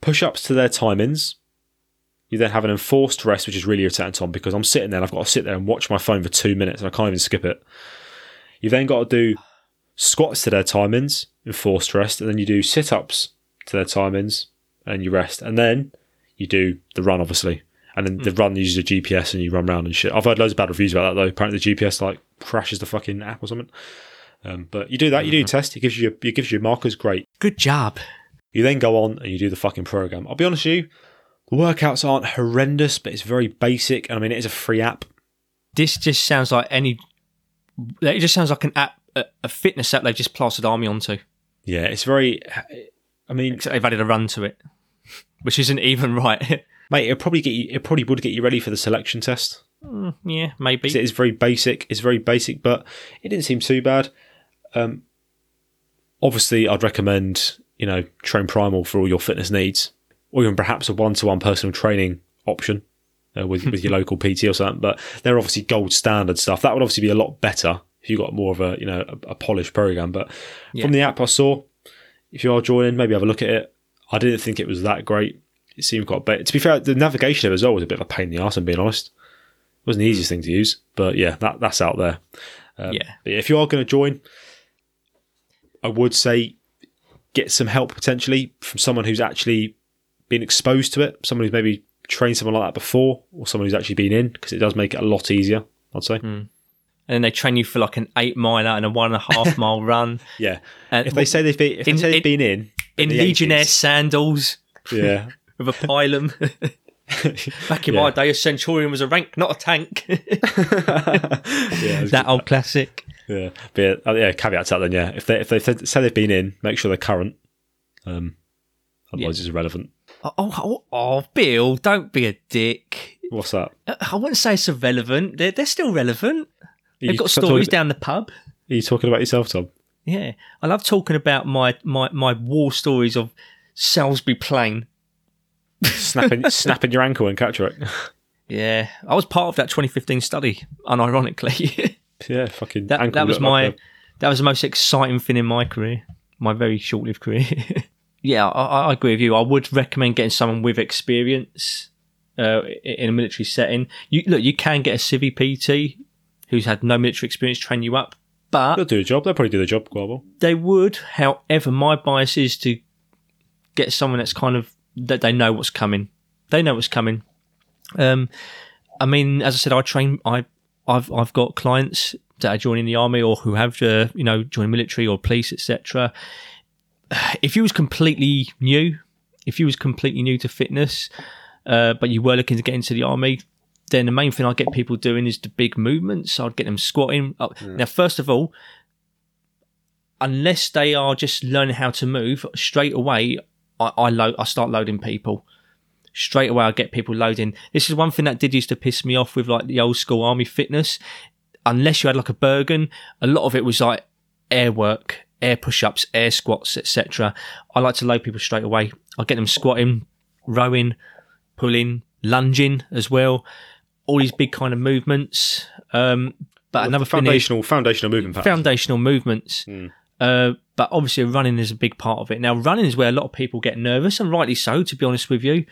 push-ups to their timings. You then have an enforced rest, which is really irritating, Tom, because I'm sitting there and I've got to sit there and watch my phone for 2 minutes, and I can't even skip it. You've then got to do squats to their timings, enforced rest, and then you do sit-ups to their timings, and you rest. And then you do the run, obviously. And then the run uses a GPS and you run around and shit. I've heard loads of bad reviews about that, though. Apparently the GPS like crashes the fucking app or something. But you do that, you do test, it gives you markers, great. Good job. You then go on and you do the fucking program. I'll be honest with you, the workouts aren't horrendous, but it's very basic. And I mean, it is a free app. This just sounds like it just sounds like an app, a fitness app they've just plastered Army onto. Yeah, it's very, I mean. Except they've added a run to it, which isn't even right. Mate, it probably would get you ready for the selection test. Yeah, maybe. It is very basic. It's very basic, but it didn't seem too bad. Obviously, I'd recommend, you know, Train Primal for all your fitness needs, or even perhaps a one-to-one personal training option with your local PT or something. But they're obviously gold standard stuff. That would obviously be a lot better if you got more of a, you know, a polished program. But from the app I saw, if you are joining, maybe have a look at it. I didn't think it was that great. It seemed quite bad. To be fair, the navigation as well was a bit of a pain in the arse, I'm being honest. It wasn't the easiest thing to use, but yeah, that's out there. But if you are going to join, I would say get some help potentially from someone who's actually been exposed to it, someone who's maybe trained someone like that before, or someone who's actually been in, because it does make it a lot easier, I'd say. Mm. And then they train you for like an 8-miler and a 1.5 mile run. Yeah. And if they say they've been in Legionnaire 80s. Sandals. Yeah. With a pylon. Back in my day, a Centurion was a rank, not a tank. That old classic. Yeah, but yeah, caveats out then. Yeah, if they say they've been in, make sure they're current. Otherwise, it's irrelevant. Oh, Bill, don't be a dick. What's that? I wouldn't say it's irrelevant. They're still relevant. They've got stories down the pub. Are you talking about yourself, Tom? Yeah, I love talking about my war stories of Salisbury Plain. snapping your ankle and catch it. Yeah, I was part of that 2015 study, unironically. Yeah, fucking ankle. That was the most exciting thing in my career, my very short-lived career. Yeah, I agree with you. I would recommend getting someone with experience in a military setting. You can get a civvy PT who's had no military experience train you up, but they'll do the job. They'll probably do the job quite well. They would. However, my bias is to get someone that's kind of that they know what's coming. I mean, as I said, I train. I've got clients that are joining the army or who have joined military or police, etc. If you was completely new to fitness, but you were looking to get into the army, then the main thing I get people doing is the big movements. So I'd get them squatting. Now, first of all, unless they are just learning how to move straight away. I start loading people. Straight away, I get people loading. This is one thing that did used to piss me off with like the old school army fitness. Unless you had like a Bergen, a lot of it was like air work, air push-ups, air squats, etc. I like to load people straight away. I get them squatting, rowing, pulling, lunging as well. All these big kind of movements. But another foundational movement. Foundational movements. Mm. But obviously running is a big part of it. Now, running is where a lot of people get nervous, and rightly so, to be honest with you.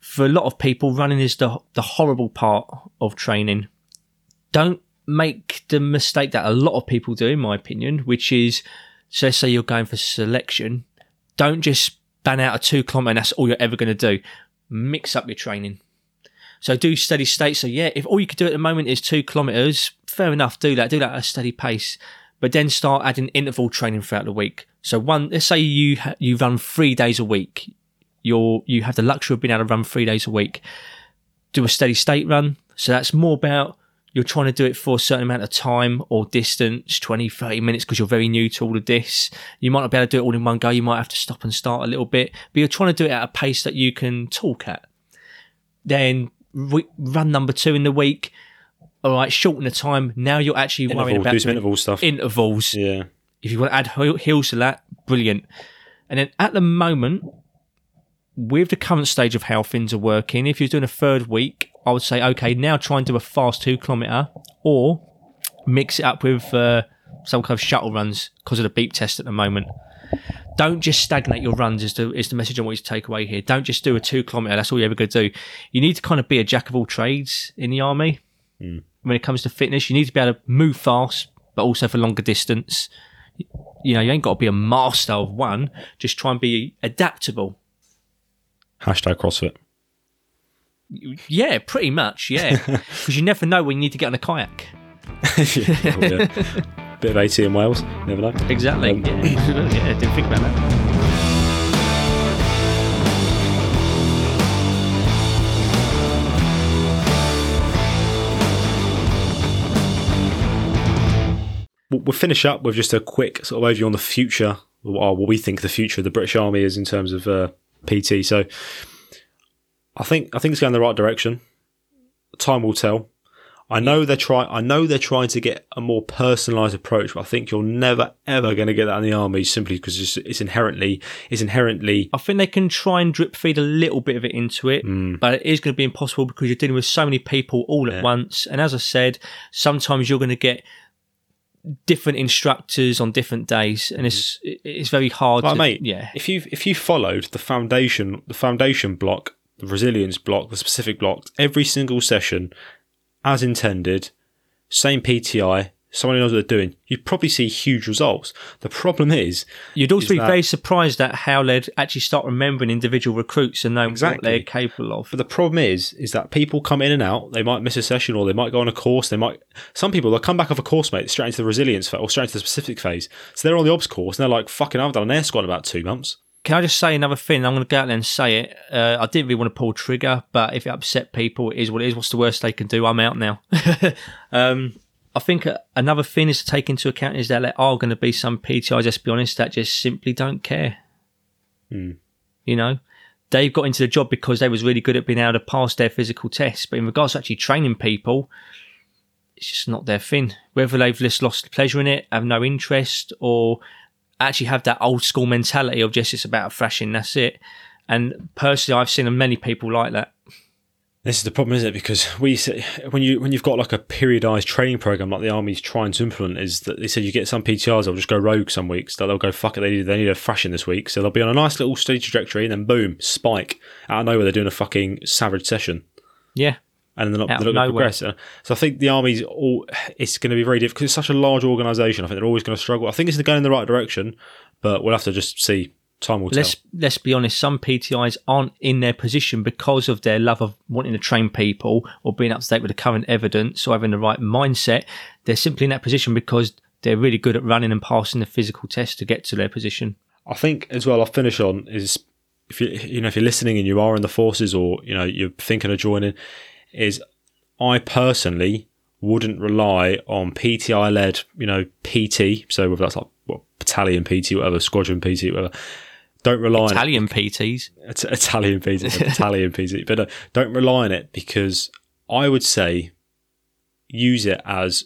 For a lot of people, running is the horrible part of training. Don't make the mistake that a lot of people do, in my opinion, which is, so let's say you're going for selection, don't just ban out a 2 kilometre and that's all you're ever going to do. Mix up your training. So do steady state. So yeah, if all you could do at the moment is 2 kilometres, fair enough, do that at a steady pace. But then start adding interval training throughout the week. So let's say you run 3 days a week. You have the luxury of being able to run 3 days a week. do a steady state run. So that's more about you're trying to do it for a certain amount of time or distance, 20, 30 minutes, because you're very new to all of this. You might not be able to do it all in one go. You might have to stop and start a little bit, but you're trying to do it at a pace that you can talk at. Then run number 2 in the week. All right, shorten the time. Now you're actually worrying about interval stuff. Intervals. Yeah. If you want to add hills to that, brilliant. And then at the moment, with the current stage of how things are working, if you're doing a third week, I would say, okay, now try and do a fast 2 kilometre or mix it up with some kind of shuttle runs because of the beep test at the moment. Don't just stagnate your runs is the message I want you to take away here. Don't just do a 2 kilometre. That's all you're ever going to do. You need to kind of be a jack of all trades in the army. Mm. When it comes to fitness, you need to be able to move fast, but also for longer distance. You know, you ain't got to be a master of one. Just try and be adaptable. #CrossFit. Yeah, pretty much, yeah. Because you never know when you need to get on a kayak. Yeah, oh, yeah. Bit of AT in Wales, never know. Exactly. Yeah, didn't think about that. We'll finish up with just a quick sort of overview on the future, or what we think the future of the British Army is in terms of PT. So I think it's going in the right direction. Time will tell. I know they're trying to get a more personalised approach, but I think you're never ever going to get that in the army simply because it's inherently. I think they can try and drip feed a little bit of it into it, but it is going to be impossible because you're dealing with so many people all at once. And as I said, sometimes you're going to get different instructors on different days, and it's very hard. Like, if you followed the foundation block, the resilience block, the specific block, every single session as intended, same PTI, someone who knows what they're doing, you'd probably see huge results. The problem is you'd also be very surprised at how they'd actually start remembering individual recruits and knowing exactly what they're capable of. But the problem is that people come in and out. They might miss a session, or they might go on a course. Some people, they'll come back off a course, mate, straight into the resilience phase or straight into the specific phase. So they're on the obs course and they're like, fucking, I've done an air squad in about 2 months. Can I just say another thing? I'm going to go out there and say it. I didn't really want to pull trigger, but if it upset people, it is what it is. What's the worst they can do? I'm out now. I think another thing is to take into account is that there are going to be some PTIs, let's be honest, that just simply don't care. Mm. You know, they've got into the job because they was really good at being able to pass their physical tests. But in regards to actually training people, it's just not their thing. Whether they've just lost pleasure in it, have no interest, or actually have that old school mentality of just it's about thrashing, that's it. And personally, I've seen many people like that. This is the problem, isn't it? Because when you've got like a periodised training program like the Army's trying to implement, is that they said you get some PTRs, they'll just go rogue some weeks. They'll go, fuck it, they need a thrashing this week. So they'll be on a nice little steady trajectory and then boom, spike. Out of nowhere, they're doing a fucking savage session. Yeah. And they're not going to progress. So I think the Army's it's going to be very difficult because it's such a large organisation. I think they're always going to struggle. I think it's going in the right direction, but we'll have to just see. Time will tell. Let's be honest, some PTIs aren't in their position because of their love of wanting to train people or being up to date with the current evidence or having the right mindset. They're simply in that position because they're really good at running and passing the physical test to get to their position. I think as well, I'll finish on is, if you're listening and you are in the forces or you're thinking of joining, is I personally wouldn't rely on PTI-led, PT, so whether that's like battalion PT, whatever, squadron PT, whatever. Don't rely on Italian PT, but don't rely on it because I would say use it as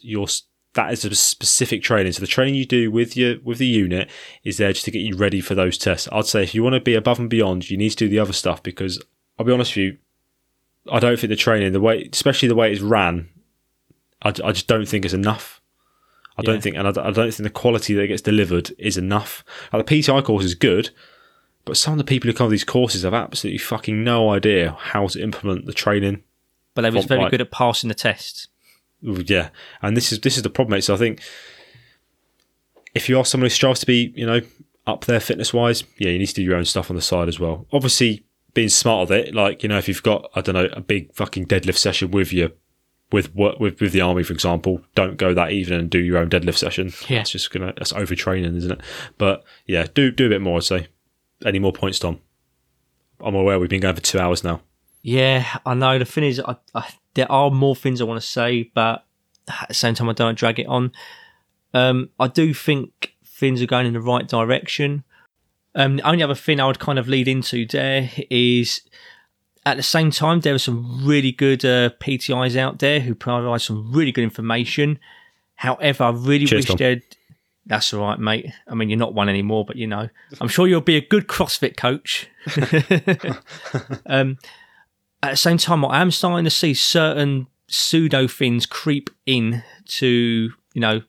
that is a specific training. So the training you do with the unit is there just to get you ready for those tests. I'd say if you want to be above and beyond, you need to do the other stuff because I'll be honest with you, I don't think the training, especially the way it's ran, I just don't think it's enough. I don't think the quality that gets delivered is enough. Like the PTI course is good, but some of the people who come to these courses have absolutely fucking no idea how to implement the training. But they were very good at passing the tests. Yeah, and this is the problem, mate. So I think if you are someone who strives to be, up there fitness wise, yeah, you need to do your own stuff on the side as well. Obviously, being smart with it, like if you've got a big fucking deadlift session with you. With the army, for example, don't go that evening and do your own deadlift session. Yeah, it's just that's overtraining, isn't it? But yeah, do a bit more. I'd say. Any more points, Tom? I'm aware we've been going for 2 hours now. Yeah, I know. The thing is, there are more things I want to say, but at the same time, I don't want to drag it on. I do think things are going in the right direction. The only other thing I would kind of lead into there is, at the same time, there are some really good PTIs out there who provide some really good information. However, I really wish they'd... That's all right, mate. I mean, you're not one anymore, but, you know, I'm sure you'll be a good CrossFit coach. At the same time, I am starting to see certain pseudo things creep in to, you know,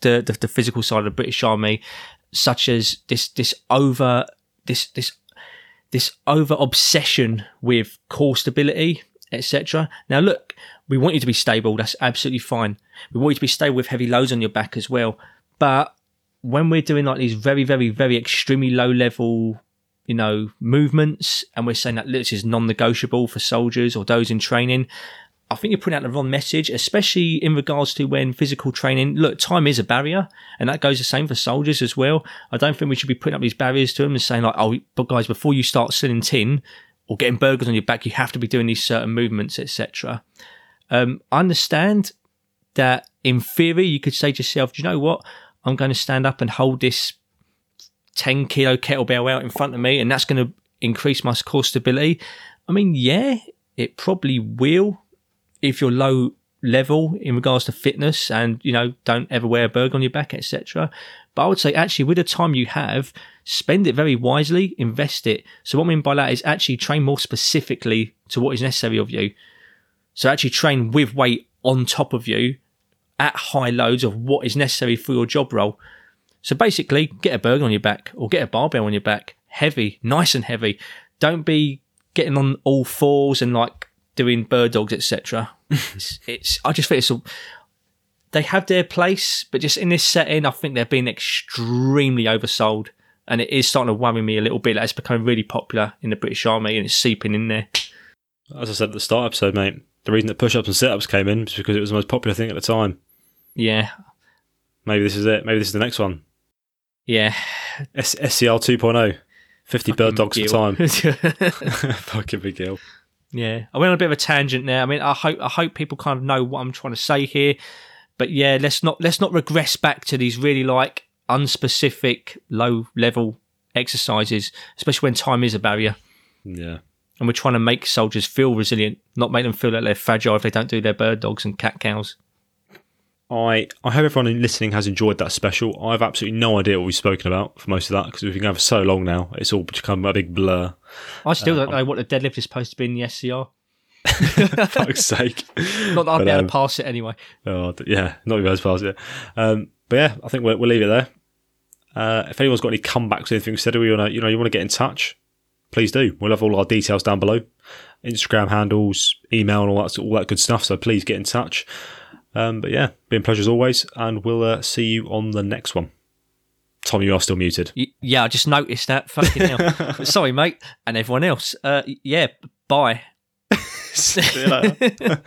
the physical side of the British Army, such as this over obsession with core stability, etc. Now, look, we want you to be stable. That's absolutely fine. We want you to be stable with heavy loads on your back as well. But when we're doing like these very, very, very extremely low level, you know, movements, and we're saying that this is non-negotiable for soldiers or those in training, I think you're putting out the wrong message, especially in regards to when physical training, look, time is a barrier, and that goes the same for soldiers as well. I don't think we should be putting up these barriers to them and saying like, oh, but guys, before you start slinging tin or getting burgers on your back, you have to be doing these certain movements, etc. I understand that in theory you could say to yourself, do you know what? I'm going to stand up and hold this 10-kilo kettlebell out in front of me, and that's going to increase my core stability. I mean, yeah, it probably will if you're low level in regards to fitness and, you know, don't ever wear a burger on your back, etc. But I would say, actually, with the time you have, spend it very wisely, invest it. So what I mean by that is actually train more specifically to what is necessary of you. So actually train with weight on top of you at high loads of what is necessary for your job role. So basically, get a burger on your back or get a barbell on your back. Heavy, nice and heavy. Don't be getting on all fours and like doing bird dogs, etc. I just think they have their place, but just in this setting, I think they're being extremely oversold, and it is starting to worry me a little bit that it's becoming really popular in the British Army and it's seeping in there. As I said at the start episode, mate, the reason that push-ups and sit-ups came in is because it was the most popular thing at the time. Yeah. Maybe this is it. Maybe this is the next one. Yeah. SCR 2.0. 50 bird dogs at a time. Fucking McGill. Yeah. I went on a bit of a tangent there. I mean, I hope people kind of know what I'm trying to say here. But yeah, let's not regress back to these really like unspecific low level exercises, especially when time is a barrier. Yeah. And we're trying to make soldiers feel resilient, not make them feel like they're fragile if they don't do their bird dogs and cat cows. I hope everyone listening has enjoyed that special. I have absolutely no idea what we've spoken about for most of that, because we've been going for so long now, it's all become a big blur. I still don't know what the deadlift is supposed to be in the SCR. Fuck's sake. Not that I'll be able to pass it anyway. Oh, yeah, not be able to pass it. But yeah, I think we'll leave it there. If anyone's got any comebacks or anything said, or you want to get in touch, please do. We'll have all our details down below. Instagram handles, email, and all that good stuff, so please get in touch. But yeah, been a pleasure as always, and we'll see you on the next one. Tom, you are still muted. Yeah, I just noticed that. Fucking hell. Sorry, mate, and everyone else. Yeah, bye. See you later.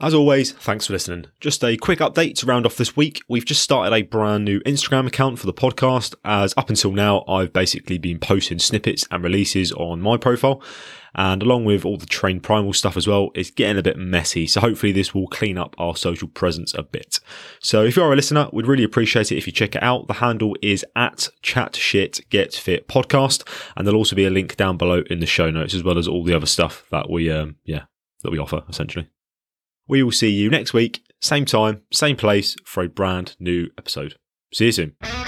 As always, thanks for listening. Just a quick update to round off this week. We've just started a brand new Instagram account for the podcast, as up until now, I've basically been posting snippets and releases on my profile. And along with all the Train Primal stuff as well, it's getting a bit messy. So hopefully this will clean up our social presence a bit. So if you are a listener, we'd really appreciate it if you check it out. The handle is @ChatShitGetFitPodcast. And there'll also be a link down below in the show notes, as well as all the other stuff that we offer, essentially. We will see you next week, same time, same place, for a brand new episode. See you soon.